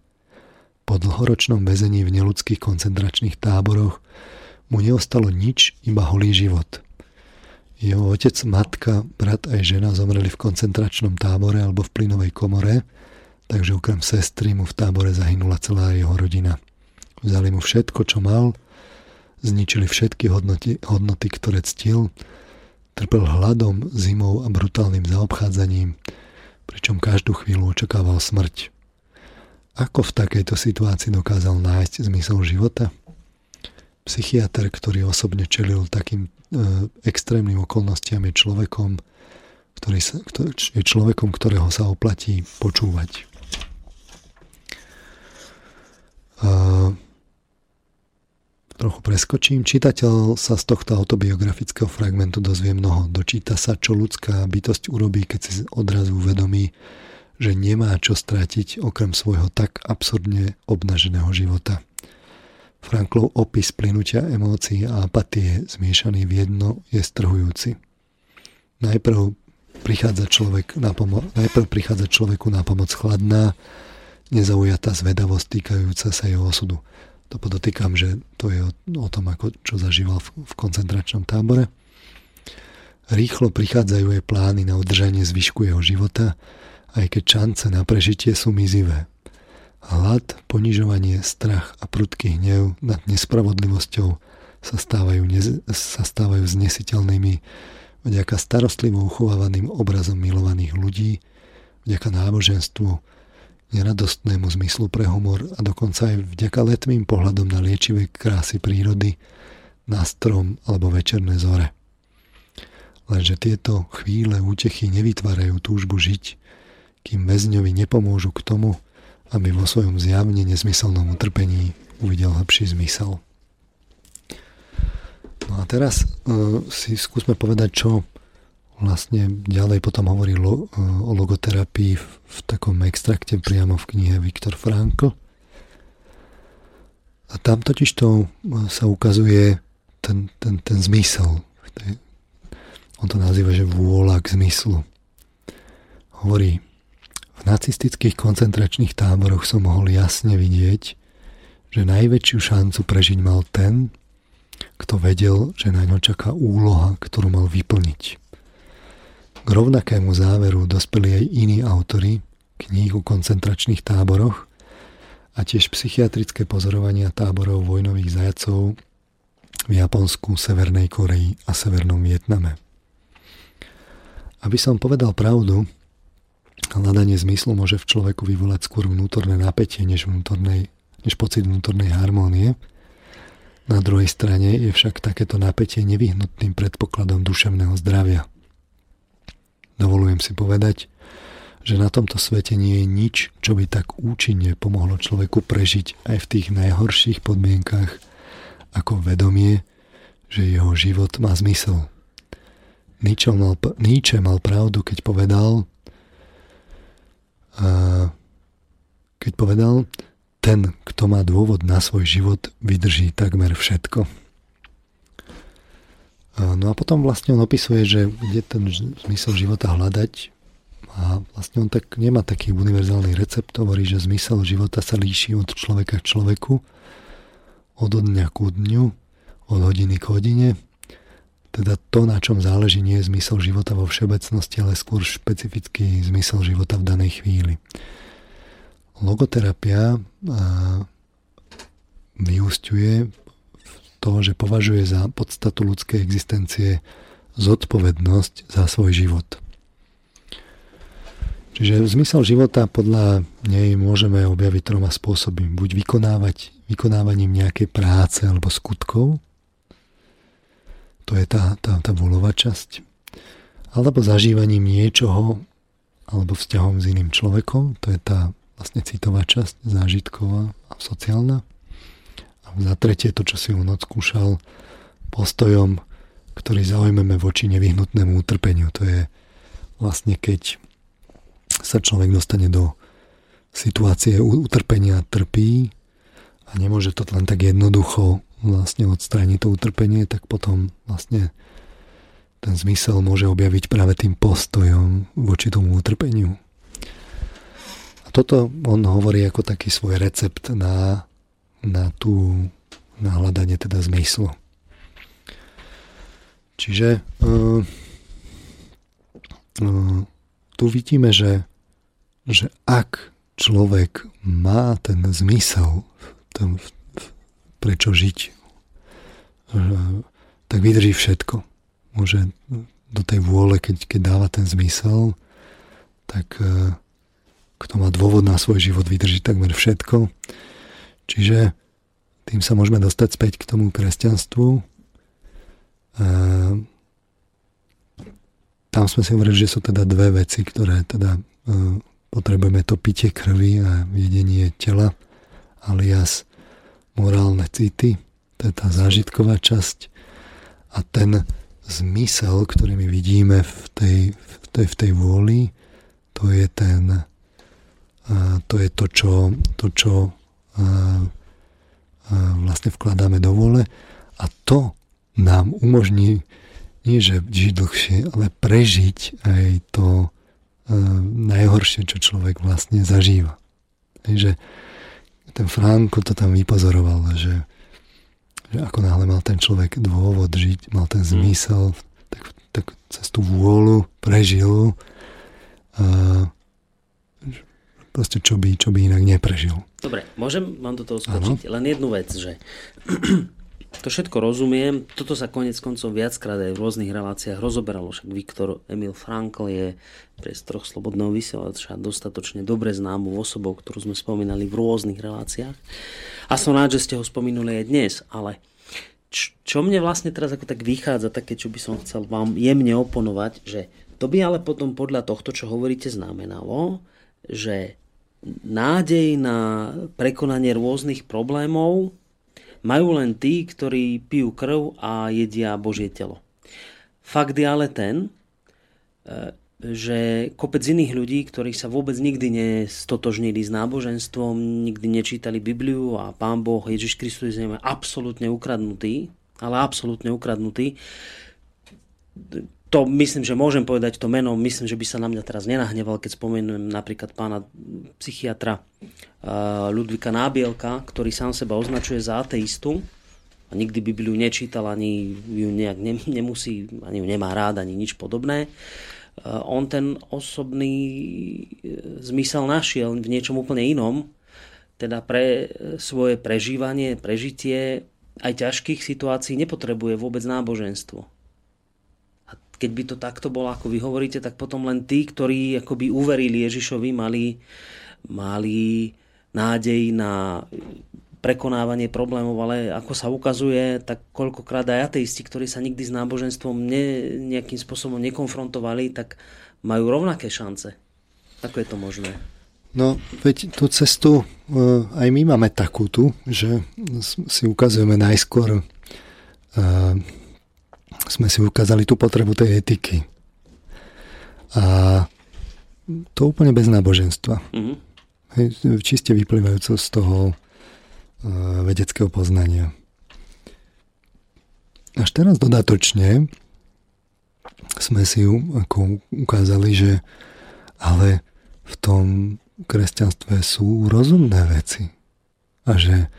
Po dlhoročnom väzení v neľudských koncentračných táboroch mu neostalo nič, iba holý život. Jeho otec, matka, brat aj žena zomreli v koncentračnom tábore alebo v plynovej komore, takže okrem sestry mu v tábore zahynula celá jeho rodina. Vzali mu všetko, čo mal, zničili všetky hodnoty, hodnoty ktoré ctil, trpel hladom, zimou a brutálnym zaobchádzaním, pričom každú chvíľu očakával smrť. Ako v takejto situácii dokázal nájsť zmysel života? Psychiatr, ktorý osobne čelil takým e, extrémnym okolnostiam, je človekom, ktorý sa, ktorý, je človekom, ktorého sa oplatí počúvať. E, Trochu preskočím. Čitateľ sa z tohto autobiografického fragmentu dozvie mnoho. Dočíta sa, čo ľudská bytosť urobí, keď si odrazu uvedomí, že nemá čo stratiť okrem svojho tak absurdne obnaženého života. Franklov opis plynutia emócií a apatie zmiešaný v jedno je strhujúci. Najprv prichádza, človek na pomo- Najprv prichádza človeku na pomoc chladná, nezaujatá zvedavosť týkajúca sa jeho osudu. To podotýkam, že to je o, o tom, ako, čo zažíval v, v koncentračnom tábore. Rýchlo prichádzajú jej plány na udržanie zvyšku jeho života a aj keď šance na prežitie sú mizivé. Hlad, ponižovanie, strach a prudký hnev nad nespravodlivosťou sa stávajú, nez, sa stávajú znesiteľnými vďaka starostlivo uchovávaným obrazom milovaných ľudí, vďaka náboženstvu, neradostnému zmyslu pre humor a dokonca aj vďaka letmým pohľadom na liečivé krásy prírody, na strom alebo večerné zore. Lenže tieto chvíle útechy nevytvárajú túžbu žiť, kým väzňovi nepomôžu k tomu, aby vo svojom zjavne nezmyselnom utrpení uvidel hlbší zmysel. No a teraz e, si skúsme povedať, čo vlastne ďalej potom hovorí lo, e, o logoterapii v, v takom extrakte priamo v knihe Viktor Frankl. A tam totiž to sa ukazuje ten, ten, ten zmysel. On to nazýva, že vôľa k zmyslu. Hovorí: v nacistických koncentračných táboroch som mohol jasne vidieť, že najväčšiu šancu prežiť mal ten, kto vedel, že na ňo čaká úloha, ktorú mal vyplniť. K rovnakému záveru dospeli aj iní autori kníh o koncentračných táboroch a tiež psychiatrické pozorovania táborov vojnových zajacov v Japonsku, Severnej Koreji a Severnom Vietname. Aby som povedal pravdu, hľadanie zmyslu môže v človeku vyvolať skôr vnútorné napätie, než, vnútornej, než pocit vnútornej harmónie. Na druhej strane je však takéto napätie nevyhnutným predpokladom duševného zdravia. Dovolujem si povedať, že na tomto svete nie je nič, čo by tak účinne pomohlo človeku prežiť aj v tých najhorších podmienkach, ako vedomie, že jeho život má zmysel. Nietzsche mal, Nietzsche mal pravdu, keď povedal... A keď povedal, ten, kto má dôvod na svoj život, vydrží takmer všetko. A no a potom vlastne on opisuje, že kde ten zmysel života hľadať, a vlastne on tak nemá taký univerzálny recept, hovorí, že zmysel života sa líši od človeka k človeku, od dňa k dňu, od hodiny k hodine. Teda to, na čom záleží, nie je zmysel života vo všeobecnosti, ale skôr špecifický zmysel života v danej chvíli. Logoterapia vyúsťuje to, že považuje za podstatu ľudskej existencie zodpovednosť za svoj život. Čiže zmysel života podľa nej môžeme objaviť troma spôsobmi. Buď vykonávať, vykonávaním nejakej práce alebo skutkov, to je tá, tá, tá vôľová časť, alebo zažívaním niečoho alebo vzťahom s iným človekom, to je tá vlastne citová časť, zážitková a sociálna, a za tretie to, čo si Unot skúšal, postojom, ktorý zaujmeme voči nevyhnutnému utrpeniu, to je vlastne keď sa človek dostane do situácie utrpenia, trpí a nemôže to len tak jednoducho vlastne odstráni to utrpenie, tak potom vlastne ten zmysel môže objaviť práve tým postojom voči tomu utrpeniu. A toto on hovorí ako taký svoj recept na, na tú na hľadanie teda zmyslu. Čiže e, e, tu vidíme, že, že ak človek má ten zmysel ten, prečo žiť, tak vydrží všetko. Môže do tej vôle, keď, keď dáva ten zmysel, tak kto má dôvod na svoj život, vydrží takmer všetko. Čiže tým sa môžeme dostať späť k tomu kresťanstvu. Tam sme si hovorili, že sú teda dve veci, ktoré teda potrebujeme, to pitie krvi a jedenie tela, alias morálne city, to je tá zážitková časť, a ten zmysel, ktorý my vidíme v tej, v tej, v tej vôli, to je ten to je to, čo, to, čo vlastne vkladáme do vôle, a to nám umožní nie že žiť dlhšie, ale prežiť aj to najhoršie, čo človek vlastne zažíva. Takže ten Franko to tam vypozoroval, že, že ako náhle mal ten človek dôvod žiť, mal ten zmysel, tak, tak cez tú vôľu prežil uh, proste čo by, čo by inak neprežil. Dobre, môžem vám do toho skočiť? Len jednu vec, že to všetko rozumiem, toto sa konec koncov viackrát aj v rôznych reláciách rozoberalo, však Viktor Emil Frankl je pre Priestor slobodného vysielača dostatočne dobre známou osobou, ktorú sme spomínali v rôznych reláciách. A som rád, že ste ho spomínali aj dnes, ale čo mne vlastne teraz ako tak vychádza, také, čo by som chcel vám jemne oponovať, že to by ale potom podľa tohto, čo hovoríte, znamenalo, že nádej na prekonanie rôznych problémov majú len tí, ktorí pijú krv a jedia Božie telo. Fakt je ale ten, že kopec iných ľudí, ktorí sa vôbec nikdy nestotožnili s náboženstvom, nikdy nečítali Bibliu a Pán Boh, Ježiš Kristus je absolútne ukradnutý, ale absolútne ukradnutý. To myslím, že môžem povedať to meno, myslím, že by sa na mňa teraz nenahneval, keď spomenujem napríklad pána psychiatra Ludvíka Nábielka, ktorý sám seba označuje za ateistu. A nikdy Bibliu nečítal, ani ju nejak nemusí, ani ju nemá rád, ani nič podobné. On ten osobný zmysel našiel v niečom úplne inom, teda pre svoje prežívanie, prežitie aj ťažkých situácií nepotrebuje vôbec náboženstvo. A keď by to takto bolo, ako vy hovoríte, tak potom len tí, ktorí akoby uverili Ježišovi, mali, mali nádej na prekonávanie problémov, ale ako sa ukazuje, tak koľkokrát aj ateisti, ktorí sa nikdy s náboženstvom ne, nejakým spôsobom nekonfrontovali, tak majú rovnaké šance. Ako je to možné? No, veď tú cestu aj my máme takú tu, že si ukazujeme najskôr, sme si ukázali tú potrebu tej etiky. A to úplne bez náboženstva. Mm-hmm. Hej, čiste vyplývajúco z toho vedeckého poznania. Až teraz dodatočne sme si ako ukázali, že ale v tom kresťanstve sú rozumné veci. A že,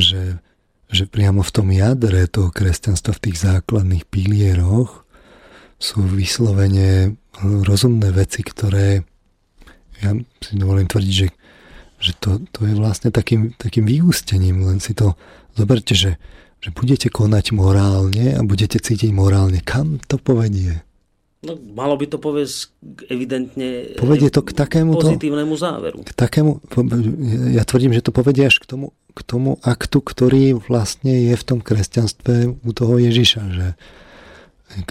že, že priamo v tom jadre toho kresťanstva, v tých základných pilieroch sú vyslovene rozumné veci, ktoré ja si dovolím tvrdiť, že že to, to je vlastne takým, takým vyústením, len si to zoberte, že, že budete konať morálne a budete cítiť morálne. Kam to povedie? No, malo by to povedz evidentne povedie to k takému pozitívnemu záveru. K takému, ja tvrdím, že to povedie až k tomu, k tomu aktu, ktorý vlastne je v tom kresťanstve u toho Ježiša, že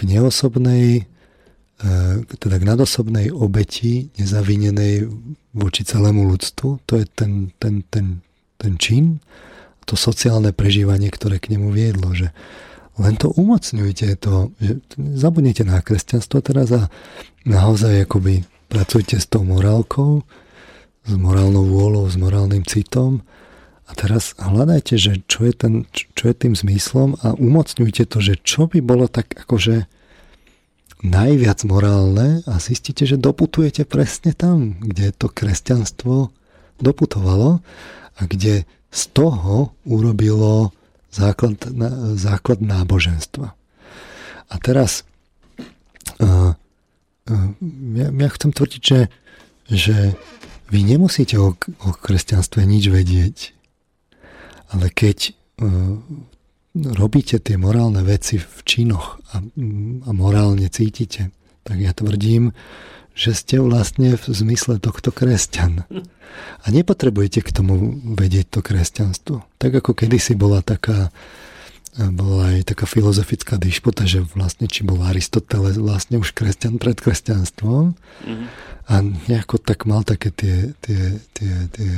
k neosobnej, teda k nadosobnej obeti nezavinenej voči celému ľudstvu. To je ten, ten, ten, ten čin, to sociálne prežívanie, ktoré k nemu viedlo. Že len to umocňujte, to, že zabudnite na kresťanstvo teraz a naozaj akoby pracujte s tou morálkou, s morálnou vôľou, s morálnym citom a teraz hľadajte, že čo je, ten, čo je tým zmyslom a umocňujte to, že čo by bolo tak akože najviac morálne a zistíte, že doputujete presne tam, kde to kresťanstvo doputovalo a kde z toho urobilo základ, základ náboženstva. A teraz uh, uh, ja, ja chcem tvrdiť, že, že vy nemusíte o, o kresťanstve nič vedieť, ale keď uh, robíte tie morálne veci v činoch a, a morálne cítite, tak ja tvrdím, že ste vlastne v zmysle tohto kresťan. A nepotrebujete k tomu vedieť to kresťanstvo. Tak ako kedysi bola taká bola aj taká filozofická dišputa, že vlastne či bol Aristoteles vlastne už kresťan pred kresťanstvom a nejako tak mal také tie tie, tie, tie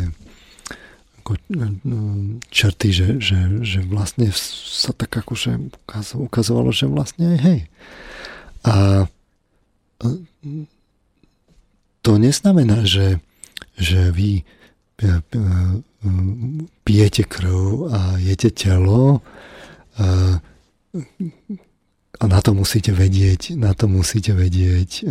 črty, že, že, že vlastne sa tak akože ukazovalo, že vlastne aj hej. A to neznamená, že, že vy pijete krv a jete telo a, a na to musíte vedieť, na to musíte vedieť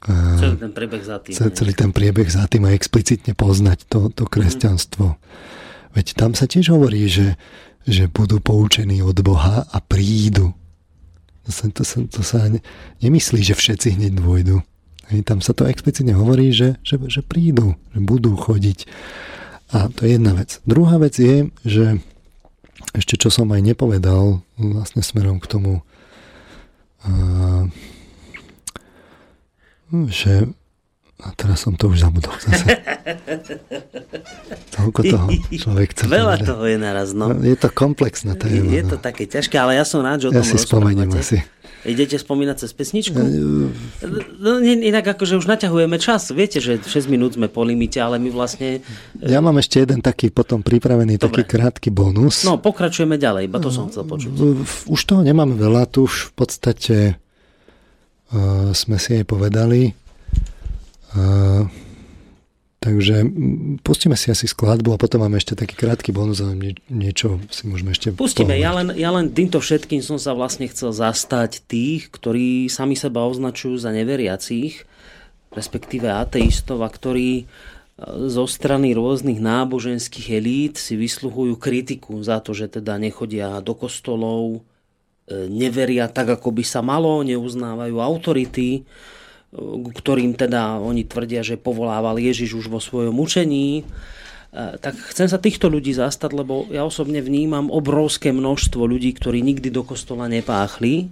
A celý ten priebeh za tým. Celý ten priebeh za tým a explicitne poznať to, to kresťanstvo. Mm-hmm. Veď tam sa tiež hovorí, že, že budú poučení od Boha a prídu. To sa, to sa, to sa nemyslí, že všetci hneď dôjdu. Tam sa to explicitne hovorí, že, že, že prídu, že budú chodiť. A to je jedna vec. Druhá vec je, že ešte čo som aj nepovedal vlastne smerom k tomu, že... A teraz som to už zabudol zase. Toľko toho človek chce. Veľa toho je naraz. No. Je to komplexná téma. Je to no. také ťažké, ale ja som rád, že o tom rozprávate. Ja si spomeniem asi. Idete spomínať cez pesničku? No, inak akože už naťahujeme čas. Viete, že šesť minút sme po limite, ale my vlastne... Ja mám ešte jeden taký potom pripravený, dobre, taký krátky bonus. No, pokračujeme ďalej, iba to som chcel počuť. Už toho nemáme veľa, tu už v podstate uh, sme si aj povedali. Uh, takže pustíme si asi skladbu a potom máme ešte taký krátky bonus a nie, niečo si môžeme ešte pustíme, ja len, ja len týmto všetkým som sa vlastne chcel zastať tých, ktorí sami seba označujú za neveriacich, respektíve ateistov, a ktorí zo strany rôznych náboženských elít si vysluhujú kritiku za to, že teda nechodia do kostolov, neveria tak, ako by sa malo, neuznávajú autority, ktorým teda oni tvrdia, že povolával Ježiš už vo svojom učení. Tak chcem sa týchto ľudí zastať, lebo ja osobne vnímam obrovské množstvo ľudí, ktorí nikdy do kostola nepáchli.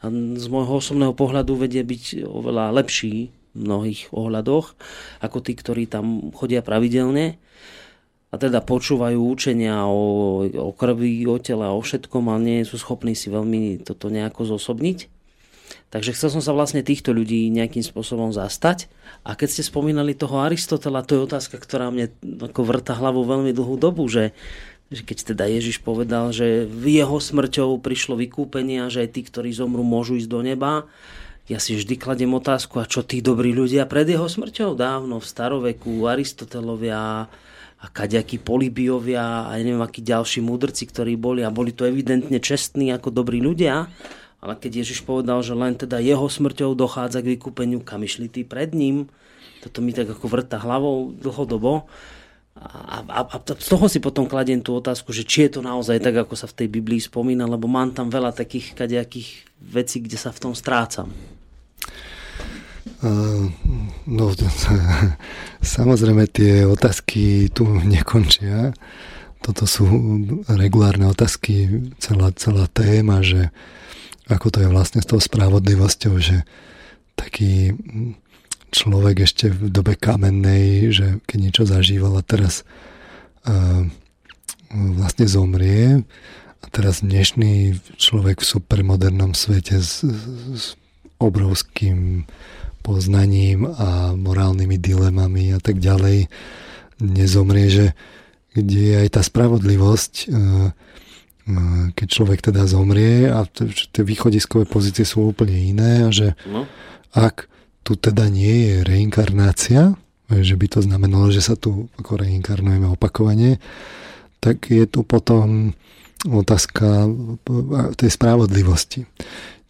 A z môjho osobného pohľadu vedia byť oveľa lepší v mnohých ohľadoch, ako tí, ktorí tam chodia pravidelne. A teda počúvajú učenia o, o krvi, o tele, o všetkom, ale nie sú schopní si veľmi toto nejako zosobniť. Takže chcel som sa vlastne týchto ľudí nejakým spôsobom zastať. A keď ste spomínali toho Aristotela, to je otázka, ktorá mne ako vrta hlavou veľmi dlhú dobu, že, že keď teda Ježiš povedal, že jeho smrťou prišlo vykúpenie a že aj tí, ktorí zomru, môžu ísť do neba. Ja si vždy kladiem otázku, a čo tí dobrí ľudia pred jeho smrťou? Dávno v staroveku Aristotelovia a kaďakí Polybióvia a neviem akí ďalší múdrci, ktorí boli, a boli to evidentne čestní ako dobrí ľudia. Ale keď Ježiš povedal, že len teda jeho smrťou dochádza k vykúpeniu, kam išli tí pred ním, toto mi tak ako vrta hlavou dlhodobo. A, a, a z toho si potom kladiem tú otázku, že či je to naozaj tak, ako sa v tej Biblii spomína, lebo mám tam veľa takých kadejakých vecí, kde sa v tom strácam. Uh, no, samozrejme tie otázky tu nekončia. Toto sú regulárne otázky, celá, celá téma, že ako to je vlastne s tou spravodlivosťou, že taký človek ešte v dobe kamennej, že keď niečo zažíval a teraz uh, vlastne zomrie, a teraz dnešný človek v supermodernom svete s, s obrovským poznaním a morálnymi dilemami a tak ďalej nezomrie, že kde je aj tá spravodlivosť, uh, keď človek teda zomrie a tie východiskové pozície sú úplne iné, a že ak tu teda nie je reinkarnácia, že by to znamenalo, že sa tu ako reinkarnujeme opakovane, tak je tu potom otázka tej spravodlivosti.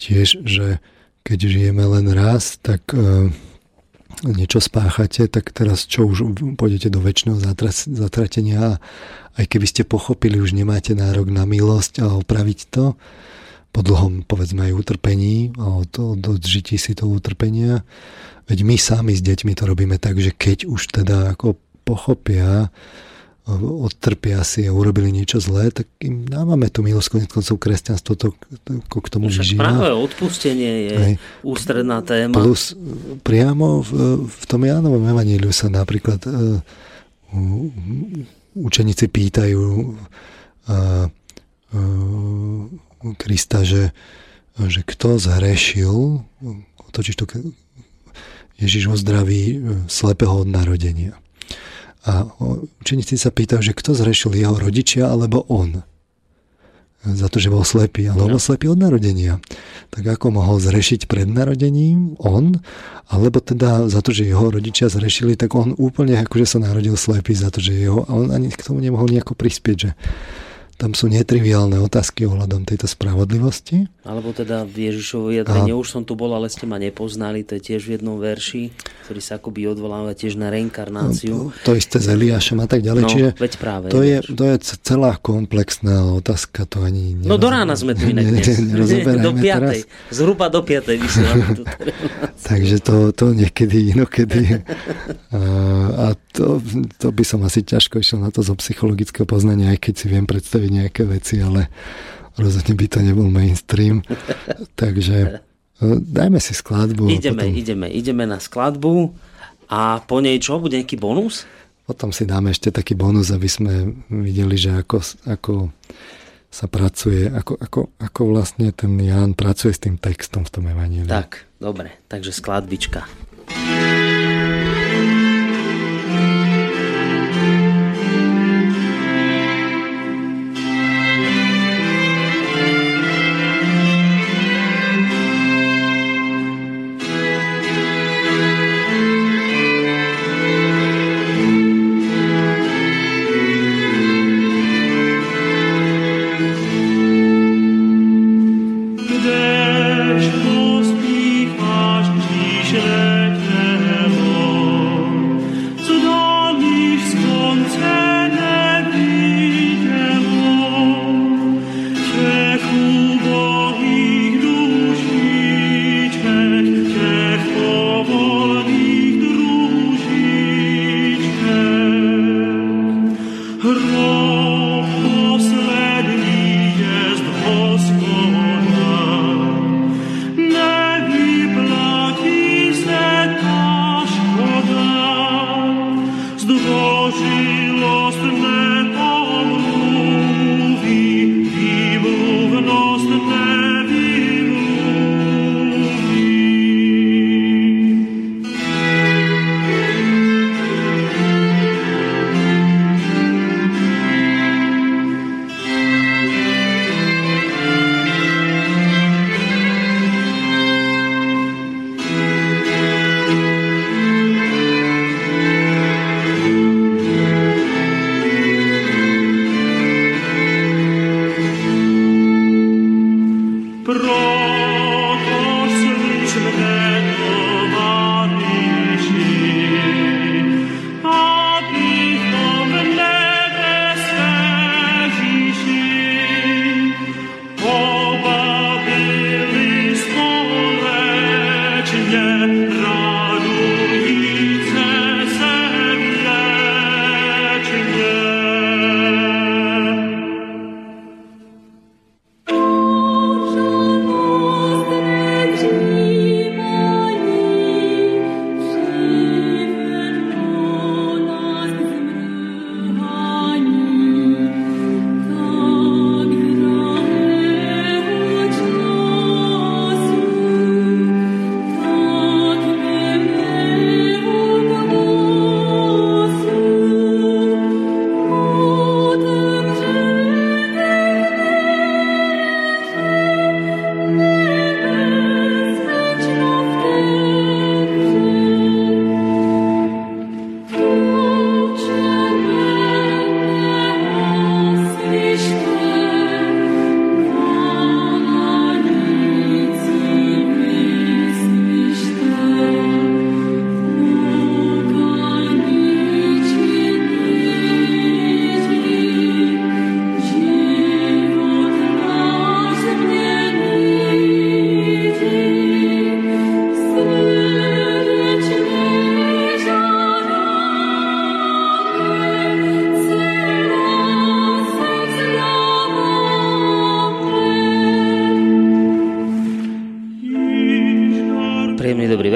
Tiež, že keď žijeme len raz, tak niečo spáchate, tak teraz čo už pôjdete do väčšného zatratenia, aj keby ste pochopili, už nemáte nárok na milosť a opraviť to po dlhom, povedzme, aj utrpení a odžití si toho utrpenia. Veď my sami s deťmi to robíme tak, že keď už teda ako pochopia, odtrpia si a urobili niečo zlé, tak im dávame tú milosť, konec koncov kresťanstvo to, to k tomu vyžíva. Práve odpustenie je aj ústredná téma. Plus priamo v, v tom Jánovom evanjeliu sa napríklad uh, učeníci pýtajú uh, uh, Krista, že, že kto zhrešil, otočíš to, Ježiš ozdraví slepého od narodenia. A učeníci sa pýtajú, že kto zhrešil, jeho rodičia alebo on? Za to, že bol slepý, ale on bol slepý od narodenia. Tak ako mohol zhrešiť pred narodením on, alebo teda za to, že jeho rodičia zhrešili, tak on úplne akože sa narodil slepý za to, že jeho, a on ani k tomu nemohol nejako prispieť, že tam sú netriviálne otázky ohľadom tejto spravodlivosti. Alebo teda v Ježišovom vyjadrení, už som tu bol, ale ste ma nepoznali, to je tiež v jednom verši. ktorý sa akoby odvoláva tiež na reinkarnáciu. No, to, to isté s Eliášom a tak ďalej. No, čiže veď práve. To je, to je celá komplexná otázka. To ani no do rána sme tu inak dnes. Do piatej. Teraz. Zhruba do piatej vysielame. Takže to, to niekedy, inokedy. A, a to, to by som asi ťažko išiel na to zo psychologického poznania, aj keď si viem predstaviť nejaké veci, ale rozhodne by to nebol mainstream. Takže dajme si skladbu. Ideme, potom... ideme, ideme na skladbu a po nej čo? Bude nejaký bonus? Potom si dáme ešte taký bonus, aby sme videli, že ako, ako sa pracuje, ako, ako, ako vlastne ten Ján pracuje s tým textom v tom evanjeliu. Tak, dobre, takže skladbička.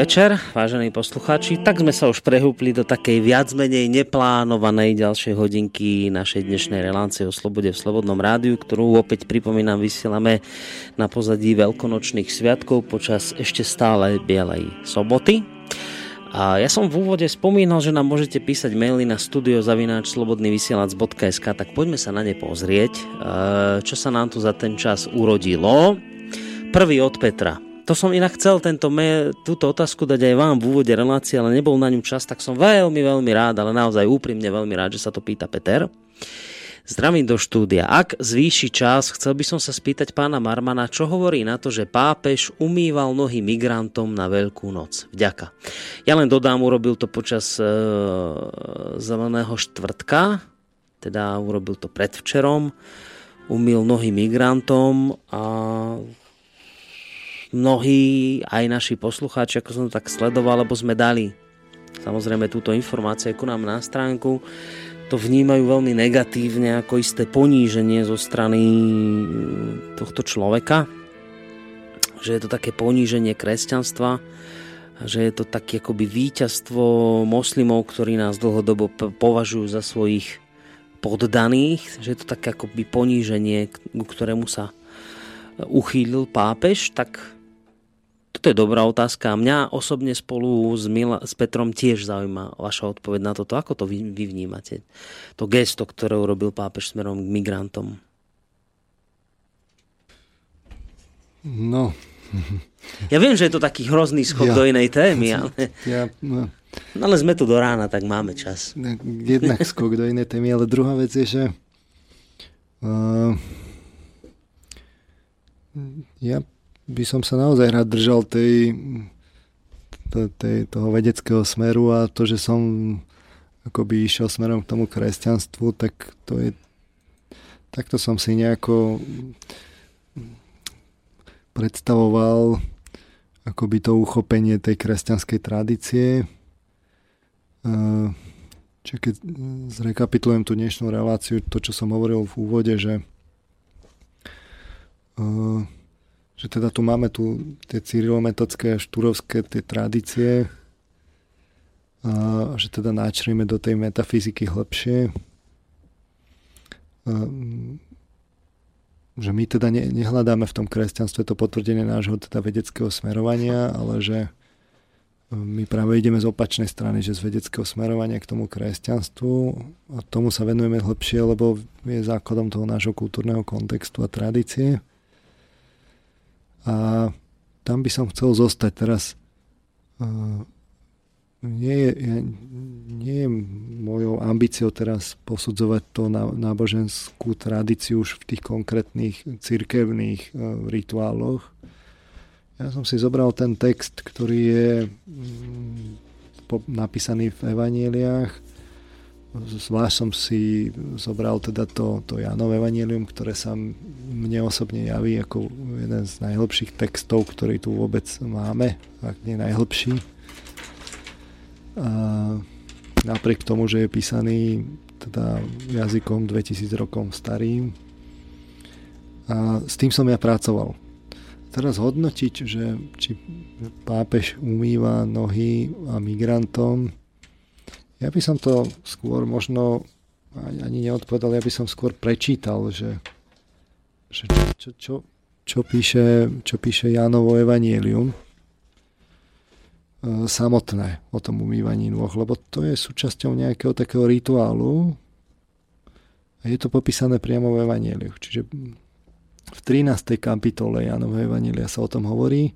Večer, vážení poslucháči, tak sme sa už prehúpli do takej viac menej neplánovanej ďalšej hodinky našej dnešnej relácie o slobode v Slobodnom rádiu, ktorú opäť pripomínam, vysielame na pozadí veľkonočných sviatkov počas ešte stále Bielej soboty. A ja som v úvode spomínal, že nám môžete písať maily na studio zavináč slobodný vysielač bodka es ká, tak poďme sa na ne pozrieť, čo sa nám tu za ten čas urodilo. Prvý od Petra. To som inak chcel tento, túto otázku dať aj vám v úvode relácie, ale nebol na ňu čas, tak som veľmi, veľmi rád, ale naozaj úprimne veľmi rád, že sa to pýta Peter. Zdravím do štúdia. Ak zvýši čas, chcel by som sa spýtať pána Marmana, čo hovorí na to, že pápež umýval nohy migrantom na Veľkú noc. Vďaka. Ja len dodám, urobil to počas e, zeleného štvrtka, teda urobil to predvčerom, umýl nohy migrantom a mnohí, aj naši poslucháči, ako som to tak sledoval, lebo sme dali samozrejme túto informáciu ku nám na stránku, to vnímajú veľmi negatívne ako isté poníženie zo strany tohto človeka, že je to také poníženie kresťanstva, že je to také akoby víťazstvo moslimov, ktorí nás dlhodobo považujú za svojich poddaných, že je to také akoby poníženie, ku ktorému sa uchýlil pápež. Tak toto je dobrá otázka. Mňa osobne spolu s, Mila, s Petrom tiež zaujíma vaša odpoveď na toto. Ako to vy, vy vnímate? To gesto, ktoré urobil pápež smerom k migrantom. No. Ja viem, že je to taký hrozný schod ja, do inej témy, ale... Ja, no. No ale sme tu do rána, tak máme čas. Jednak skok do inej témy, ale druhá vec je, že uh, ja by som sa naozaj rád držal tej, tej, toho vedeckého smeru, a to, že som akoby išiel smerom k tomu kresťanstvu, tak to je, takto som si nejako predstavoval akoby to uchopenie tej kresťanskej tradície. Čiže keď zrekapitulujem tú dnešnú reláciu, to, čo som hovoril v úvode, že že teda tu máme tu tie cyrilometodské a štúrovské tie tradície a že teda náčrieme do tej metafyziky hlbšie. A, že my teda ne, nehľadáme v tom kresťanstve to potvrdenie nášho teda vedeckého smerovania, ale že my práve ideme z opačnej strany, že z vedeckého smerovania k tomu kresťanstvu, a tomu sa venujeme hlbšie, lebo je základom toho nášho kultúrneho kontextu a tradície. A tam by som chcel zostať teraz. Uh, nie, je, nie je mojou ambíciou teraz posudzovať to na, náboženskú tradíciu už v tých konkrétnych cirkevných uh, rituáloch. Ja som si zobral ten text, ktorý je um, po, napísaný v evanjeliách. Zvlášť som si zobral teda to, to Jánov evanjelium, ktoré sa mne osobne javí ako jeden z najhlbších textov, ktorý tu vôbec máme, ak nie najhlbší. A napriek tomu, že je písaný teda jazykom dvetisíc rokov starým. A s tým som ja pracoval. Teraz hodnotiť, že či pápež umýva nohy a migrantom, ja by som to skôr možno ani neodpovedal, ja by som skôr prečítal, že, že čo, čo, čo, píše, čo píše Jánovo evanjelium samotné o tom umývaní nôh, lebo to je súčasťou nejakého takého rituálu a je to popísané priamo v evanjeliu. Čiže v trinástej kapitole Jánovho evanjelia sa o tom hovorí.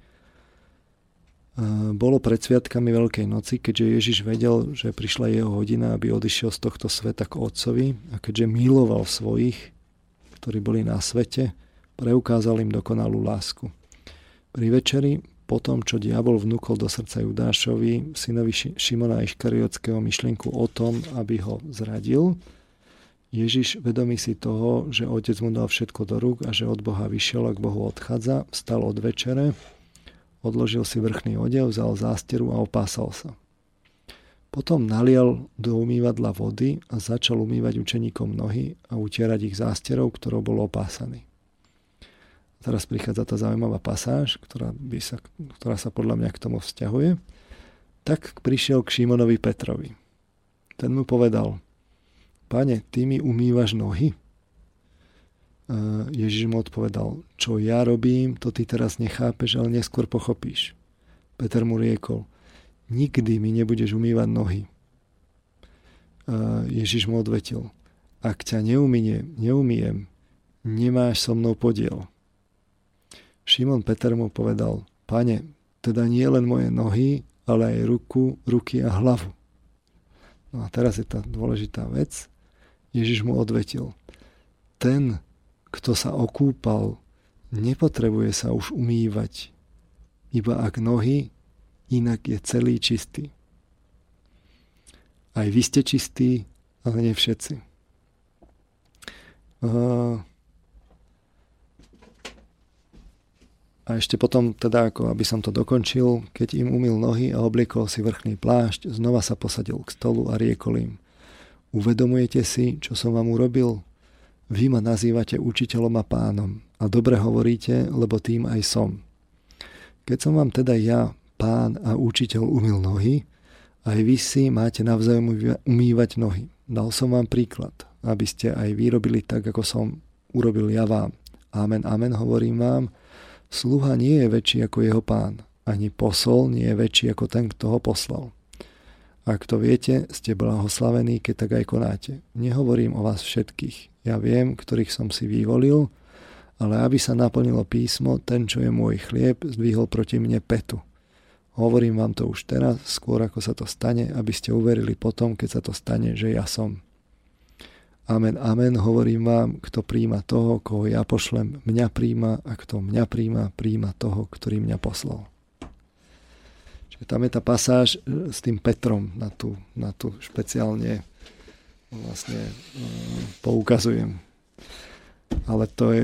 Bolo pred sviatkami Veľkej noci, keďže Ježiš vedel, že prišla jeho hodina, aby odišiel z tohto sveta k Otcovi, a keďže miloval svojich, ktorí boli na svete, preukázal im dokonalú lásku. Pri večeri, po tom, čo diabol vnúkol do srdca Judášovi, synovi Šimona Iškariotského, myšlienku o tom, aby ho zradil, Ježiš, vedomý si toho, že Otec mu dal všetko do rúk a že od Boha vyšiel a k Bohu odchádza, vstal od večere, odložil si vrchný odev, vzal zásteru a opásal sa. Potom nalial do umývadla vody a začal umývať učeníkom nohy a utierať ich zásterou, ktorou bol opásaný. Teraz prichádza tá zaujímavá pasáž, ktorá, by sa, ktorá sa podľa mňa k tomu vzťahuje. Tak prišiel k Šimonovi Petrovi. Ten mu povedal: Pane, ty mi umývaš nohy? Ježiš mu odpovedal: Čo ja robím, to ty teraz nechápeš, ale neskôr pochopíš. Peter mu riekol: Nikdy mi nebudeš umývať nohy. Ježiš mu odvetil: Ak ťa neumýjem, neumýjem, nemáš so mnou podiel. Šimon Peter mu povedal: Pane, teda nie len moje nohy, ale aj ruku, ruky a hlavu. No a teraz je tá dôležitá vec. Ježiš mu odvetil: ten, kto sa okúpal, nepotrebuje sa už umývať, iba ak nohy, inak je celý čistý. Aj vy ste čistí, ale nie všetci. A ešte potom, teda ako aby som to dokončil, keď im umyl nohy a obliekol si vrchný plášť, znova sa posadil k stolu a riekol im: uvedomujete si, čo som vám urobil? Vy ma nazývate učiteľom a pánom a dobre hovoríte, lebo tým aj som. Keď som vám teda ja, pán a učiteľ, umyl nohy, aj vy si máte navzájom umývať nohy. Dal som vám príklad, aby ste aj vy robili tak, ako som urobil ja vám. Amen, amen, hovorím vám, sluha nie je väčší ako jeho pán, ani posol nie je väčší ako ten, kto ho poslal. Ak to viete, ste blahoslavení, keď tak aj konáte. Nehovorím o vás všetkých. Ja viem, ktorých som si vyvolil, ale aby sa naplnilo písmo, ten, čo je môj chlieb, zdvihol proti mne pätu. Hovorím vám to už teraz, skôr ako sa to stane, aby ste uverili potom, keď sa to stane, že ja som. Amen, amen, hovorím vám, kto príjma toho, koho ja pošlem, mňa príjma, a kto mňa príjma, príjma toho, ktorý mňa poslal. Tam je tá pasáž s tým Petrom, na tú, na tú špeciálne vlastne poukazujem. Ale to je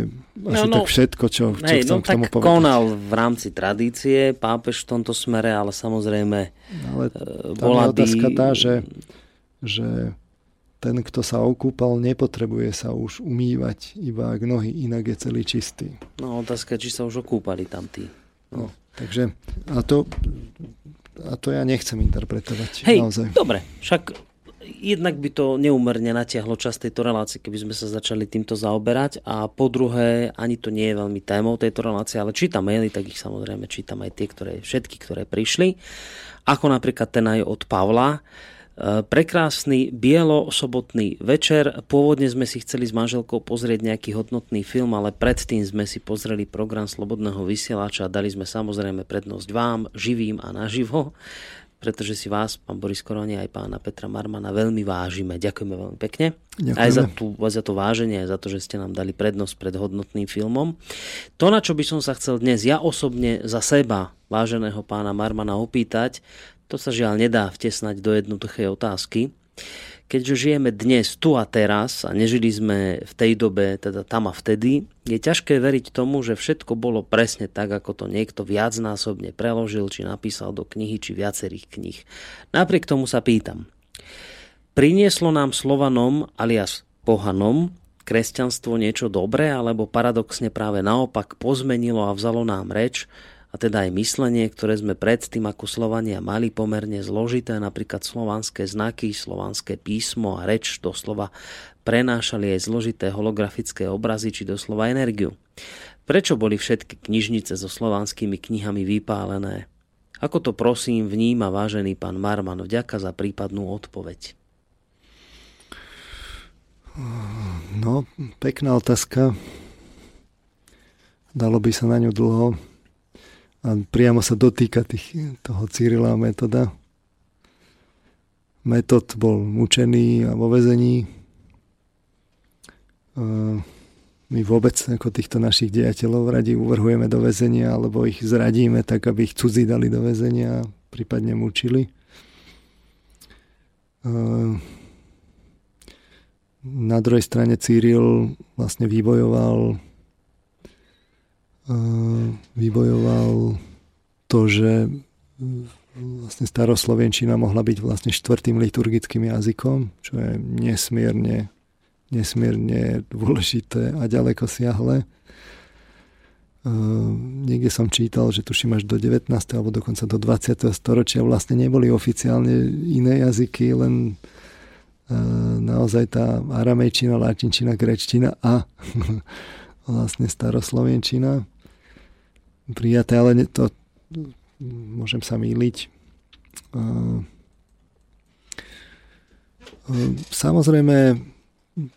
asi no, tak všetko, čo, čo hej, chcem no, k tomu povedať. Konal v rámci tradície pápež v tomto smere, ale samozrejme ale bola tá otázka tá, že, že ten, kto sa okúpal, nepotrebuje sa už umývať, iba ak nohy, inak je celý čistý. No otázka, či sa už okúpali tam tí. No. Takže, a to, a to ja nechcem interpretovať. Hej, naozaj. Dobre, však jednak by to neúmerne natiahlo čas tejto relácie, keby sme sa začali týmto zaoberať, a po druhé, ani to nie je veľmi témou tejto relácie, ale čítam maily, tak ich samozrejme čítam aj tie, ktoré, všetky, ktoré prišli, ako napríklad ten aj od Pavla. Prekrásny bielo-sobotný večer. Pôvodne sme si chceli s manželkou pozrieť nejaký hodnotný film, ale predtým sme si pozreli program Slobodného vysielača a dali sme samozrejme prednosť vám, živým a naživo, pretože si vás, pán Boris Koroni, aj pána Petra Marmana veľmi vážime. Ďakujeme veľmi pekne. Ďakujeme. Aj za, tú, aj za to váženie, aj za to, že ste nám dali prednosť pred hodnotným filmom. To, na čo by som sa chcel dnes ja osobne za seba, váženého pána Marmana, opýtať, to sa žiaľ nedá vtesnať do jednoduchej otázky. Keďže žijeme dnes tu a teraz a nežili sme v tej dobe, teda tam a vtedy, je ťažké veriť tomu, že všetko bolo presne tak, ako to niekto viacnásobne preložil, či napísal do knihy, či viacerých kníh. Napriek tomu sa pýtam. Prinieslo nám Slovanom, alias pohanom, kresťanstvo niečo dobré, alebo paradoxne práve naopak pozmenilo a vzalo nám reč, a teda aj myslenie, ktoré sme predtým ako Slovania mali pomerne zložité, napríklad slovanské znaky, slovanské písmo a reč doslova prenášali aj zložité holografické obrazy či doslova energiu. Prečo boli všetky knižnice so slovanskými knihami vypálené? Ako to prosím vníma vážený pán Marman? Vďaka za prípadnú odpoveď. No, pekná otázka. Dalo by sa na ňu dlho. A priamo sa dotýka tých, toho Cyrila a Metoda. Metod bol mučený a vo väzení. My vôbec ako týchto našich dejateľov radi uvrhujeme do väzenia, alebo ich zradíme tak, aby ich cudzí dali do väzenia a prípadne mučili. Na druhej strane Cyril vlastne vybojoval vybojoval to, že vlastne staroslovenčina mohla byť vlastne štvrtým liturgickým jazykom, čo je nesmierne, nesmierne dôležité a ďaleko siahle. Niekde som čítal, že tuším až do devätnásteho alebo dokonca do dvadsiateho storočia vlastne neboli oficiálne iné jazyky, len naozaj tá aramejčina, latinčina, gréčtina a vlastne staroslovenčina prijaté, ale to môžem sa mýliť. Samozrejme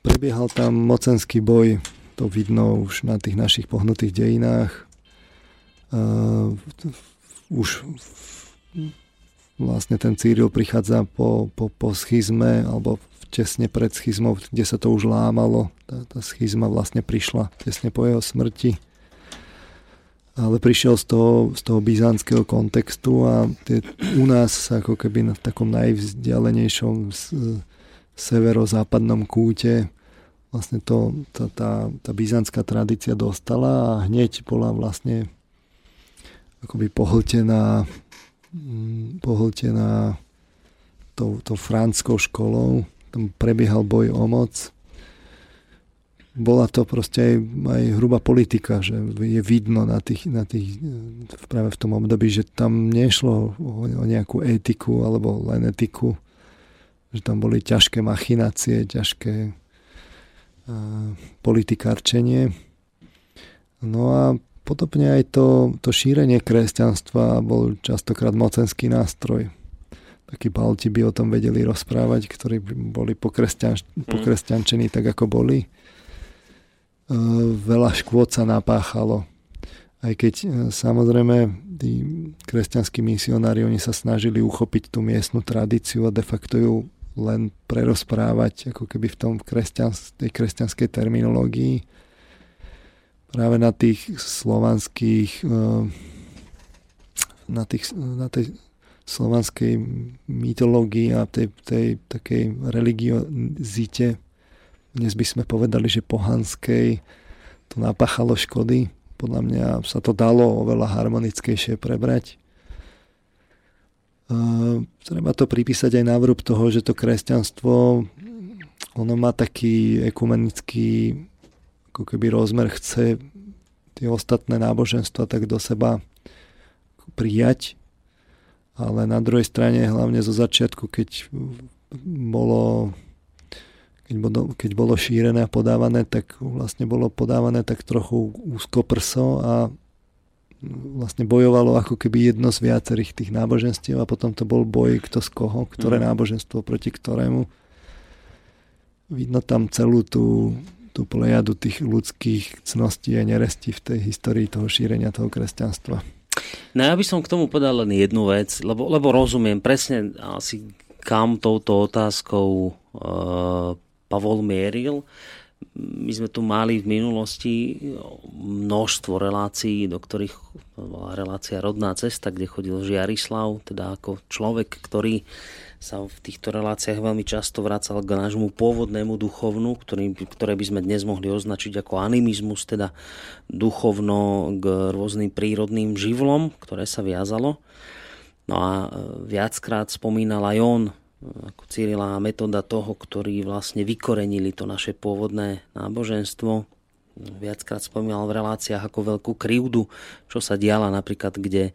prebiehal tam mocenský boj, to vidno už na tých našich pohnutých dejinách. Už vlastne ten Cyril prichádza po, po, po schizme, alebo tesne pred schizmou, kde sa to už lámalo. Tá, tá schizma vlastne prišla tesne po jeho smrti. Ale prišiel z toho, z toho byzantského kontextu a tie, u nás sa ako keby v takom najvzdialenejšom severozápadnom kúte vlastne to, tá, tá, tá byzantská tradícia dostala a hneď bola vlastne akoby pohltená pohltená tou, tou franskou školou. Tam prebiehal boj o moc. Bola to proste aj, aj hrubá politika, že je vidno na tých, na tých, práve v tom období, že tam nešlo o, o nejakú etiku alebo len etiku, že tam boli ťažké machinácie, ťažké uh, politikárčenie. No a podobne aj to, to šírenie kresťanstva bol častokrát mocenský nástroj. Takí Balti by o tom vedeli rozprávať, ktorí boli pokresťančení tak, ako boli. Veľa škôd sa napáchalo. Aj keď samozrejme tí kresťanskí misionári, oni sa snažili uchopiť tú miestnu tradíciu a de facto ju len prerozprávať ako keby v tom kresťans- tej kresťanskej terminológii. Práve na tých slovanských na tých na tej slovanskej mytológii a tej, tej takej religiozite, dnes by sme povedali, že pohanskej, to napáchalo škody. Podľa mňa sa to dalo oveľa harmonickejšie prebrať. E, treba to pripísať aj návrub toho, že to kresťanstvo, ono má taký ekumenický ako keby rozmer, chce tie ostatné náboženstva tak do seba prijať. Ale na druhej strane, hlavne zo začiatku, keď bolo Keď bolo, keď bolo šírené a podávané, tak vlastne bolo podávané tak trochu úzkoprso a vlastne bojovalo ako keby jedno z viacerých tých náboženstiev a potom to bol boj kto z koho, ktoré mm. náboženstvo proti ktorému. Vidno tam celú tú, tú plejadu tých ľudských cností a nerestí v tej histórii toho šírenia toho kresťanstva. No ja by som k tomu podal len jednu vec, lebo, lebo rozumiem presne asi kam touto otázkou povedal, Pavol mieril. My sme tu mali v minulosti množstvo relácií, do ktorých bola relácia Rodná cesta, kde chodil Žiarislav, teda ako človek, ktorý sa v týchto reláciách veľmi často vracal k nášmu pôvodnému duchovnu, ktorý, ktoré by sme dnes mohli označiť ako animizmus, teda duchovno k rôznym prírodným živlom, ktoré sa viazalo. No a viackrát spomínal aj on ako Cyrila a Metoda, toho, ktorí vlastne vykorenili to naše pôvodné náboženstvo. Viackrát spomínal v reláciách ako veľkú krivdu, čo sa diala napríklad, kde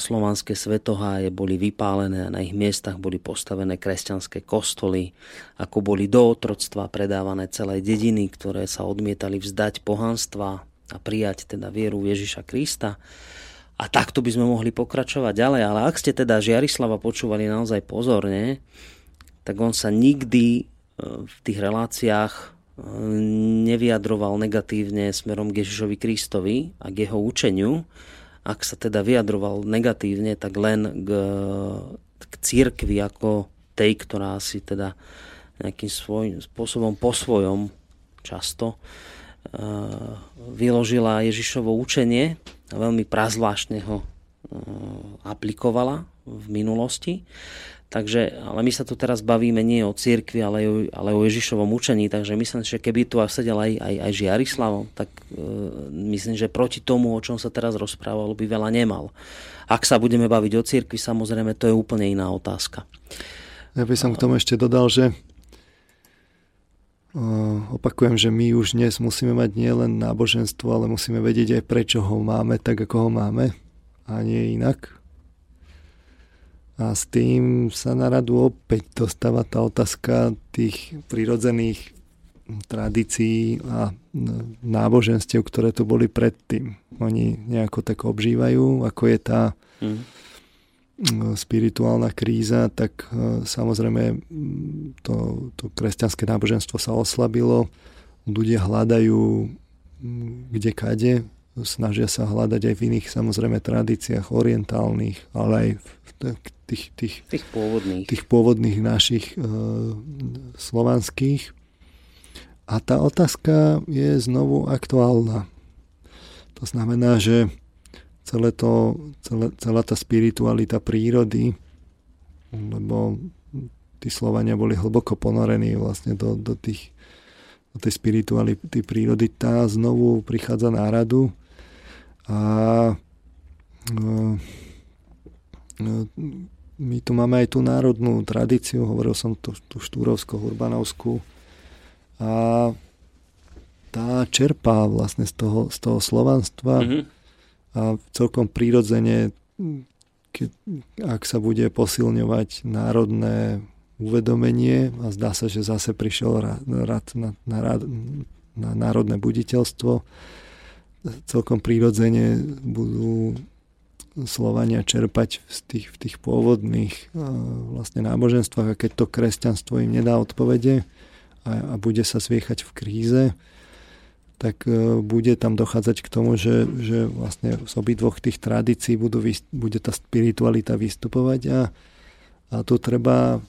slovanské svetoháje boli vypálené a na ich miestach boli postavené kresťanské kostoly, ako boli do otroctva predávané celé dediny, ktoré sa odmietali vzdať pohanstva a prijať teda vieru Ježiša Krista. A takto by sme mohli pokračovať ďalej. Ale ak ste teda Žiarislava počúvali naozaj pozorne, tak on sa nikdy v tých reláciách nevyjadroval negatívne smerom k Ježišovi Kristovi a k jeho učeniu. Ak sa teda vyjadroval negatívne, tak len k, k cirkvi ako tej, ktorá si teda nejakým svojím spôsobom po svojom často vyložila Ježišovo učenie a veľmi prazvláštne ho aplikovala v minulosti. Takže, ale my sa tu teraz bavíme nie o cirkvi, ale, ale o Ježišovom učení, takže myslím, že keby tu sedel aj, aj, aj Žiarislav, tak e, myslím, že proti tomu, o čom sa teraz rozprávalo, by veľa nemal. Ak sa budeme baviť o cirkvi, samozrejme, to je úplne iná otázka. Ja by som k tomu ešte dodal, že opakujem, že my už dnes musíme mať nielen náboženstvo, ale musíme vedieť aj prečo ho máme tak, ako ho máme a nie inak. A s tým sa na radu opäť dostáva tá otázka tých prirodzených tradícií a náboženstiev, ktoré tu boli predtým. Oni nejako tak obžívajú, ako je tá mm. spirituálna kríza, tak samozrejme to, to kresťanské náboženstvo sa oslabilo. Ľudia hľadajú kdekade snažia sa hľadať aj v iných samozrejme tradíciách orientálnych, ale aj v tých, tých, tých, pôvodných. tých pôvodných našich e, slovanských. A tá otázka je znovu aktuálna. To znamená, že celé to, celé, celá tá spiritualita prírody, lebo tí Slovania boli hlboko ponorení vlastne do, do tých do tej spirituality prírody, tá znovu prichádza na radu a no, no, my tu máme aj tú národnú tradíciu, hovoril som tu, tú štúrovsko-hurbanovskú, a tá čerpá vlastne z toho, z toho slovanstva mm-hmm. a celkom prirodzene, keď, ak sa bude posilňovať národné uvedomenie, a zdá sa, že zase prišiel rad na, na, na národné buditeľstvo. Celkom prirodzene budú Slovania čerpať v tých, v tých pôvodných vlastne náboženstvách, a keď to kresťanstvo im nedá odpovede a, a bude sa sviechať v kríze, tak bude tam dochádzať k tomu, že, že vlastne z obidvoch tých tradícií budú, bude tá spiritualita vystupovať a, a tu treba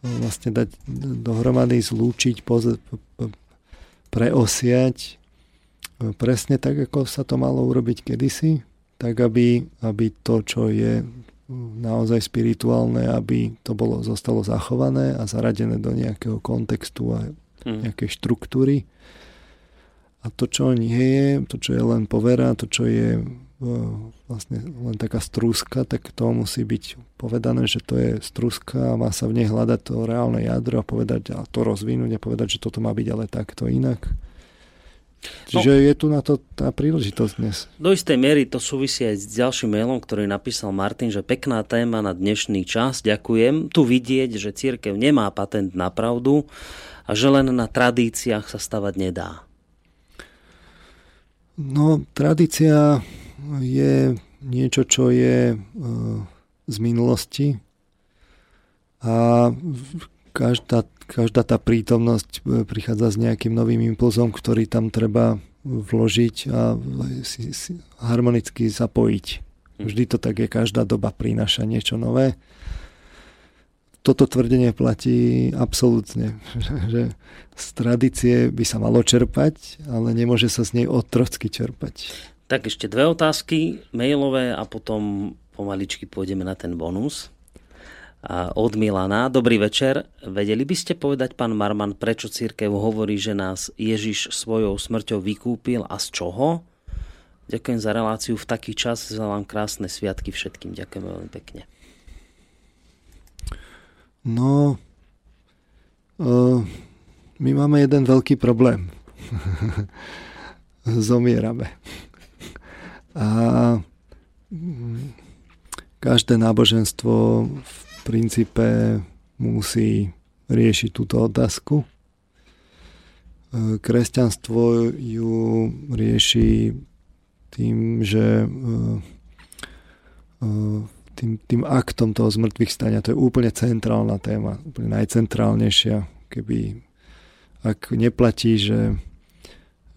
vlastne dať dohromady, zlúčiť, poz- preosiať presne tak, ako sa to malo urobiť kedysi, tak aby, aby to, čo je naozaj spirituálne, aby to bolo, zostalo zachované a zaradené do nejakého kontextu a nejakej štruktúry. A to, čo nie je, to, čo je len povera, to, čo je vlastne len taká strúska, tak to musí byť povedané, že to je strúska a má sa v nej hľadať to reálne jadro a povedať a to rozvinúť a povedať, že toto má byť ale takto inak. Čiže no, je tu na to tá príležitosť dnes. Do istej miery to súvisí aj s ďalším mailom, ktorý napísal Martin, že pekná téma na dnešný čas, ďakujem. Tu vidieť, že cirkev nemá patent na pravdu a že len na tradíciách sa stavať nedá. No, tradícia je niečo, čo je e, z minulosti a každá, každá tá prítomnosť prichádza s nejakým novým impulzom, ktorý tam treba vložiť a si, si harmonicky zapojiť. Vždy to tak je, každá doba prináša niečo nové. Toto tvrdenie platí absolútne, že z tradície by sa malo čerpať, ale nemôže sa z nej otrocky čerpať. Tak ešte dve otázky mailové a potom pomaličky pôjdeme na ten bonus. A od Milana. Dobrý večer. Vedeli by ste povedať, pán Marman, prečo cirkev hovorí, že nás Ježiš svojou smrťou vykúpil a z čoho? Ďakujem za reláciu v taký čas. Želám krásne sviatky všetkým. Ďakujem veľmi pekne. No, uh, my máme jeden veľký problém. Zomierame. A každé náboženstvo v princípe musí riešiť túto otázku. Kresťanstvo ju rieši tým, že tým, tým aktom toho zmŕtvychstania. To je úplne centrálna téma, úplne najcentrálnejšia. Keby, ak neplatí, že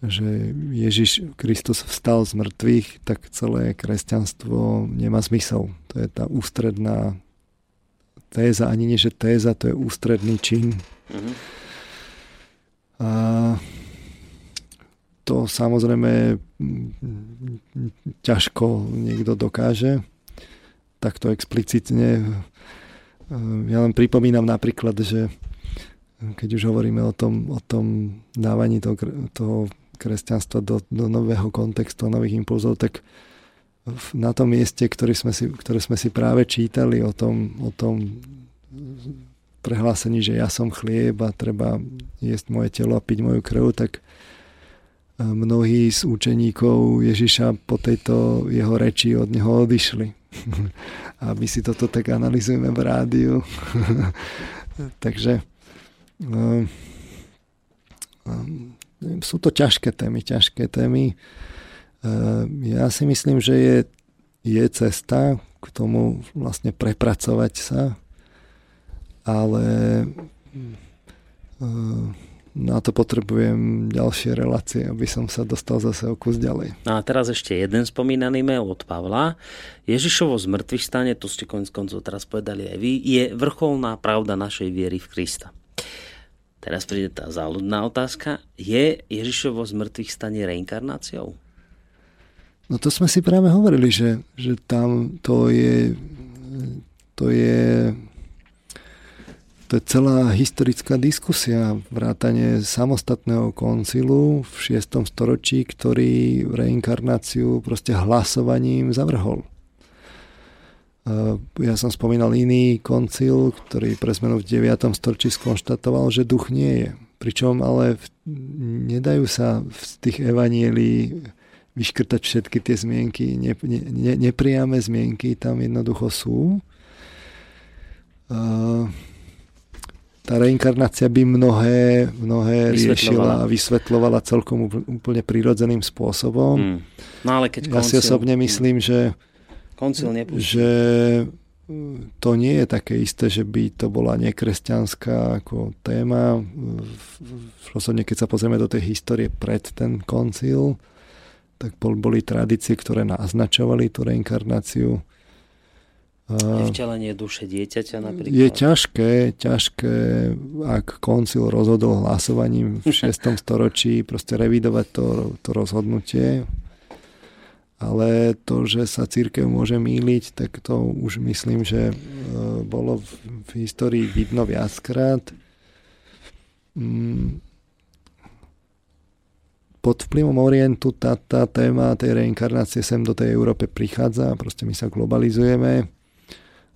že Ježiš Kristus vstal z mŕtvych, tak celé kresťanstvo nemá zmysel. To je tá ústredná téza, ani nie, že téza, to je ústredný čin. Mm-hmm. A to samozrejme ťažko niekto dokáže takto explicitne. Ja len pripomínam napríklad, že keď už hovoríme o tom, o tom dávaní toho, toho kresťanstva do, do nového kontextu, nových impulzov, tak na tom mieste, ktoré sme si, ktoré sme si práve čítali o tom, o tom prehlásení, že ja som chlieb a treba jesť moje telo a piť moju krv, tak mnohí z učeníkov Ježiša po tejto jeho reči od neho odišli. A my si toto tak analyzujeme v rádiu. Takže sú to ťažké témy, ťažké témy. Ja si myslím, že je, je cesta k tomu vlastne prepracovať sa, ale na to potrebujem ďalšie relácie, aby som sa dostal zase o kus ďalej. A teraz ešte jeden spomínaný mail od Pavla. Ježišovo zmŕtvychstanie, to ste koniec koncov teraz povedali aj vy, je vrcholná pravda našej viery v Krista. Teraz príde tá záľudná otázka. Je Ježišovo zmŕtvychstanie reinkarnáciou? No to sme si práve hovorili, že, že tam to je... To je... To je celá historická diskusia, vrátane samostatného koncilu v šiestom storočí, ktorý reinkarnáciu proste hlasovaním zavrhol. Ja som spomínal iný koncil, ktorý pre zmenu v deviatom storočí skonštatoval, že duch nie je. Pričom ale v, nedajú sa v tých evanielí vyškrtať všetky tie zmienky, ne, ne, ne, nepriame zmienky tam jednoducho sú. A tá reinkarnácia by mnohé, mnohé riešila a vysvetľovala celkom úplne prirodzeným spôsobom. Mm. No ale keď ja koncil, si osobne myslím, mm. že, že to nie je také isté, že by to bola nekresťanská ako téma. Osobne keď sa pozrieme do tej histórie pred ten koncil, tak boli tradície, ktoré naznačovali tú reinkarnáciu. Vtelenie duše dieťaťa napríklad. Je ťažké, ťažké, ak koncil rozhodol hlasovaním v šiestom storočí, proste revidovať to, to rozhodnutie. Ale to, že sa cirkev môže mýliť, tak to už myslím, že bolo v, v histórii vidno viackrát. Pod vplyvom Orientu tá, tá téma tej reinkarnácie sem do tej Európy prichádza, proste my sa globalizujeme.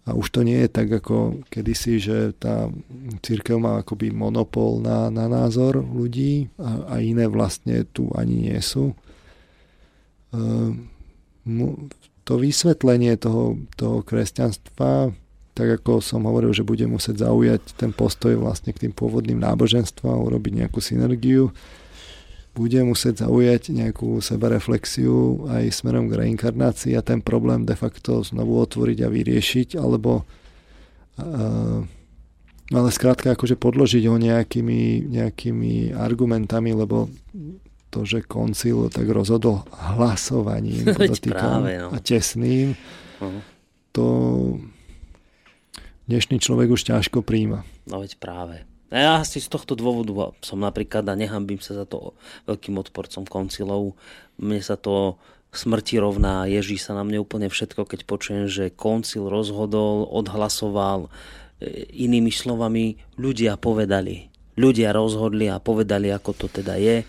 A už to nie je tak, ako kedysi, že tá cirkev má akoby monopol na, na názor ľudí a, a iné vlastne tu ani nie sú. Ehm, to vysvetlenie toho, toho kresťanstva, tak ako som hovoril, že bude musieť zaujať ten postoj vlastne k tým pôvodným náboženstvám, urobiť nejakú synergiu, bude musieť zaujať nejakú sebareflexiu aj smerom k reinkarnácii a ten problém de facto znovu otvoriť a vyriešiť, alebo uh, ale skrátka akože podložiť ho nejakými, nejakými argumentami, lebo to, že koncil tak rozhodol hlasovaním dotýkam no. a tesným, uh-huh. to dnešný človek už ťažko príjma. No veď práve. Ja si z tohto dôvodu som napríklad a nehambím sa za to veľkým odporcom koncilov. Mne sa to smrti rovná, ježí sa na mne úplne všetko, keď počujem, že koncil rozhodol, odhlasoval, inými slovami ľudia povedali. Ľudia rozhodli a povedali, ako to teda je.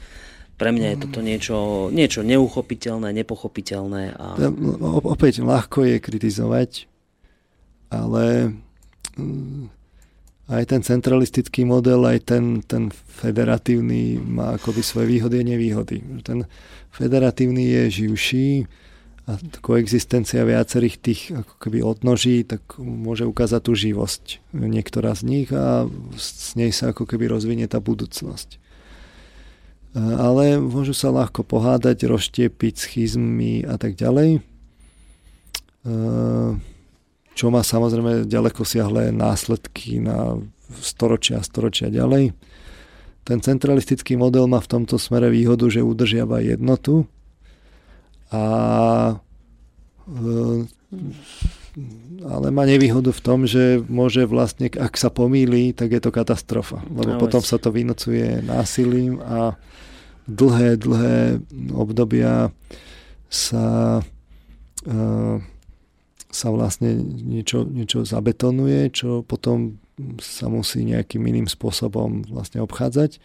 Pre mňa je toto niečo, niečo neuchopiteľné, nepochopiteľné. A... Opäť ľahko je kritizovať, ale... Aj ten centralistický model, aj ten, ten federatívny má akoby svoje výhody a nevýhody. Ten federatívny je živší a koexistencia viacerých tých ako keby odnoží, tak môže ukázať tú živosť niektorá z nich a s nej sa ako keby rozvinie tá budúcnosť. Ale môžu sa ľahko pohádať, rozštiepiť, schizmy a tak ďalej. Čo má samozrejme ďaleko siahle následky na storočia a storočia ďalej. Ten centralistický model má v tomto smere výhodu, že udržiava jednotu a ale má nevýhodu v tom, že môže vlastne, ak sa pomýli, tak je to katastrofa. Lebo no, potom sa to vynocuje násilím a dlhé, dlhé obdobia sa uh, sa vlastne niečo, niečo zabetonuje, čo potom sa musí nejakým iným spôsobom vlastne obchádzať.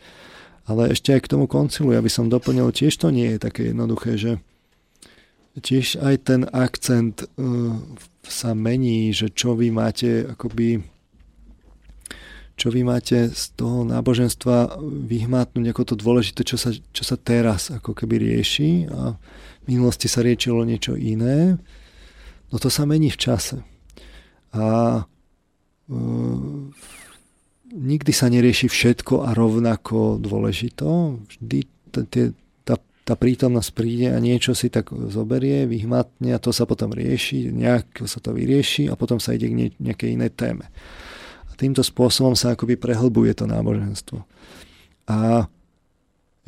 Ale ešte aj k tomu koncilu, aby som doplnil, tiež to nie je také jednoduché, že tiež aj ten akcent uh, sa mení, že čo vy máte akoby čo vy máte z toho náboženstva vyhmátnuť ako to dôležité, čo sa, čo sa teraz ako keby rieši a v minulosti sa riešilo niečo iné. No to sa mení v čase. A e, nikdy sa nerieši všetko a rovnako dôležito. Vždy t- t- tá, tá prítomnosť príde a niečo si tak zoberie, vyhmatne a to sa potom rieši, nejako sa to vyrieši a potom sa ide k ne- nejakej inej téme. A týmto spôsobom sa akoby prehlbuje to náboženstvo. A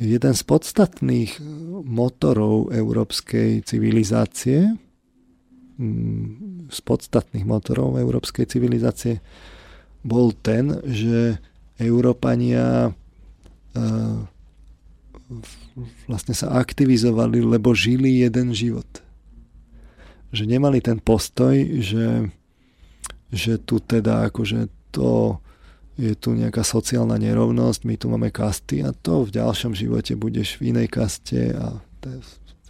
jeden z podstatných motorov európskej civilizácie, z podstatných motorov európskej civilizácie bol ten, že Európania vlastne sa aktivizovali, lebo žili jeden život. Že nemali ten postoj, že, že tu teda akože to je tu nejaká sociálna nerovnosť, my tu máme kasty a to v ďalšom živote budeš v inej kaste a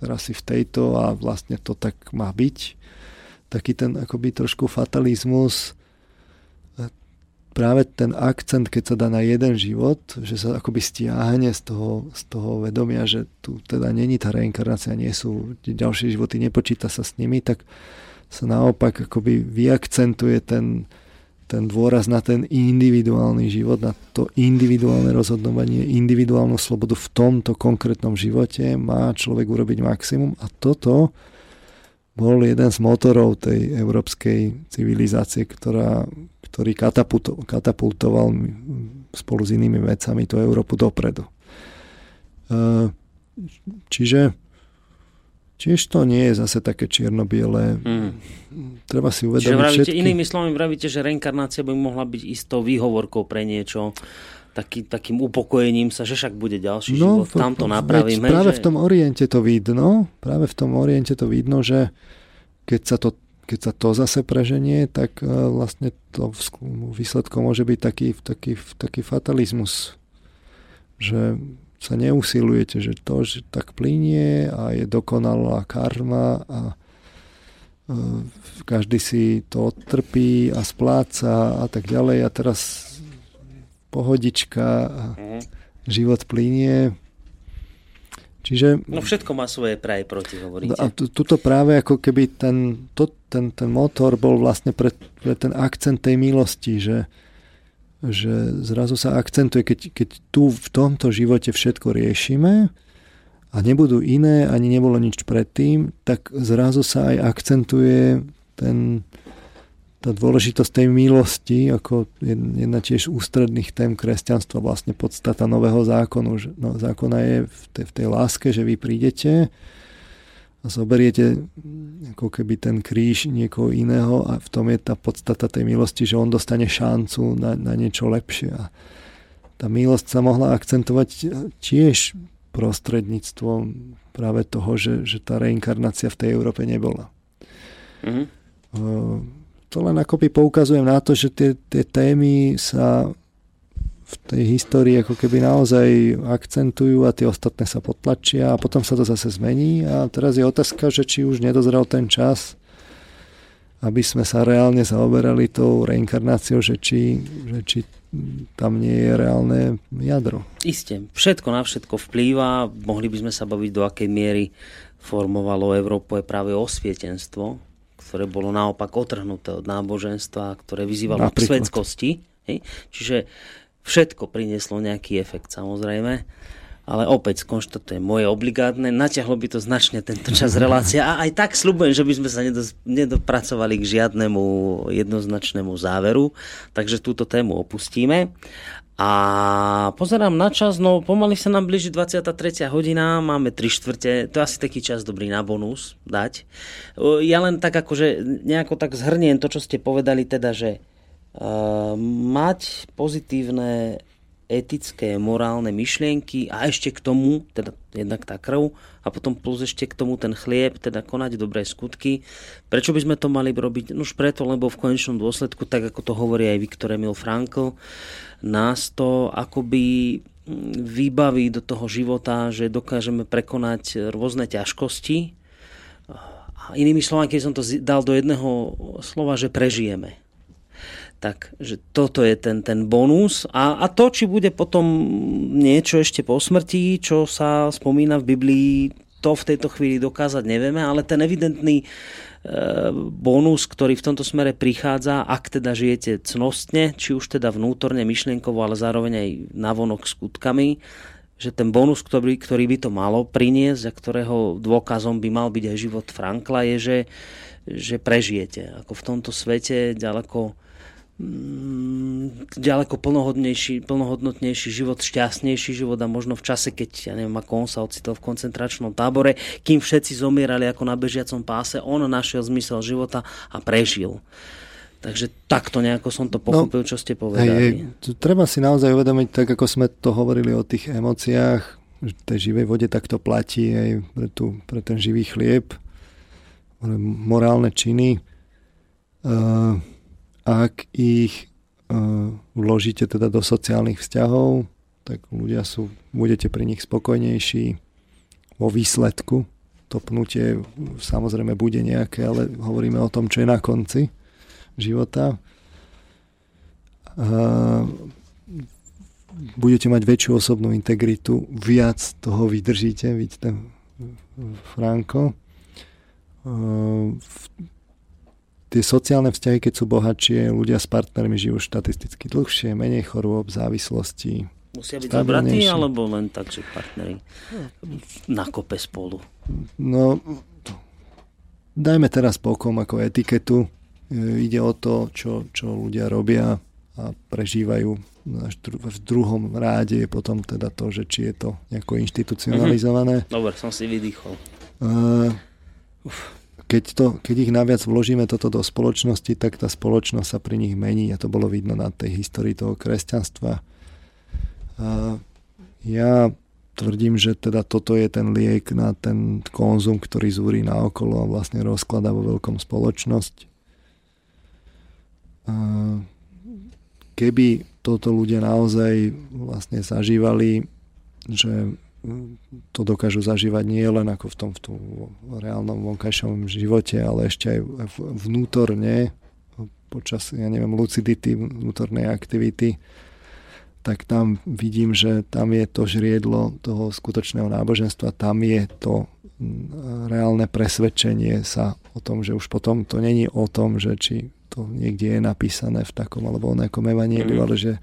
teraz si v tejto a vlastne to tak má byť. Taký ten akoby trošku fatalizmus, práve ten akcent, keď sa dá na jeden život, že sa akoby stiahne z toho, z toho vedomia, že tu teda není tá reinkarnácia, nie sú ďalšie životy, nepočíta sa s nimi, tak sa naopak akoby vyakcentuje ten ten dôraz na ten individuálny život, na to individuálne rozhodovanie, individuálnu slobodu v tomto konkrétnom živote má človek urobiť maximum a toto bol jeden z motorov tej európskej civilizácie, ktorá, ktorý katapultoval spolu s inými vecami tú Európu dopredu. Čiže Čiže to nie je zase také čierno-biele. Mm. Treba si uvedomiť Čiže vravíte, všetky. Inými slovami vravíte, že reinkarnácia by mohla byť istou výhovorkou pre niečo, taký, takým upokojením sa, že však bude ďalší no, život, v, tam to napravíme. Práve že... v tom oriente to vidno, práve v tom oriente to vidno, že keď sa to, keď sa to zase preženie, tak vlastne to výsledkom môže byť taký, taký, taký fatalizmus, že sa neusilujete, že to, že tak plynie a je dokonalá karma a e, každý si to odtrpí a spláca a tak ďalej a teraz pohodička a život plynie. Čiže... No všetko má svoje pre aj proti, hovoríte. A tuto práve ako keby ten, to, ten, ten motor bol vlastne pre, pre ten akcent tej milosti, že že zrazu sa akcentuje, keď, keď tu v tomto živote všetko riešime a nebudú iné, ani nebolo nič predtým, tak zrazu sa aj akcentuje ten, tá dôležitosť tej milosti, ako jedna tiež ústredných tém kresťanstva, vlastne podstata nového zákonu. Že, no, zákona je v tej, v tej láske, že vy prídete a zoberiete ako keby ten kríž niekoho iného a v tom je tá podstata tej milosti, že on dostane šancu na, na niečo lepšie. A tá milosť sa mohla akcentovať tiež prostredníctvom práve toho, že, že tá reinkarnácia v tej Európe nebola. Mhm. To len akoby poukazujem na to, že tie, tie témy sa v tej histórii ako keby naozaj akcentujú a tie ostatné sa potlačia a potom sa to zase zmení a teraz je otázka, že či už nedozrel ten čas, aby sme sa reálne zaoberali tou reinkarnáciou, že či, že či tam nie je reálne jadro. Isté. Všetko na všetko vplýva. Mohli by sme sa baviť, do akej miery formovalo Európu je práve osvietenstvo, ktoré bolo naopak otrhnuté od náboženstva, ktoré vyzývalo k svetskosti. Hej? Čiže všetko prinieslo nejaký efekt, samozrejme. Ale opäť skonštatujem moje obligátne, natiahlo by to značne tento čas relácia a aj tak sľubujem, že by sme sa nedopracovali k žiadnemu jednoznačnému záveru. Takže túto tému opustíme. A pozerám na čas, no pomaly sa nám blíži dvadsiata tretia hodina, máme tri štvrte, to je asi taký čas dobrý na bonus dať. Ja len tak akože nejako tak zhrniem to, čo ste povedali, teda, že Uh, mať pozitívne etické, morálne myšlienky a ešte k tomu, teda jednak tá krv a potom plus ešte k tomu ten chlieb, teda konať dobré skutky. Prečo by sme to mali robiť? No už preto, lebo v konečnom dôsledku, tak ako to hovorí aj Viktor Emil Frankl, nás to akoby vybaví do toho života, že dokážeme prekonať rôzne ťažkosti. A inými slovami, keď som to dal do jedného slova, že prežijeme. Takže toto je ten, ten bonus a, a to, či bude potom niečo ešte po smrti, čo sa spomína v Biblii, to v tejto chvíli dokázať nevieme, ale ten evidentný e, bonus, ktorý v tomto smere prichádza, ak teda žijete cnostne, či už teda vnútorne, myšlienkovo, ale zároveň aj navonok skutkami, že ten bonus, ktorý, ktorý by to malo priniesť a ktorého dôkazom by mal byť aj život Frankla, je, že, že prežijete. Ako v tomto svete ďaleko ďaleko plnohodnejší, plnohodnotnejší život, šťastnejší život a možno v čase, keď, ja neviem, ako on sa ocitol v koncentračnom tábore, kým všetci zomierali ako na bežiacom páse, on našiel zmysel života a prežil. Takže takto nejako som to pochopil, no, čo ste povedali. Hej, treba si naozaj uvedomiť, tak ako sme to hovorili o tých emóciách, že tej živej vode takto platí aj pre, tú, pre ten živý chlieb, morálne činy. Uh, ak ich uh, vložíte teda do sociálnych vzťahov, tak ľudia sú, budete pri nich spokojnejší vo výsledku. To pnutie samozrejme bude nejaké, ale hovoríme o tom, čo je na konci života. Budete mať väčšiu osobnú integritu, viac toho vydržíte, vidíte, Franko. Tie sociálne vzťahy, keď sú bohatšie, ľudia s partnermi žijú štatisticky dlhšie, menej chorôb, závislostí. Musia byť zabratí, alebo len tak, že partneri na kope spolu? No, dajme teraz bokom ako etiketu. Ide o to, čo, čo ľudia robia a prežívajú. V druhom ráde je potom teda to, že či je to nejako inštitucionalizované. Mm-hmm. Dobre, som si vydýchol. Keď, to, keď ich naviac vložíme toto do spoločnosti, tak tá spoločnosť sa pri nich mení a to bolo vidno na tej histórii toho kresťanstva. Ja tvrdím, že teda toto je ten liek na ten konzum, ktorý zúri naokolo a vlastne rozkladá vo veľkom spoločnosť. Keby toto ľudia naozaj vlastne zažívali, že to dokážu zažívať nie len ako v tom, v tom reálnom vonkajšom živote, ale ešte aj vnútorne, počas, ja neviem, lucidity, vnútornej aktivity, tak tam vidím, že tam je to žriedlo toho skutočného náboženstva, tam je to reálne presvedčenie sa o tom, že už potom to není o tom, že či to niekde je napísané v takom alebo onakom evanjeliu, ale že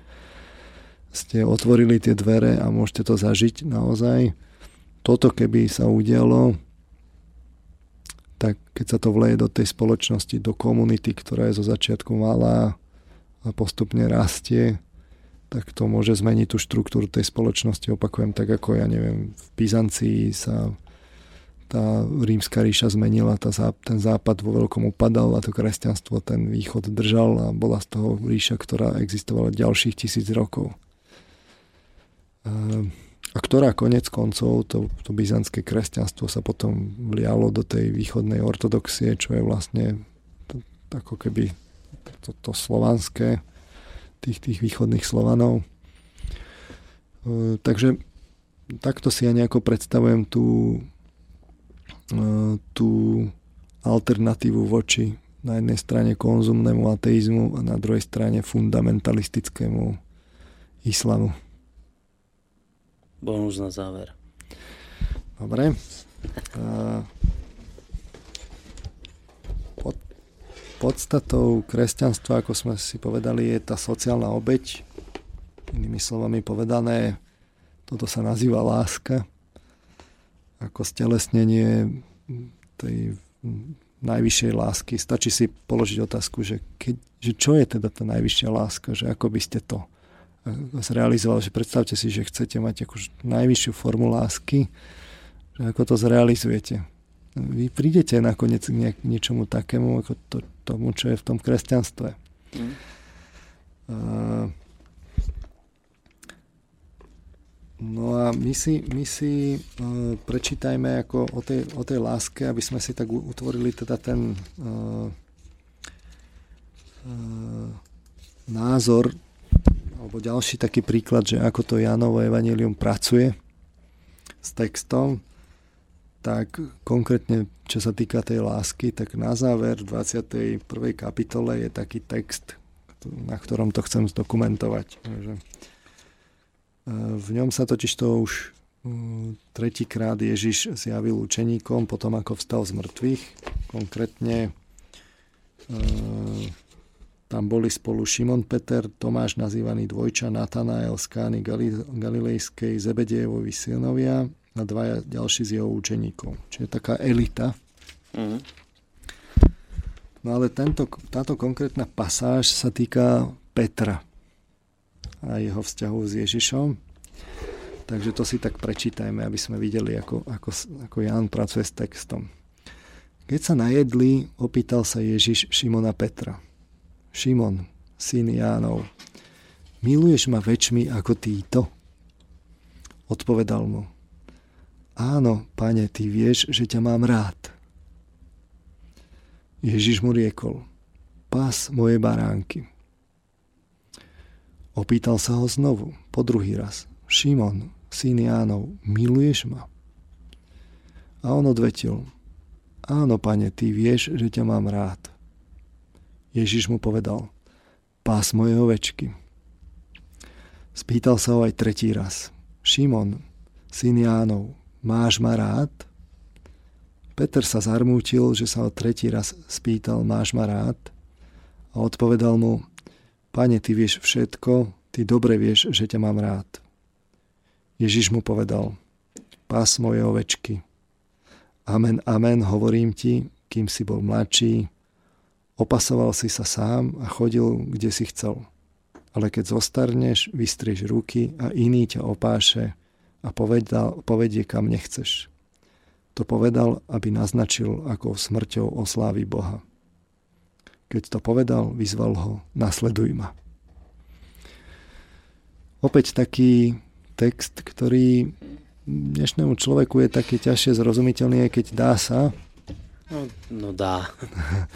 ste otvorili tie dvere a môžete to zažiť naozaj. Toto keby sa udialo, tak keď sa to vleje do tej spoločnosti, do komunity, ktorá je zo začiatku malá a postupne rastie, tak to môže zmeniť tú štruktúru tej spoločnosti. Opakujem, tak ako, ja neviem, v Byzancii sa tá rímska ríša zmenila, tá, ten západ vo veľkom upadal a to kresťanstvo ten východ držal a bola z toho ríša, ktorá existovala ďalších tisíc rokov. A ktorá konec koncov, to, to byzantské kresťanstvo sa potom vlialo do tej východnej ortodoxie, čo je vlastne to, ako keby to, to slovanské tých, tých východných Slovanov. Takže takto si ja nejako predstavujem tú tú alternatívu voči na jednej strane konzumnému ateizmu a na druhej strane fundamentalistickému islamu. Bonus na záver. Dobre. A pod, podstatou kresťanstva, ako sme si povedali, je tá sociálna obeť. Inými slovami povedané, toto sa nazýva láska, ako stelesnenie tej najvyššej lásky. Stačí si položiť otázku, že, keď, že čo je teda tá najvyššia láska, že ako by ste to zrealizovali, že predstavte si, že chcete mať ako najvyššiu formu lásky, že ako to zrealizujete. Vy prídete nakoniec k niečomu takému, ako to, tomu, čo je v tom kresťanstve. Mm. A No a my si, my si uh, prečítajme ako o tej, o tej láske, aby sme si tak utvorili teda ten uh, uh, názor alebo ďalší taký príklad, že ako to Jánovo evanjelium pracuje s textom, tak konkrétne čo sa týka tej lásky, tak na záver dvadsiatej prvej kapitole je taký text, na ktorom to chcem zdokumentovať. Takže v ňom sa totiž to už tretíkrát Ježiš zjavil učeníkom potom, ako vstal z mŕtvych. Konkrétne tam boli spolu Šimon Peter, Tomáš nazývaný dvojča, Natanael z Kány Galilejskej, Zebedejevovi synovia a dvaja ďalší z jeho učeníkov. Čiže taká elita. Mhm. No ale tento, táto konkrétna pasáž sa týka Petra a jeho vzťahu s Ježišom. Takže to si tak prečítajme, aby sme videli, ako, ako, ako Ján pracuje s textom. Keď sa najedli, opýtal sa Ježiš Šimona Petra. Šimon, syn Jánov, miluješ ma väčšmi ako títo? Odpovedal mu. Áno, pane, ty vieš, že ťa mám rád. Ježiš mu riekol. Pás moje baránky. Opýtal sa ho znovu, po druhý raz. Šimon, syn Jánov, miluješ ma? A on odvetil. Áno, pane, ty vieš, že ťa mám rád. Ježiš mu povedal. Pás moje ovečky. Spýtal sa ho aj tretí raz. Šimon, syn Jánov, máš ma rád? Peter sa zarmútil, že sa ho tretí raz spýtal, máš ma rád? A odpovedal mu, pane, ty vieš všetko, ty dobre vieš, že ťa mám rád. Ježiš mu povedal, pás moje ovečky. Amen, amen, hovorím ti, kým si bol mladší, opasoval si sa sám a chodil, kde si chcel. Ale keď zostarneš, vystrieš ruky a iný ťa opáše a povedal, povedie, kam nechceš. To povedal, aby naznačil, akou smrťou oslávi Boha. Keď to povedal, vyzval ho, nasleduj ma. Opäť taký text, ktorý dnešnému človeku je taký ťažšie zrozumiteľný, keď dá sa. No, no dá.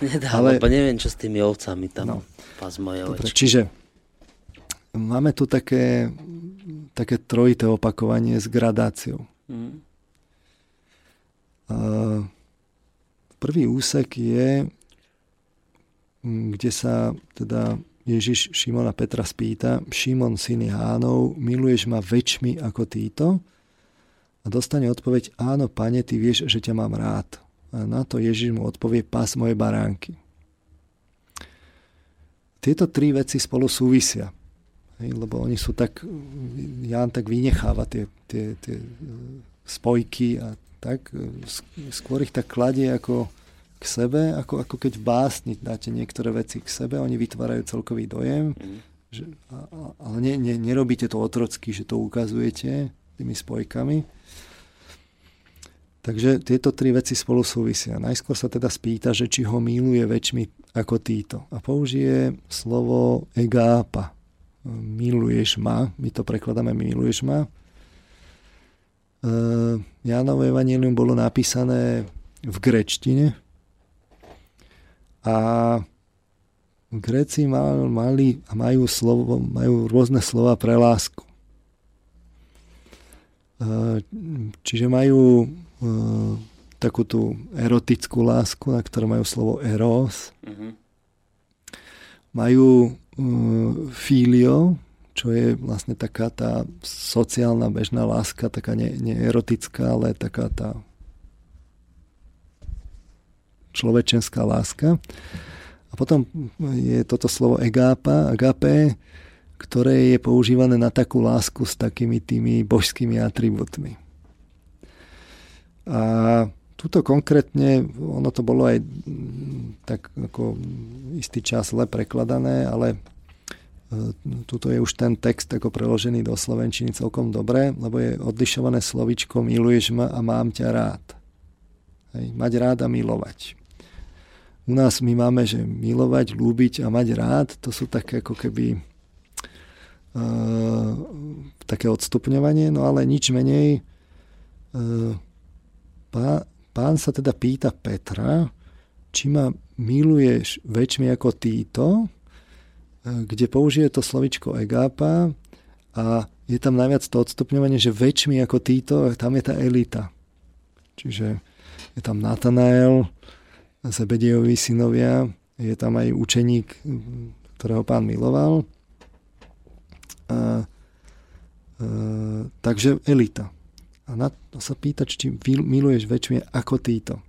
Nedá, ale neviem, čo s tými ovcami tam. No, pás moje ovečky. Čiže máme tu také, také trojité opakovanie s gradáciou. Mm. Prvý úsek je, kde sa teda Ježiš Šimona Petra spýta, Šimon, syn Jánov, miluješ ma väčšmi ako títo? A dostane odpoveď, áno, pane, ty vieš, že ťa mám rád. A na to Ježiš mu odpovie, pás moje baránky. Tieto tri veci spolu súvisia. Lebo oni sú tak, Ján tak vynecháva tie, tie, tie spojky a tak, skôr ich tak kladie ako k sebe, ako, ako keď v básni dáte niektoré veci k sebe, oni vytvárajú celkový dojem, že, a, a, ale ne, ne, nerobíte to otrocky, že to ukazujete tými spojkami. Takže tieto tri veci spolu súvisia. Najskôr sa teda spýta, že či ho miluje väčšmi ako títo. A použije slovo egápa. Miluješ ma, my to prekladáme miluješ ma. Uh, Jánovo evanjelium bolo napísané v gréčtine a Gréci mal, mali, majú, slovo, majú rôzne slova pre lásku. Uh, čiže majú uh, takú tú erotickú lásku, na ktorú majú slovo eros. Mm-hmm. Majú filio, čo je vlastne taká tá sociálna bežná láska, taká ne, neerotická, ale taká tá človečenská láska. A potom je toto slovo egápa, agapé, ktoré je používané na takú lásku s takými tými božskými atribútmi. A tuto konkrétne, ono to bolo aj tak ako istý čas zle prekladané, ale tuto je už ten text ako preložený do slovenčiny celkom dobre, lebo je odlišované slovíčko miluješ ma a mám ťa rád. Hej, mať rád a milovať. U nás my máme, že milovať, ľúbiť a mať rád, to sú také ako keby uh, také odstupňovanie, no ale nič menej uh, pá, Pán sa teda pýta Petra, či ma miluješ väčšmi ako títo, kde použije to slovičko egápa a je tam najviac to odstupňovanie, že väčšmi ako títo, tam je tá elita. Čiže je tam Natanael, Zebedejovi synovia, je tam aj učeník, ktorého Pán miloval. A, a, takže elita. A na to sa pýta, či miluješ väčšmi ako títo.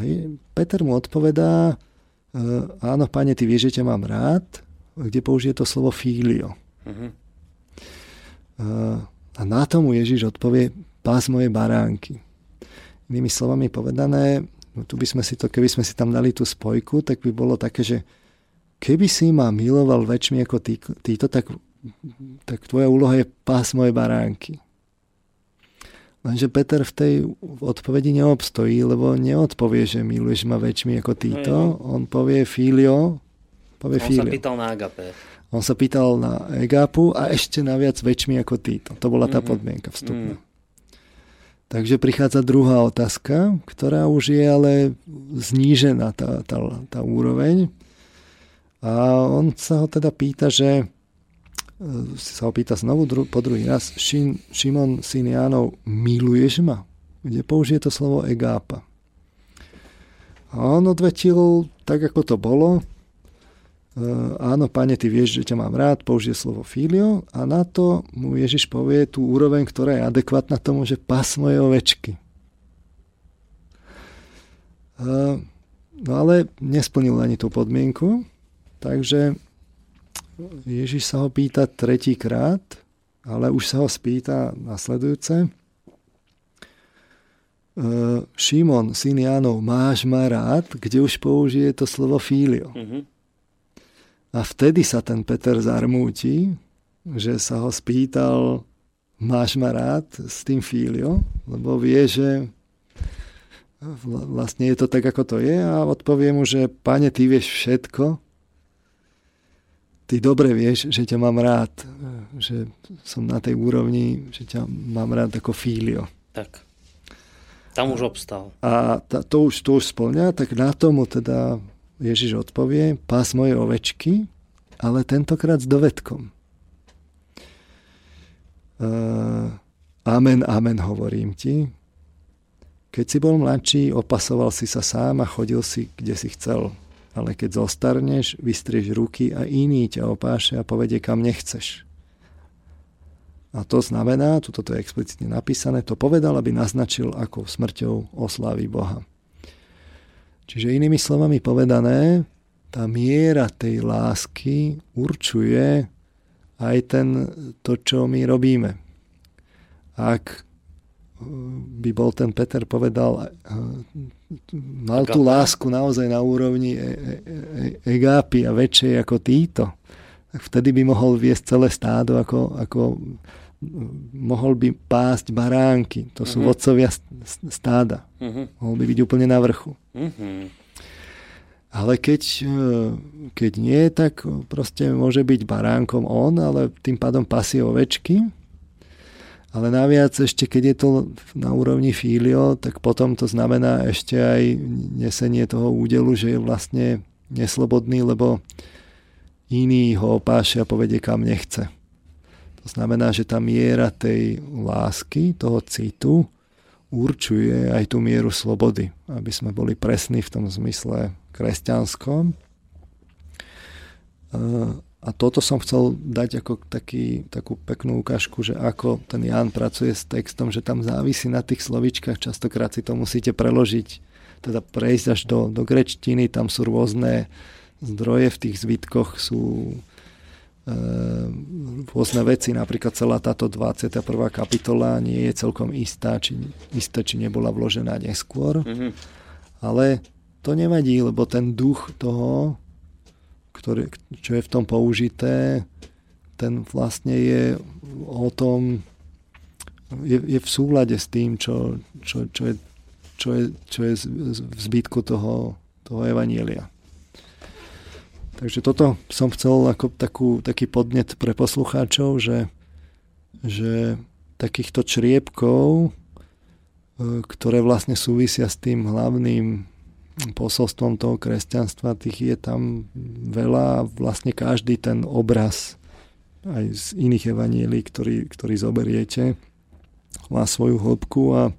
A Peter mu odpovedá, áno, pane, ty vieš, že ťa mám rád, kde použije to slovo filio. Uh-huh. A na tomu Ježiš odpovie, pás moje baránky. Inými slovami povedané, v tu by sme si to, keby sme si tam dali tú spojku, tak by bolo také, že keby si ma miloval väčšmi ako tí, títo, tak, tak tvoja úloha je pás moje baránky. Lenže Peter v tej odpovedi neobstojí, lebo neodpovie, že miluješ ma väčšmi ako títo. On povie filio. Povie On filio. sa pýtal na agapé. On sa pýtal na agapu a ešte naviac väčšmi ako títo. To bola tá mm-hmm. podmienka vstupná. Mm. Takže prichádza druhá otázka, ktorá už je ale znížená tá, tá, tá úroveň. A on sa ho teda pýta, že sa ho pýta znovu dru- po druhý raz. Šimon, syn Jánov, miluješ ma? Kde použije to slovo egápa. A on odvetil tak, ako to bolo. E, áno, pane, ty vieš, že ťa mám rád, použije slovo filio a na to mu Ježiš povie tú úroveň, ktorá je adekvátna tomu, že pas moje ovečky. E, no ale nesplnil ani tú podmienku, takže Ježiš sa ho pýta tretíkrát, ale už sa ho spýta nasledujúce. Šimon, syn Jánov, máš ma rád, kde už použije to slovo filio. Mm-hmm. A vtedy sa ten Peter zarmúti, že sa ho spýtal, máš ma rád s tým filio, lebo vie, že vlastne je to tak, ako to je a odpovie mu, že pane, ty vieš všetko, ty dobre vieš, že ťa mám rád, že som na tej úrovni, že ťa mám rád ako filio. Tak. Tam už obstal. A to už, to už spĺňa, tak na tomu teda Ježiš odpovie, pás moje ovečky, ale tentokrát s dovedkom. Uh, amen, amen, hovorím ti. Keď si bol mladší, opasoval si sa sám a chodil si, kde si chcel. Ale keď zostarneš, vystrieš ruky a iný ťa opáše a povedie, kam nechceš. A to znamená, tuto to je explicitne napísané, to povedal, aby naznačil, akou smrťou osláví Boha. Čiže inými slovami povedané, tá miera tej lásky určuje aj ten, to, čo my robíme. Ak by bol ten Peter povedal, mal tú lásku naozaj na úrovni egápy a väčšej ako títo, tak vtedy by mohol viesť celé stádo, ako, ako mohol by pásť baránky. To sú uh-huh. vodcovia stáda. Uh-huh. Mohol by byť úplne na vrchu. Uh-huh. Ale keď, keď nie, tak proste môže byť baránkom on, ale tým pádom pasie ovečky. Ale naviac ešte, keď je to na úrovni filio, tak potom to znamená ešte aj nesenie toho údelu, že je vlastne neslobodný, lebo iný ho opáše a povedie, kam nechce. To znamená, že tá miera tej lásky, toho citu, určuje aj tú mieru slobody. Aby sme boli presní v tom zmysle kresťanskom. E- A toto som chcel dať ako taký, takú peknú ukážku, že ako ten Ján pracuje s textom, že tam závisí na tých slovíčkach. Častokrát si to musíte preložiť, teda prejsť až do, do grečtiny. Tam sú rôzne zdroje, v tých zvitkoch sú e, rôzne veci. Napríklad celá táto dvadsiata prvá kapitola nie je celkom istá, či, istá, či nebola vložená neskôr. Mm-hmm. Ale to nevadí, lebo ten duch toho, ktorý, čo je v tom použité, ten vlastne je o tom, je, je v súlade s tým, čo, čo, čo, je, čo, je, čo je v zbytku toho, toho evanjelia. Takže toto som chcel ako takú, taký podnet pre poslucháčov, že, že takýchto čriepkov, ktoré vlastne súvisia s tým hlavným posolstvom toho kresťanstva, tých je tam veľa, vlastne každý ten obraz aj z iných evanjelií, ktorý, ktorý zoberiete, má svoju hĺbku a e,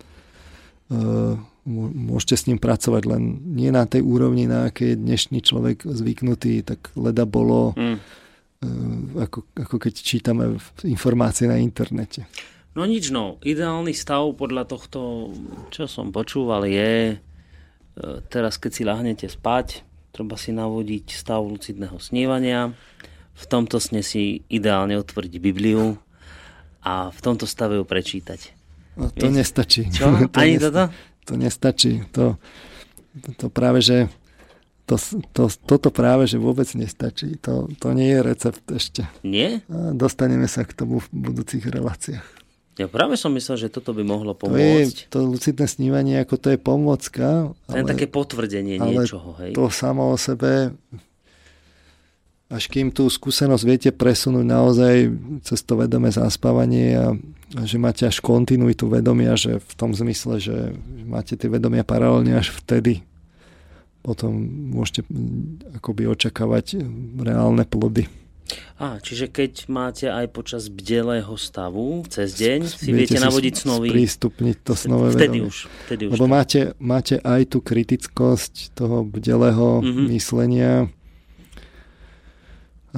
môžete s ním pracovať, len nie na tej úrovni, na akej je dnešný človek zvyknutý, tak leda bolo mm. e, ako, ako keď čítame informácie na internete. No nič, no. Ideálny stav podľa tohto, čo som počúval, je teraz, keď si ľahnete spať, treba si navodiť stav lucidného snívania. V tomto sne si ideálne otvoriť Bibliu a v tomto stave ju prečítať. No, to Vies? nestačí. Čo? To Ani nesta- toto? To nestačí. To, to práve, že to, to, toto práve, že vôbec nestačí. To, to nie je recept ešte. Nie? A dostaneme sa k tomu v budúcich reláciách. Ja práve som myslel, že toto by mohlo pomôcť. To, je, to lucidné snívanie, ako to je pomôcka. To je také potvrdenie niečoho. Hej? To samo o sebe, až kým tú skúsenosť viete presunúť naozaj cez to vedomé zaspávanie a, a že máte až kontinuitu vedomia, že v tom zmysle, že máte tie vedomia paralelne, až vtedy potom môžete akoby očakávať reálne plody. Á, čiže keď máte aj počas bdelého stavu cez deň, si viete, viete navodiť snovy. Sprístupniť to snové vtedy vedomie. Už, vtedy už. Lebo máte, máte aj tú kritickosť toho bdelého mm-hmm. myslenia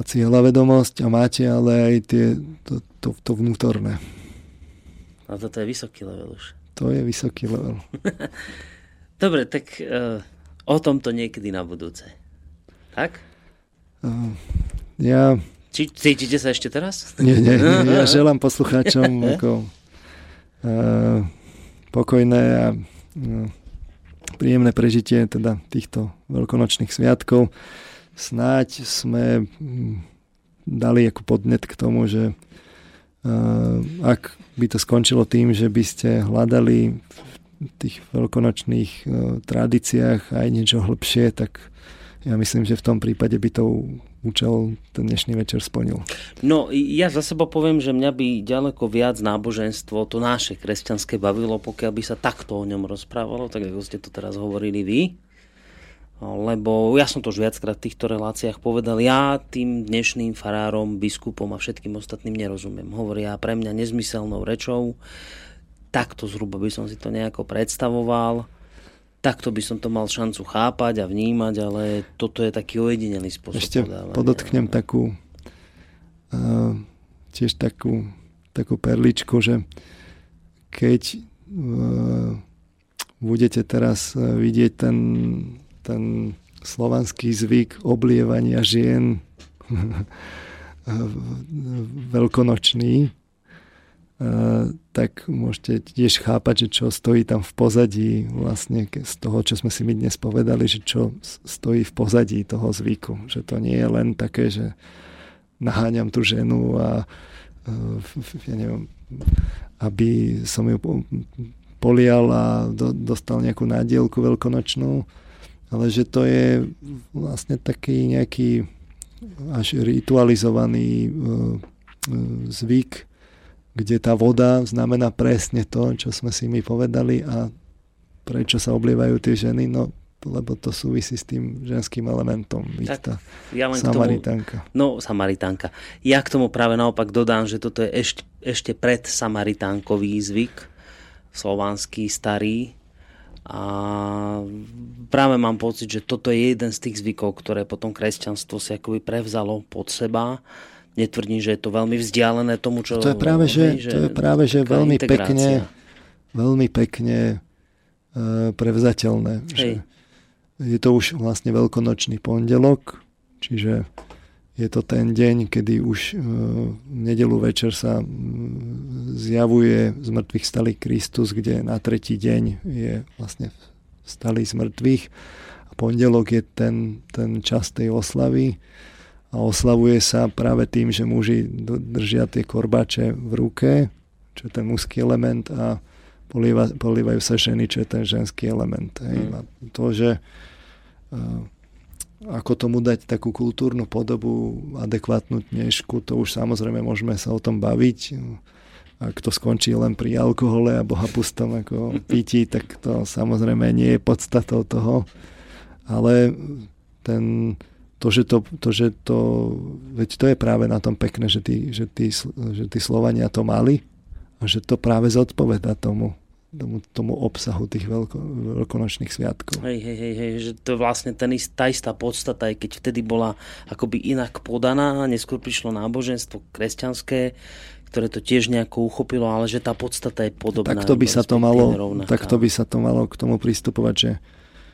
a cieľavedomosť a máte ale aj tie, to, to, to vnútorné. A toto je vysoký level už. To je vysoký level. Dobre, tak uh, o tomto niekedy na budúce. Tak? Uh, ja... Či, cítite sa ešte teraz? Nie, nie. nie ja želám poslucháčom ako, uh, pokojné a uh, príjemné prežitie teda týchto veľkonočných sviatkov. Snáď sme dali ako podnet k tomu, že uh, ak by to skončilo tým, že by ste hľadali v tých veľkonočných uh, tradíciách aj niečo hlbšie, tak ja myslím, že v tom prípade by to účel ten dnešný večer splnil. No, ja za seba poviem, že mňa by ďaleko viac náboženstvo, to naše kresťanské, bavilo, pokiaľ by sa takto o ňom rozprávalo, tak ako ste to teraz hovorili vy. Lebo ja som to už viackrát v týchto reláciách povedal, ja tým dnešným farárom, biskupom a všetkým ostatným nerozumiem. Hovoria pre mňa nezmyselnou rečou, takto zhruba by som si to nejako predstavoval, takto by som to mal šancu chápať a vnímať, ale toto je taký ojedinelý spôsob. Ešte podávania. Podotknem takú uh, tiež takú, takú perličku, že keď uh, budete teraz uh, vidieť ten ten slovanský zvyk oblievania žien veľkonočný, tak môžete tiež chápať, že čo stojí tam v pozadí vlastne z toho, čo sme si my dnes povedali, že čo stojí v pozadí toho zvyku. Že to nie je len také, že naháňam tú ženu a ja neviem, aby som ju polial a dostal nejakú nádielku veľkonočnú, ale že to je vlastne taký nejaký až ritualizovaný zvyk, kde tá voda znamená presne to, čo sme si my povedali a prečo sa oblievajú tie ženy, no lebo to súvisí s tým ženským elementom. Tak, ja len Samaritánka. K tomu, no, Samaritánka. Ja k tomu práve naopak dodám, že toto je ešte, ešte pred Samaritánkový zvyk, slovanský, starý. A práve mám pocit, že toto je jeden z tých zvykov, ktoré potom kresťanstvo si akoby prevzalo pod seba. Netvrdím, že je to veľmi vzdialené tomu, čo... To je práve, že, že, to je práve, že veľmi pekne, veľmi pekne uh, prevzateľné. Že je to už vlastne veľkonočný pondelok, čiže je to ten deň, kedy už uh, v nedeľu večer sa uh, zjavuje zmrtvých stalý Kristus, kde na tretí deň je vlastne stalý z mŕtvych. A pondelok je ten, ten čas tej oslavy a oslavuje sa práve tým, že muži držia tie korbáče v ruke, čo je ten mužský element, a polieva, polievajú sa ženy, čo je ten ženský element. Hej. To, že uh, ako tomu dať takú kultúrnu podobu, adekvátnu dnešku, to už samozrejme môžeme sa o tom baviť. Ak to skončí len pri alkohole a bohapustom ako pití, tak to samozrejme nie je podstatou toho. Ale ten, to, že to, to, že to, veď to je práve na tom pekné, že tí, že tí, že tí Slovania to mali a že to práve zodpovedá tomu. Tomu, tomu obsahu tých veľko, veľkonočných sviatkov. Hej, hej, hej, hej, že to vlastne ten ist, tá istá podstata, aj keď vtedy bola akoby inak podaná, neskôr prišlo náboženstvo kresťanské, ktoré to tiež nejako uchopilo, ale že tá podstata je podobná. Takto by sa to malo, takto by sa to malo k tomu pristupovať, že,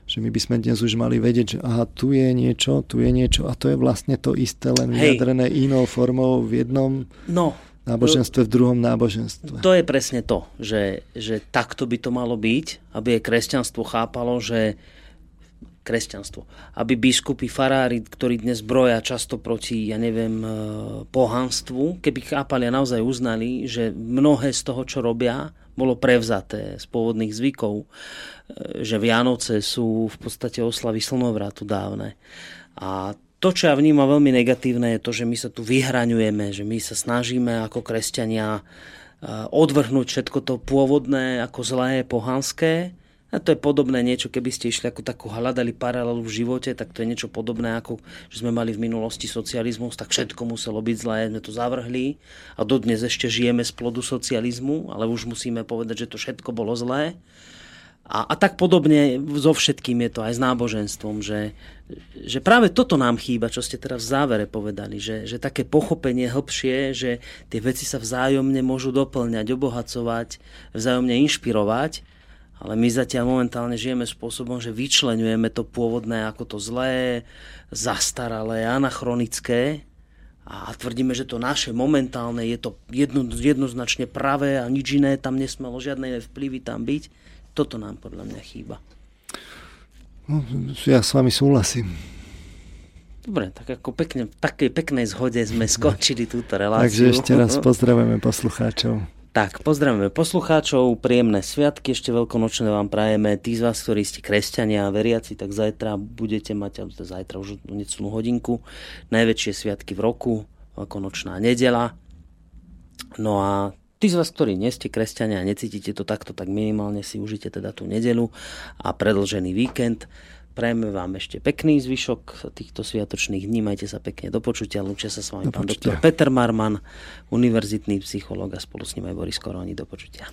že my by sme dnes už mali vedieť, že aha, tu je niečo, tu je niečo a to je vlastne to isté, len vyjadrené inou formou v jednom... No. náboženstve v druhom náboženstve. To je presne to, že, že takto by to malo byť, aby je kresťanstvo chápalo, že kresťanstvo. Aby biskupy, farári, ktorí dnes broja často proti, ja neviem, pohanstvu, keby chápali a naozaj uznali, že mnohé z toho, čo robia, bolo prevzaté z pôvodných zvykov, že Vianoce sú v podstate oslavy slnovratu dávne. A to, čo ja vnímam veľmi negatívne, je to, že my sa tu vyhraňujeme, že my sa snažíme ako kresťania odvrhnúť všetko to pôvodné ako zlé, pohanské. A to je podobné niečo, keby ste išli ako takú hľadali paralelu v živote, tak to je niečo podobné, ako že sme mali v minulosti socializmus, tak všetko muselo byť zlé, sme to zavrhli a dodnes ešte žijeme z plodu socializmu, ale už musíme povedať, že to všetko bolo zlé. A, a tak podobne so všetkým je to aj s náboženstvom, že, že práve toto nám chýba, čo ste teraz v závere povedali, že, že také pochopenie hĺbšie, že tie veci sa vzájomne môžu doplňať, obohacovať, vzájomne inšpirovať. Ale my zatiaľ momentálne žijeme spôsobom, že vyčleňujeme to pôvodné ako to zlé, zastaralé, anachronické a tvrdíme, že to naše momentálne je to jedno, jednoznačne pravé a nič iné, tam nesmelo žiadne vplyvy tam byť. Toto nám podľa mňa chýba. No, ja s vami súhlasím. Dobre, tak ako pekne, v takej peknej zhode sme skončili túto reláciu. Takže ešte raz pozdravujeme poslucháčov. Tak, pozdravíme poslucháčov, príjemné sviatky, ešte veľkonočné vám prajeme. Tí z vás, ktorí ste kresťania a veriaci, tak zajtra budete mať, zajtra už necelú hodinku, najväčšie sviatky v roku, veľkonočná nedeľa. No a tí z vás, ktorí nie ste kresťania a necítite to takto, tak minimálne si užite teda tú nedeľu a predĺžený víkend. Prajeme vám ešte pekný zvyšok týchto sviatočných dní. Majte sa pekne do počutia. Lúčia sa s vami pán doktor Peter Marman, univerzitný psychológ a spolu s ním aj Boris Koroni. Do počutia.